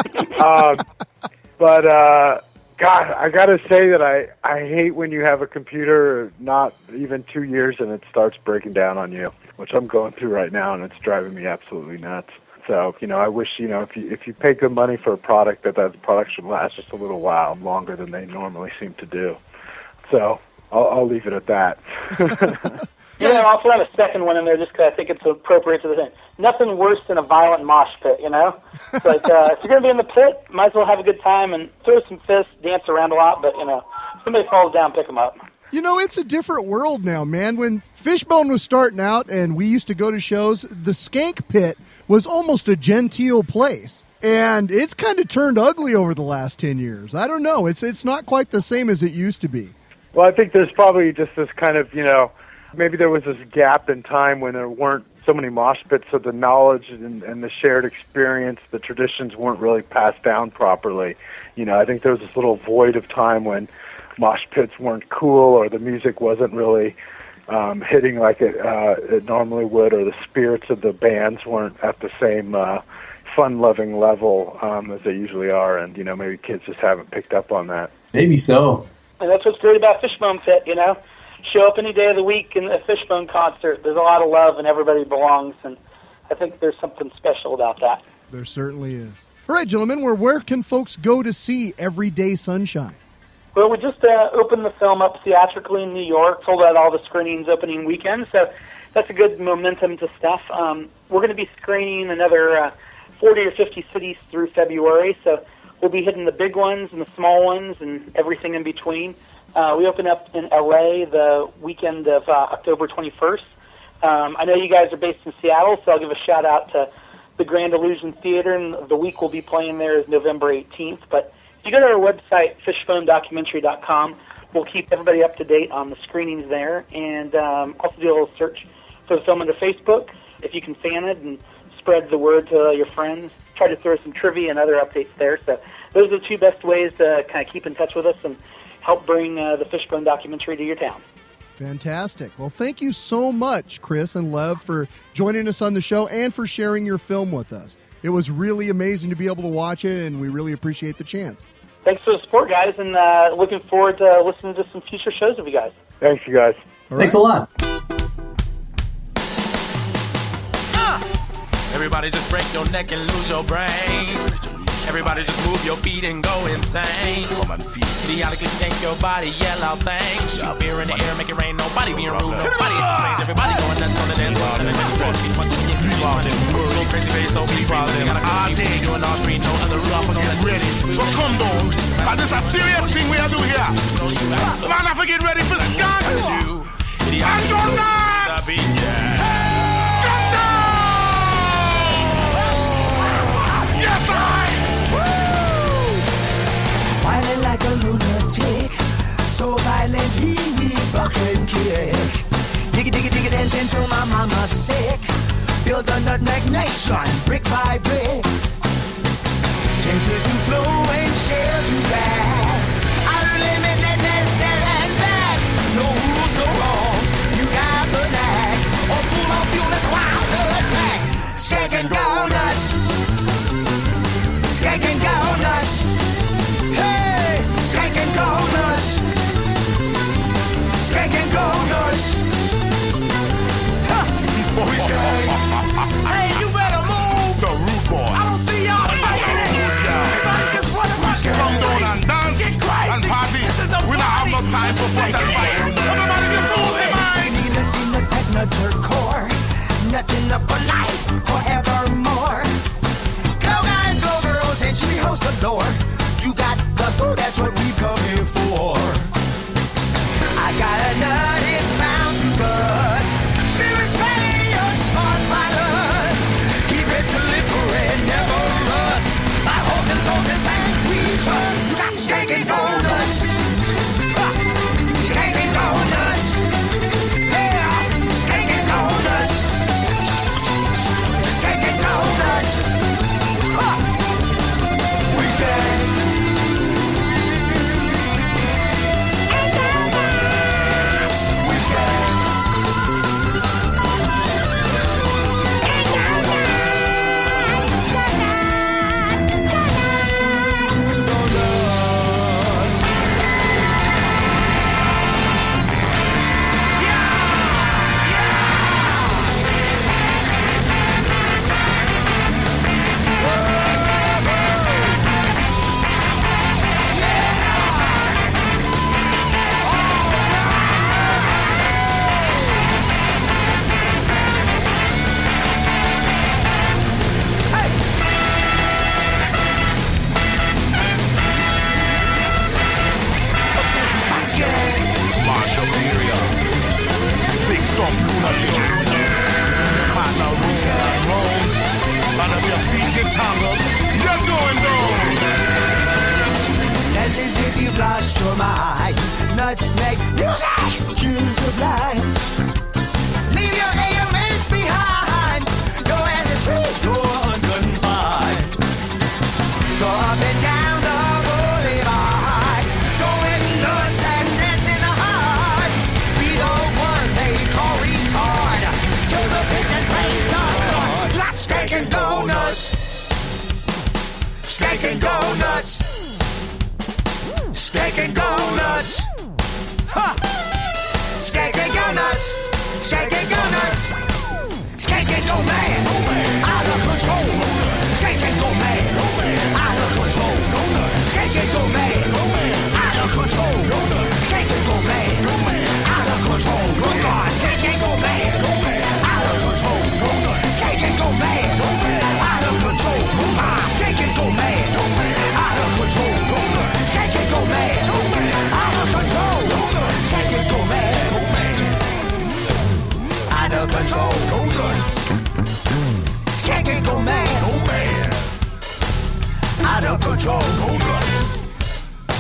But, God, I got to say that I hate when you have a computer not even 2 years and it starts breaking down on you, which I'm going through right now, and it's driving me absolutely nuts. So, you know, I wish, you know, if you pay good money for a product, that product should last just a little while longer than they normally seem to do. So I'll leave it at that. You know, I'll put out a second one in there just because I think it's appropriate to the thing. Nothing worse than a violent mosh pit, you know? It's like, if you're going to be in the pit, might as well have a good time and throw some fists, dance around a lot, but, you know, if somebody falls down, pick them up. You know, it's a different world now, man. When Fishbone was starting out and we used to go to shows, the skank pit was almost a genteel place. And it's kind of turned ugly over the last 10 years. I don't know. It's not quite the same as it used to be. Well, I think there's probably just this kind of, you know, maybe there was this gap in time when there weren't so many mosh pits, so the knowledge and the shared experience, the traditions weren't really passed down properly. You know, I think there was this little void of time when mosh pits weren't cool, or the music wasn't really hitting like it normally would, or the spirits of the bands weren't at the same fun-loving level as they usually are, and, you know, maybe kids just haven't picked up on that. Maybe so. And that's what's great about Fishbone Pit, you know? Show up any day of the week in a Fishbone concert. There's a lot of love and everybody belongs, and I think there's something special about that. There certainly is. All right, gentlemen, where can folks go to see Everyday Sunshine? Well, we just opened the film up theatrically in New York, sold out all the screenings opening weekend, so that's a good momentum to stuff. We're going to be screening another 40 or 50 cities through February, so we'll be hitting the big ones and the small ones and everything in between. We open up in L.A. the weekend of October 21st. I know you guys are based in Seattle, so I'll give a shout-out to the Grand Illusion Theater, and the week we'll be playing there is November 18th. But if you go to our website, fishbonedocumentary.com, we'll keep everybody up to date on the screenings there, and also do a little search for the film under Facebook. If you can fan it and spread the word to your friends, try to throw some trivia and other updates there. So those are the two best ways to kind of keep in touch with us and help bring the Fishbone documentary to your town. Fantastic. Well, thank you so much, Chris and Lev, for joining us on the show and for sharing your film with us. It was really amazing to be able to watch it, and we really appreciate the chance. Thanks for the support, guys, and looking forward to listening to some future shows with you guys. Thanks, you guys. All right. Thanks a lot. Everybody just break your neck and lose your brain. Everybody just move your feet and go insane. Idiotically shake your body, yell out thanks. Shoot beer in the air, make it rain. Nobody being rude, nobody explains. Everybody going nuts on the dance floor. Crazy face, so be problem. I take doing all three, no other rough and all ready. So come on, cause this is a serious thing we are doing here. Man, I forget ready for this guy. And go nuts. Yes, I! Woo! Whining like a lunatic, so violent he fucking kick. Diggy, dancing till my mama's sick. Build a nutmeg nation, brick by brick. Chances to flow and share to bad. I'll limit that there and back. No rules, no wrongs, you got the knack. Or pull up you this wild attack. Shaking down nuts. Skankin' donuts, hey! Skankin' donuts, skankin' donuts. Ha! Hey, you better move. The root boy. I don't see y'all fighting in here. Everybody just wanna watch it. Come down and dance and party. We don't have no time for fuss and fight. Everybody just lose their mind. We need a team that pack not her core. Nothing up for life forevermore. Century host galore. You got the door, that's what we've come here for. I got a nut, it's bound to bust. Spirits pay your smart by lust. Keep it slippery, never rust. By holes and poses that we trust. You got skanking donuts. Skanking donuts. Yeah, skanking donuts. Skanking donuts.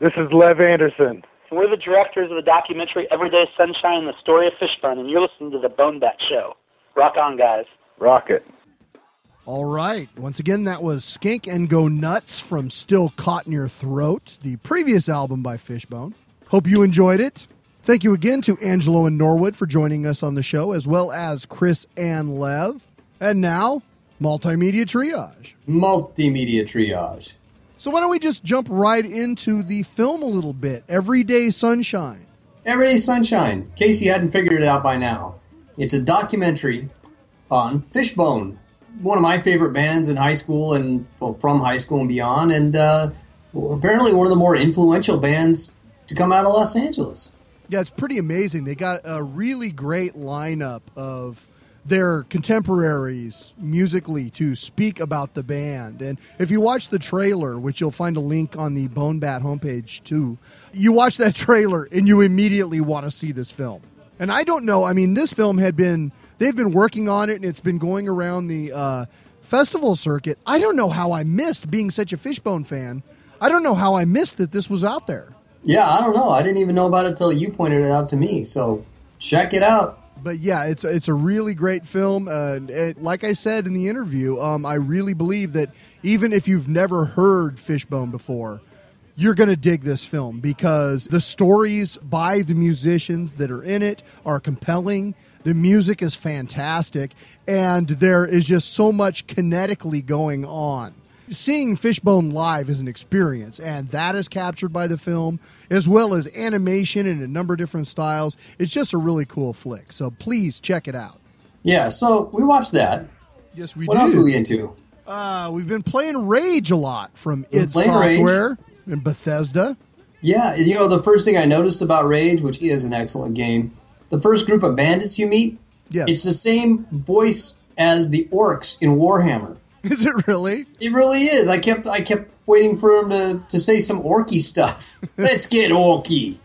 This is Lev Anderson. And we're the directors of the documentary Everyday Sunshine: The Story of Fishbone, and you're listening to The Bone Bat Show. Rock on, guys. Rock it. All right. Once again, that was Skink and Go Nuts from Still Caught in Your Throat, the previous album by Fishbone. Hope you enjoyed it. Thank you again to Angelo and Norwood for joining us on the show, as well as Chris and Lev. And now, Multimedia Triage. Multimedia Triage. So why don't we just jump right into the film a little bit. Everyday Sunshine. Everyday Sunshine. In case you hadn't figured it out by now. It's a documentary on Fishbone, one of my favorite bands in high school and from high school and beyond, and apparently one of the more influential bands to come out of Los Angeles. Yeah, it's pretty amazing. They got a really great lineup of their contemporaries musically to speak about the band. And if you watch the trailer, which you'll find a link on the Bone Bat homepage too, you watch that trailer and you immediately want to see this film. And I don't know, I mean, this film had been, they've been working on it and it's been going around the festival circuit. I don't know how I missed being such a Fishbone fan. I don't know how I missed that this was out there. Yeah, I don't know. I didn't even know about it until you pointed it out to me. So check it out. But yeah, it's a really great film. Like I said in the interview, I really believe that even if you've never heard Fishbone before, you're going to dig this film because the stories by the musicians that are in it are compelling. The music is fantastic. And there is just so much kinetically going on. Seeing Fishbone live is an experience, and that is captured by the film, as well as animation in a number of different styles. It's just a really cool flick, so please check it out. Yeah, so we watched that. Yes, we did. What else were we into? We've been playing Rage a lot from id Software and Bethesda. Yeah, you know, the first thing I noticed about Rage, which is an excellent game, the first group of bandits you meet, yes, it's the same voice as the orcs in Warhammer. Is it really? It really is. I kept waiting for him to say some orky stuff. Let's get orky.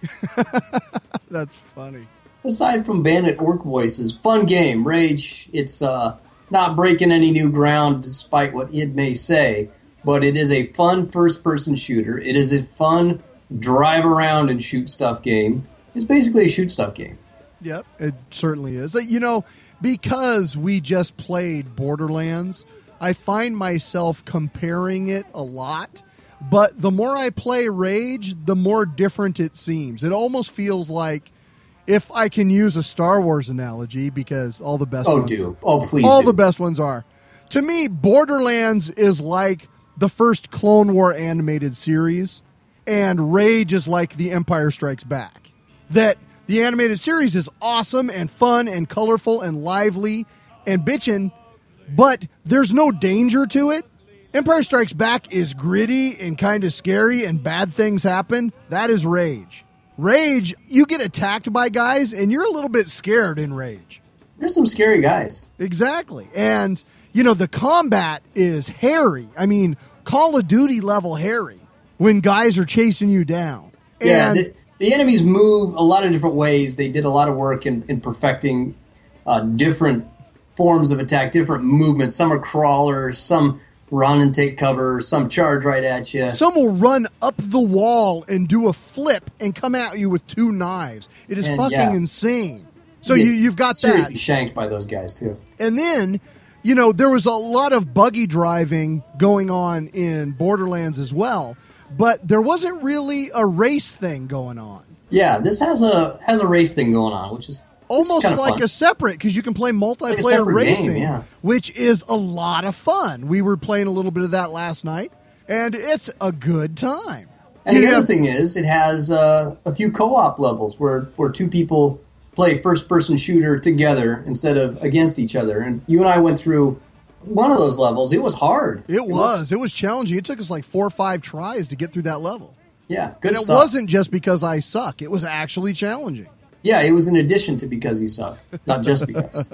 That's funny. Aside from bandit orc voices, fun game, Rage. It's not breaking any new ground despite what id may say, but it is a fun first-person shooter. It is a fun drive-around-and-shoot-stuff game. It's basically a shoot-stuff game. Yep, it certainly is. You know, because we just played Borderlands, I find myself comparing it a lot, but the more I play Rage, the more different it seems. It almost feels like, if I can use a Star Wars analogy, because all the best ones... the best ones are. To me, Borderlands is like the first Clone War animated series, and Rage is like The Empire Strikes Back. That the animated series is awesome and fun and colorful and lively and bitchin', but there's no danger to it. Empire Strikes Back is gritty and kind of scary and bad things happen. That is Rage. Rage, you get attacked by guys and you're a little bit scared in Rage. There's some scary guys. Exactly. And, you know, the combat is hairy. I mean, Call of Duty level hairy when guys are chasing you down. Yeah, and the enemies move a lot of different ways. They did a lot of work in perfecting different forms of attack, different movements. Some are crawlers, some run and take cover, some charge right at you. Some will run up the wall and do a flip and come at you with two knives. It is insane. So you've got seriously that. Seriously shanked by those guys, too. And then, you know, there was a lot of buggy driving going on in Borderlands as well, but there wasn't really a race thing going on. Yeah, this has a race thing going on, which is almost like fun. A separate, because you can play multiplayer racing, game, yeah, which is a lot of fun. We were playing a little bit of that last night, and it's a good time. And the other thing is, it has a few co-op levels where two people play first-person shooter together instead of against each other. And you and I went through one of those levels. It was hard. It was challenging. It took us like 4 or 5 tries to get through that level. Yeah, good stuff. And it wasn't just because I suck. It was actually challenging. Yeah, it was in addition to because you suck, not just because.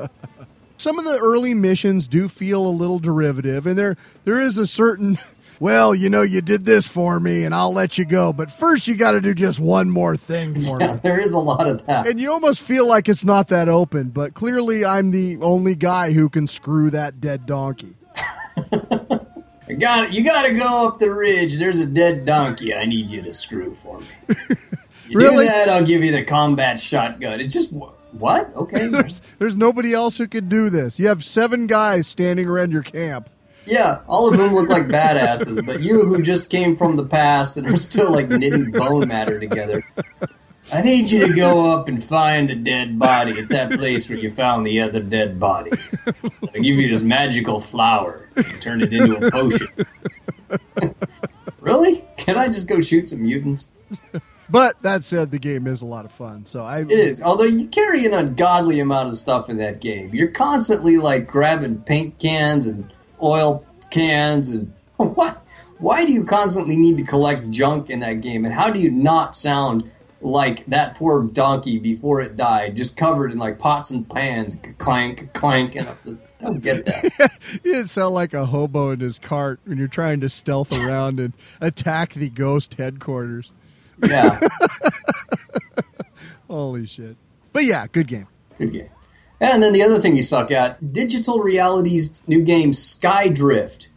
Some of the early missions do feel a little derivative, and there is a certain, well, you know, you did this for me, and I'll let you go, but first you got to do just one more thing for me. There is a lot of that. And you almost feel like it's not that open, but clearly I'm the only guy who can screw that dead donkey. You got to go up the ridge. There's a dead donkey I need you to screw for me. You really? Do that, I'll give you the combat shotgun. It's just, what? Okay. There's nobody else who could do this. You have 7 guys standing around your camp. Yeah, all of them look like badasses, but you who just came from the past and are still like knitting bone matter together. I need you to go up and find a dead body at that place where you found the other dead body. I'll give you this magical flower and turn it into a potion. Really? Can I just go shoot some mutants? But that said, the game is a lot of fun. So It is, although you carry an ungodly amount of stuff in that game. You're constantly like grabbing paint cans and oil cans and what? Why do you constantly need to collect junk in that game? And how do you not sound like that poor donkey before it died, just covered in like pots and pans, clank, clank, and I don't get that. You sound like a hobo in his cart when you're trying to stealth around and attack the ghost headquarters. Yeah. Holy shit. But yeah, good game. Good game. And then the other thing you suck at, Digital Reality's new game Skydrift,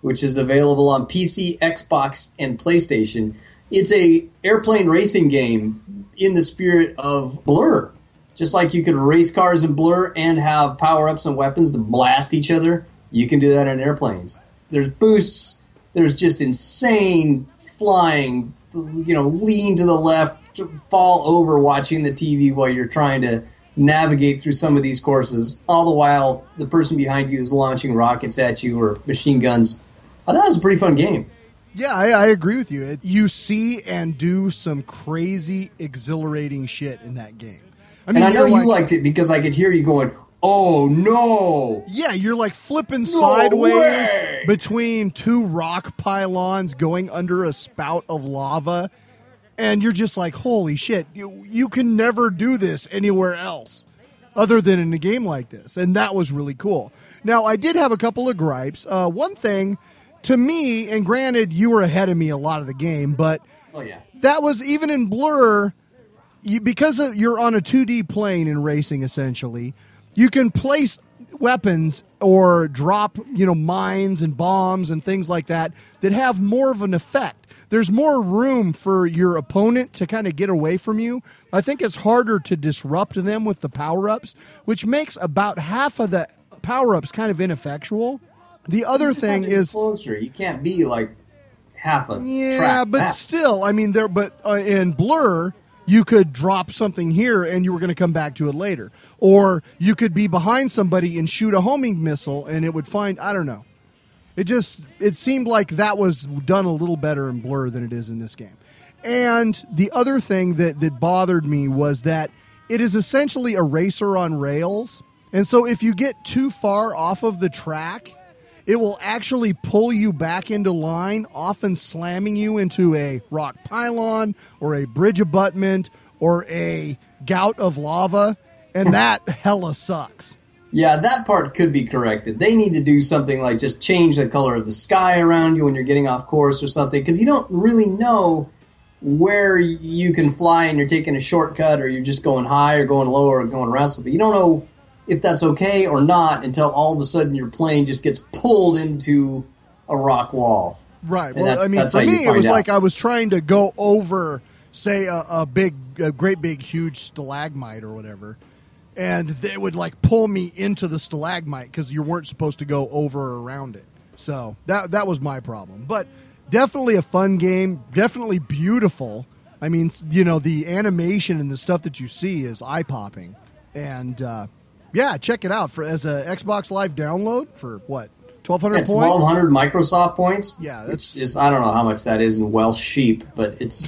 which is available on PC, Xbox, and PlayStation. It's a airplane racing game in the spirit of Blur. Just like you could race cars in Blur and have power-ups and weapons to blast each other, you can do that in airplanes. There's boosts. There's just insane flying, you know, lean to the left, fall over watching the TV while you're trying to navigate through some of these courses. All the while, the person behind you is launching rockets at you or machine guns. I thought it was a pretty fun game. Yeah, I agree with you. You see and do some crazy, exhilarating shit in that game. I mean, and I know you liked it because I could hear you going, oh, no. Yeah, you're like flipping sideways between two rock pylons going under a spout of lava. And you're just like, holy shit, you can never do this anywhere else other than in a game like this. And that was really cool. Now, I did have a couple of gripes. One thing... to me, and granted, you were ahead of me a lot of the game, but that was even in Blur, because you're on a 2D plane in racing, essentially, you can place weapons or drop, you know, mines and bombs and things like that that have more of an effect. There's more room for your opponent to kind of get away from you. I think it's harder to disrupt them with the power-ups, which makes about half of the power-ups kind of ineffectual. The other thing is closer. You can't be like half a track but back. Still, I mean, in Blur, you could drop something here and you were going to come back to it later, or you could be behind somebody and shoot a homing missile and it would find. I don't know. It seemed like that was done a little better in Blur than it is in this game. And the other thing that bothered me was that it is essentially a racer on rails, and so if you get too far off of the track, it will actually pull you back into line, often slamming you into a rock pylon or a bridge abutment or a gout of lava, and that hella sucks. Yeah, that part could be corrected. They need to do something like just change the color of the sky around you when you're getting off course or something, because you don't really know where you can fly and you're taking a shortcut or you're just going high or going low or going around something. You don't know if that's okay or not until all of a sudden your plane just gets pulled into a rock wall. Right. Well, I mean, for me, it was like I was trying to go over, say, a great big huge stalagmite or whatever, and they would like pull me into the stalagmite because you weren't supposed to go over or around it. So that was my problem. But definitely a fun game, definitely beautiful. I mean, you know, the animation and the stuff that you see is eye-popping. And... yeah, check it out as a Xbox Live download for, what, 1,200 points? 1,200 Microsoft points. Yeah, that's... I don't know how much that is in Welsh sheep, but it's...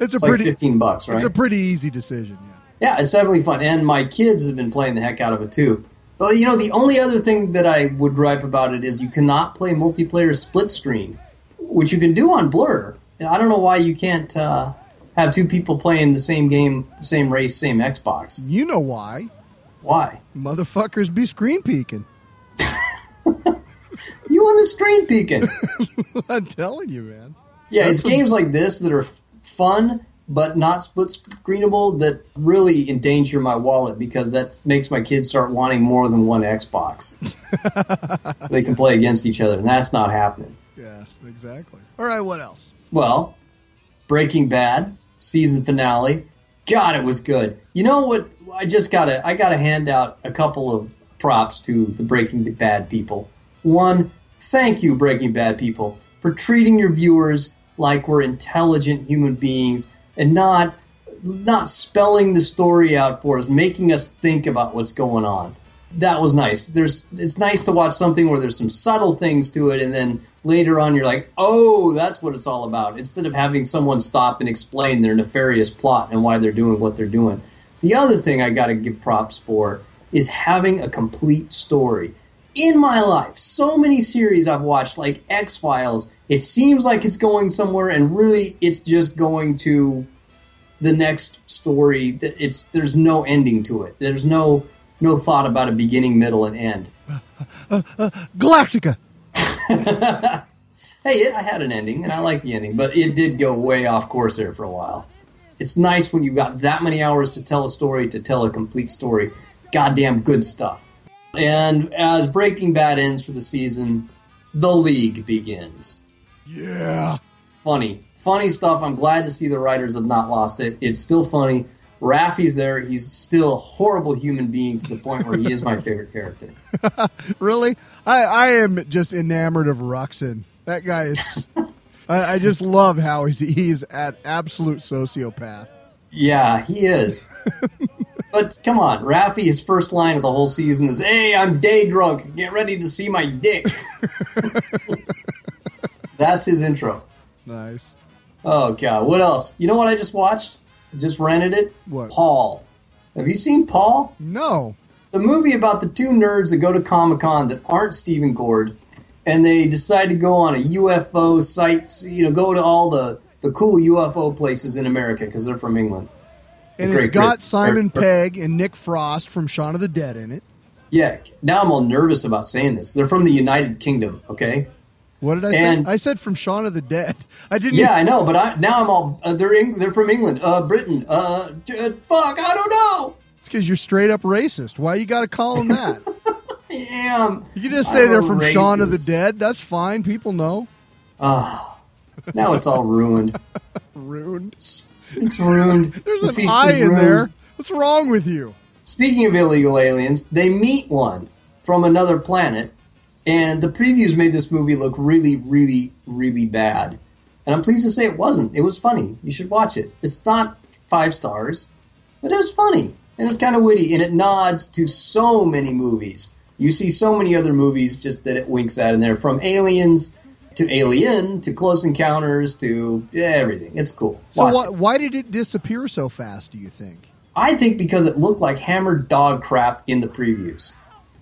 it's pretty, like $15, right? It's a pretty easy decision, yeah. Yeah, it's definitely fun, and my kids have been playing the heck out of it, too. But, you know, the only other thing that I would gripe about it is you cannot play multiplayer split screen, which you can do on Blur. I don't know why you can't have two people playing the same game, same race, same Xbox. You know why. Why? Motherfuckers be screen peeking. You on the screen peeking. I'm telling you, man. Yeah, it's games like this that are fun but not split screenable that really endanger my wallet because that makes my kids start wanting more than one Xbox. They can play against each other, and that's not happening. Yeah, exactly. All right, what else? Well, Breaking Bad, season finale. God, it was good. You know what? I gotta hand out a couple of props to the Breaking Bad people. One, thank you, Breaking Bad people, for treating your viewers like we're intelligent human beings and not spelling the story out for us, making us think about what's going on. That was nice. It's nice to watch something where there's some subtle things to it, and then later on you're like, oh, that's what it's all about, instead of having someone stop and explain their nefarious plot and why they're doing what they're doing. The other thing I got to give props for is having a complete story. In my life, so many series I've watched, like X-Files, it seems like it's going somewhere, and really it's just going to the next story. There's no ending to it. There's no thought about a beginning, middle, and end. Galactica! Hey, I had an ending, and I like the ending, but it did go way off course there for a while. It's nice when you've got that many hours to tell a story, to tell a complete story. Goddamn good stuff. And as Breaking Bad ends for the season, The League begins. Yeah. Funny. Funny stuff. I'm glad to see the writers have not lost it. It's still funny. Raffi's there. He's still a horrible human being to the point where he is my favorite character. Really? I am just enamored of Roxanne. That guy is... I just love how he's an absolute sociopath. Yeah, he is. But come on, Raffi, his first line of the whole season is, hey, I'm day drunk. Get ready to see my dick. That's his intro. Nice. Oh, God. What else? You know what I just watched? Just rented it? What? Paul. Have you seen Paul? No. The movie about the two nerds that go to Comic-Con that aren't Steve and Gord, and they decide to go on a UFO site, go to all the cool UFO places in America because they're from England. And it's got Simon Pegg and Nick Frost from Shaun of the Dead in it. Yeah. Now I'm all nervous about saying this. They're from the United Kingdom, okay? What did I say? I said from Shaun of the Dead. I didn't. Yeah, I know, but now I'm all... they're from England, Britain. Fuck, I don't know. It's because you're straight up racist. Why you got to call them that? I am. You can just say they're from racist. Shaun of the Dead. That's fine. People know. Now it's all ruined. Ruined. It's ruined. There's an eye in there. What's wrong with you? Speaking of illegal aliens, they meet one from another planet, and the previews made this movie look really, really, really bad. And I'm pleased to say it wasn't. It was funny. You should watch it. It's not 5 stars, but it was funny. And it's kind of witty, and it nods to so many movies. You see so many other movies just that it winks at in there, from Aliens to Alien, to Close Encounters, to everything. It's cool. So why did it disappear so fast, do you think? I think because it looked like hammered dog crap in the previews.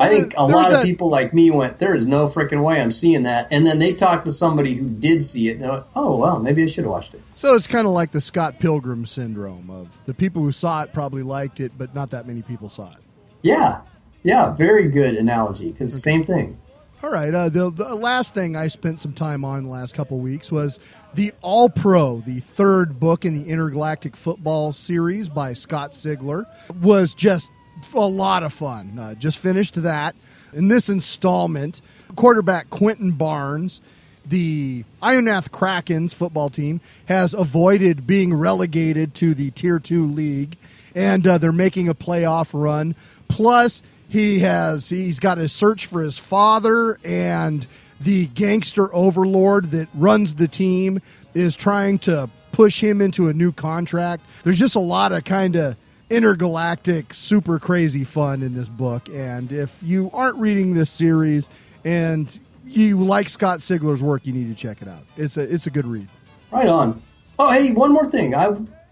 I think a lot of people like me went, there is no freaking way I'm seeing that. And then they talked to somebody who did see it, and went, oh, well, maybe I should have watched it. So it's kind of like the Scott Pilgrim syndrome of the people who saw it probably liked it, but not that many people saw it. Yeah. Yeah, very good analogy, because it's the same thing. All right, the last thing I spent some time on the last couple weeks was The All-Pro, the third book in the Intergalactic Football series by Scott Sigler. Was just a lot of fun. Just finished that. In this installment, quarterback Quentin Barnes, the Ionath Krakens football team, has avoided being relegated to the Tier 2 league, and they're making a playoff run. Plus... He's got a search for his father, and the gangster overlord that runs the team is trying to push him into a new contract. There's just a lot of kind of intergalactic, super crazy fun in this book. And if you aren't reading this series and you like Scott Sigler's work, you need to check it out. It's a good read. Right on. Oh, hey, one more thing.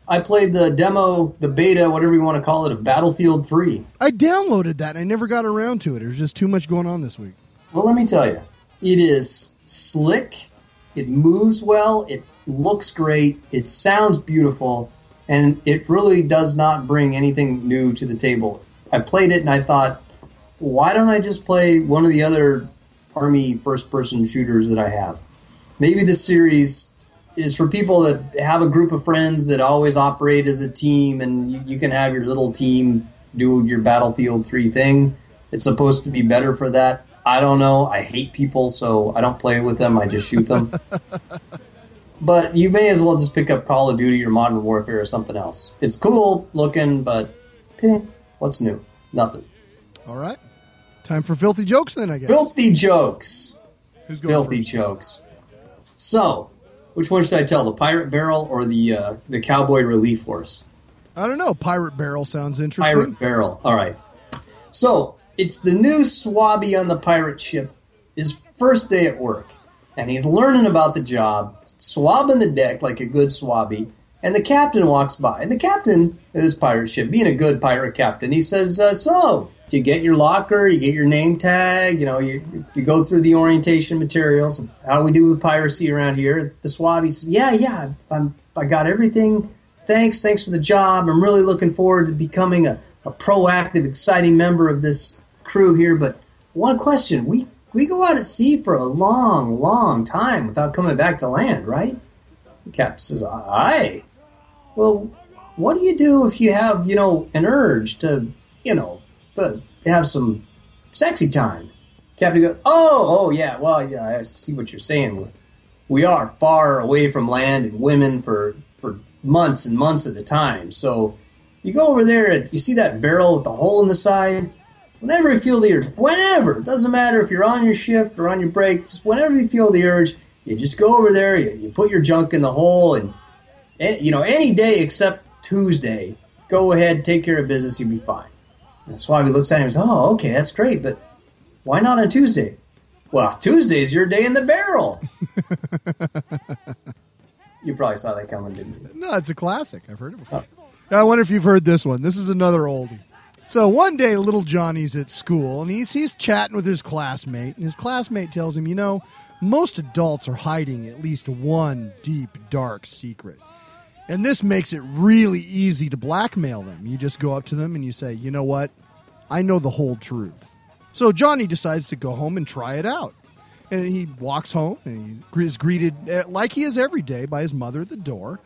I played the demo, the beta, whatever you want to call it, of Battlefield 3. I downloaded that. I never got around to it. There's just too much going on this week. Well, let me tell you. It is slick. It moves well. It looks great. It sounds beautiful. And it really does not bring anything new to the table. I played it and I thought, why don't I just play one of the other Army first-person shooters that I have? Maybe this series... is for people that have a group of friends that always operate as a team, and you can have your little team do your Battlefield 3 thing. It's supposed to be better for that. I don't know. I hate people, so I don't play with them. I just shoot them. But you may as well just pick up Call of Duty or Modern Warfare or something else. It's cool looking, but what's new? Nothing. All right. Time for filthy jokes then, I guess. Filthy jokes. Who's going filthy first? Jokes. So, which one should I tell? The pirate barrel or the cowboy relief horse? I don't know. Pirate barrel sounds interesting. Pirate barrel. All right. So, it's the new swabby on the pirate ship, his first day at work, and he's learning about the job, swabbing the deck like a good swabby, and the captain walks by. And the captain of this pirate ship, being a good pirate captain, he says, so, you get your locker, you get your name tag, you know, you go through the orientation materials, and how we do with piracy around here. The swabby says, yeah, I got everything. Thanks for the job. I'm really looking forward to becoming a proactive, exciting member of this crew here. But one question, we go out at sea for a long, long time without coming back to land, right? The captain says, aye. Well, what do you do if you have, you know, an urge to, you know, have some sexy time? Captain goes, oh, yeah, well, yeah, I see what you're saying. We are far away from land and women for months and months at a time. So you go over there and you see that barrel with the hole in the side. Whenever you feel the urge, whenever, it doesn't matter if you're on your shift or on your break, just whenever you feel the urge, you just go over there, you put your junk in the hole, and you know, any day except Tuesday, go ahead, take care of business, you'll be fine. And Swabby looks at him and says, oh, okay, that's great, but why not on Tuesday? Well, Tuesday's your day in the barrel. You probably saw that coming, didn't you? No, it's a classic. I've heard it before. Oh. I wonder if you've heard this one. This is another oldie. So one day, little Johnny's at school, and he's chatting with his classmate, and his classmate tells him, you know, most adults are hiding at least one deep, dark secret. And this makes it really easy to blackmail them. You just go up to them and you say, you know what? I know the whole truth. So Johnny decides to go home and try it out. And he walks home, and he is greeted like he is every day by his mother at the door.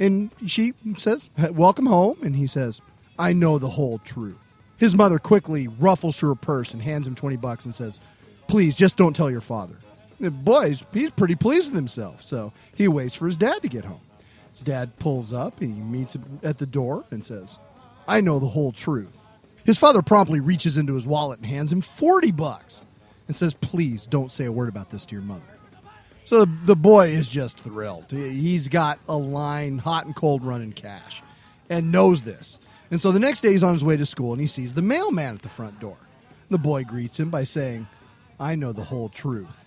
And she says, welcome home. And he says, I know the whole truth. His mother quickly ruffles through her purse and hands him $20 and says, please, just don't tell your father. The boy, he's pretty pleased with himself, so he waits for his dad to get home. His dad pulls up, and he meets him at the door and says, I know the whole truth. His father promptly reaches into his wallet and hands him $40 and says, please don't say a word about this to your mother. So the boy is just thrilled. He's got a line, hot and cold running cash, and knows this. And so the next day he's on his way to school, and he sees the mailman at the front door. The boy greets him by saying, I know the whole truth.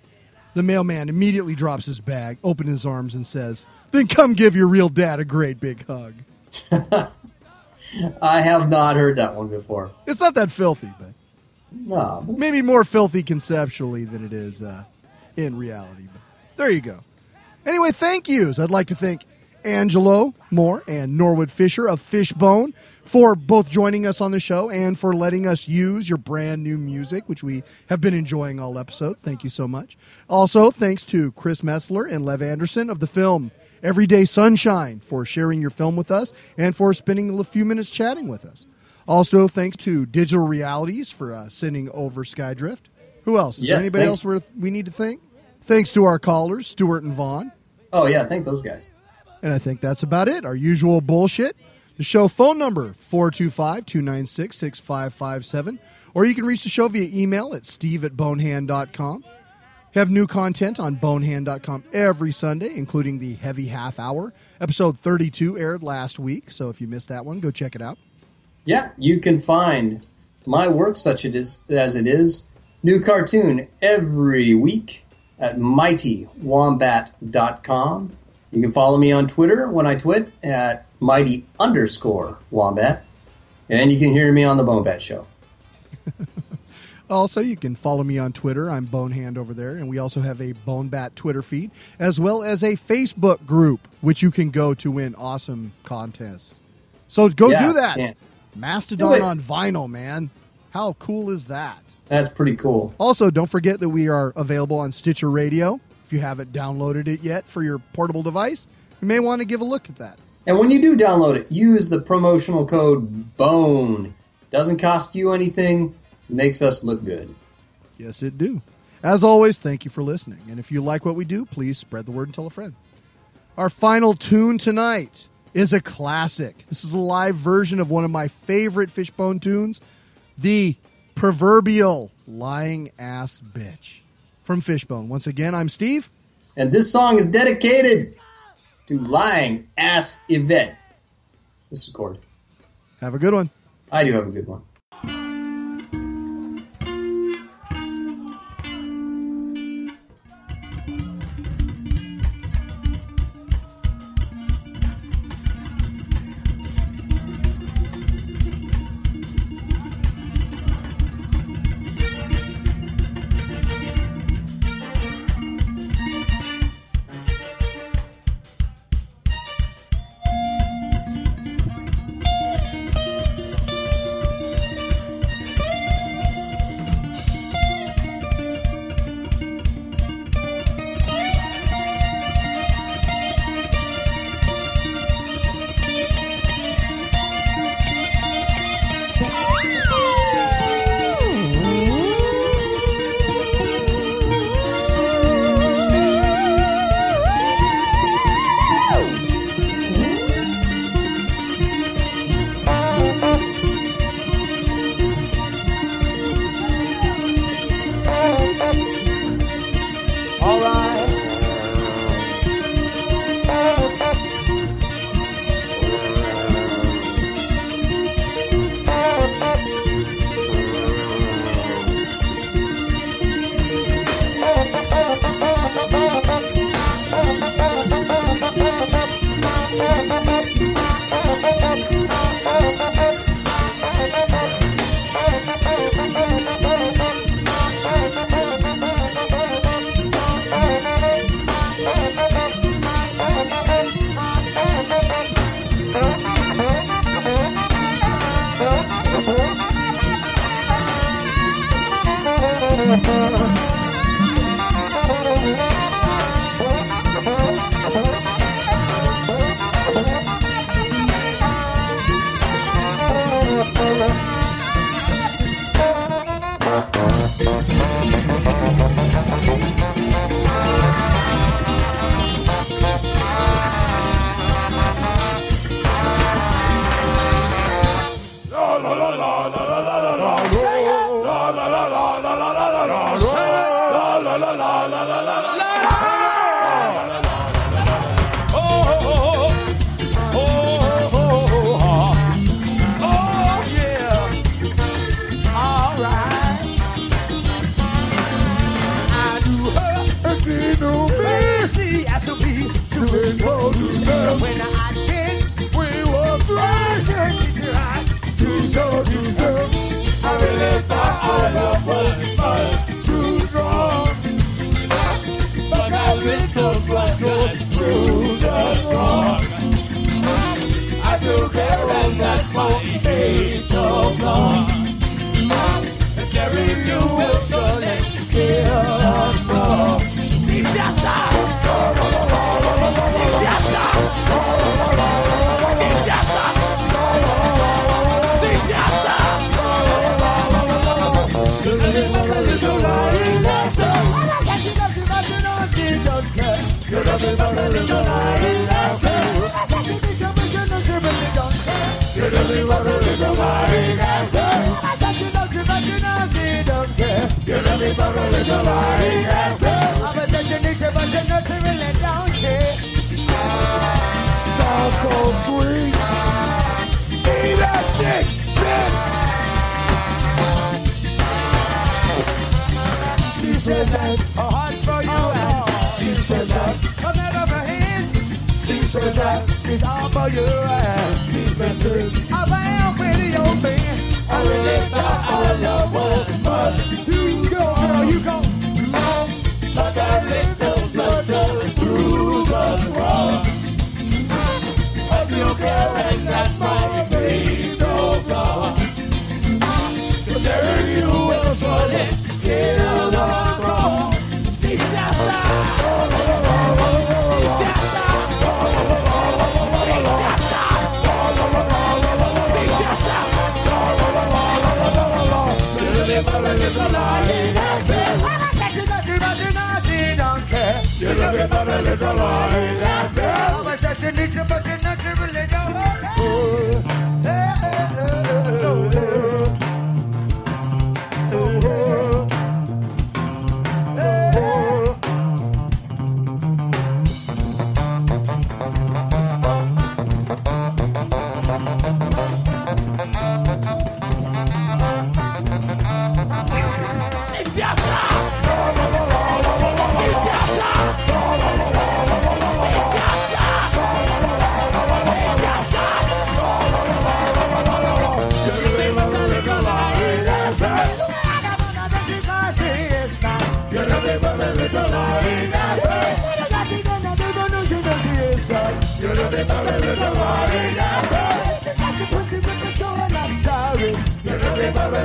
The mailman immediately drops his bag, opens his arms, and says, then come give your real dad a great big hug. I have not heard that one before. It's not that filthy, but no, maybe more filthy conceptually than it is in reality. But there you go. Anyway, thank yous. I'd like to thank Angelo Moore and Norwood Fisher of Fishbone for both joining us on the show and for letting us use your brand new music, which we have been enjoying all episode. Thank you so much. Also, thanks to Chris Metzler and Lev Anderson of the film Everyday Sunshine for sharing your film with us and for spending a few minutes chatting with us. Also, thanks to Digital Realities for sending over Skydrift. Who else? Is there anybody else we need to thank? Thanks to our callers, Stuart and Vaughn. Oh, yeah, thank those guys. And I think that's about it. Our usual bullshit. The show phone number, 425-296-6557. Or you can reach the show via email at steve@bonehand.com. Have new content on bonehand.com every Sunday, including the Heavy Half Hour. Episode 32 aired last week, so if you missed that one, go check it out. Yeah, you can find my work, such as it is, new cartoon every week at mightywombat.com. You can follow me on Twitter when I twit at mighty_wombat. And you can hear me on the Bonebat Show. Also, you can follow me on Twitter. I'm Bonehand over there. And we also have a Bonebat Twitter feed, as well as a Facebook group, which you can go to win awesome contests. So go do that. Mastodon on vinyl, man. How cool is that? That's pretty cool. Also, don't forget that we are available on Stitcher Radio. If you haven't downloaded it yet for your portable device, you may want to give a look at that. And when you do download it, use the promotional code BONE. Doesn't cost you anything. Makes us look good. Yes, it do. As always, thank you for listening. And if you like what we do, please spread the word and tell a friend. Our final tune tonight is a classic. This is a live version of one of my favorite Fishbone tunes, the proverbial lying ass bitch from Fishbone. Once again, I'm Steve. And this song is dedicated to lying ass Yvette. This is Cord. Have a good one. I do have a good one.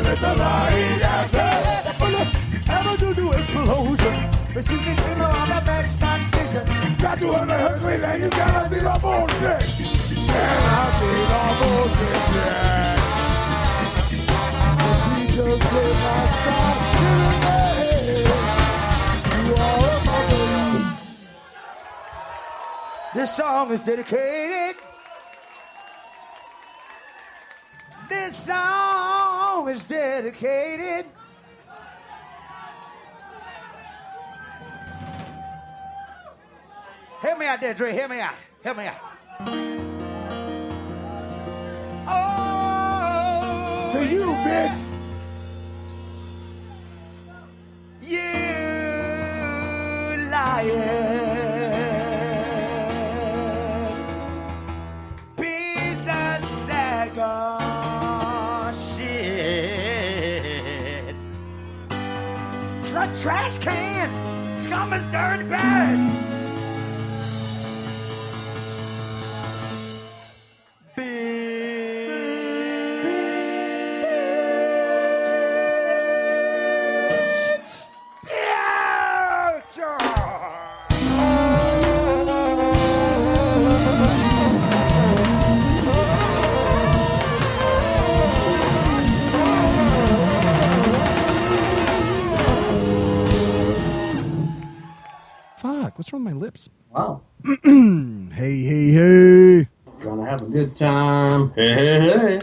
Metalite Ashes. Have a explosion. Receiving in all the bags, not vision. Got you on the hungry, then you gotta feel a bullshit. Gotta feel a bullshit, yeah. We just did not stop today. You are a mother. This song is dedicated. This song is dedicated. Hear me out there, Dre. Hear me out. Hear me out. Oh, to you, yeah. Bitch. You lying piece of sack of shit. It's the trash can. Scum is dirty bad. What's wrong with my lips? Wow. Hey, hey, hey. Gonna have a good time. Hey, hey, hey.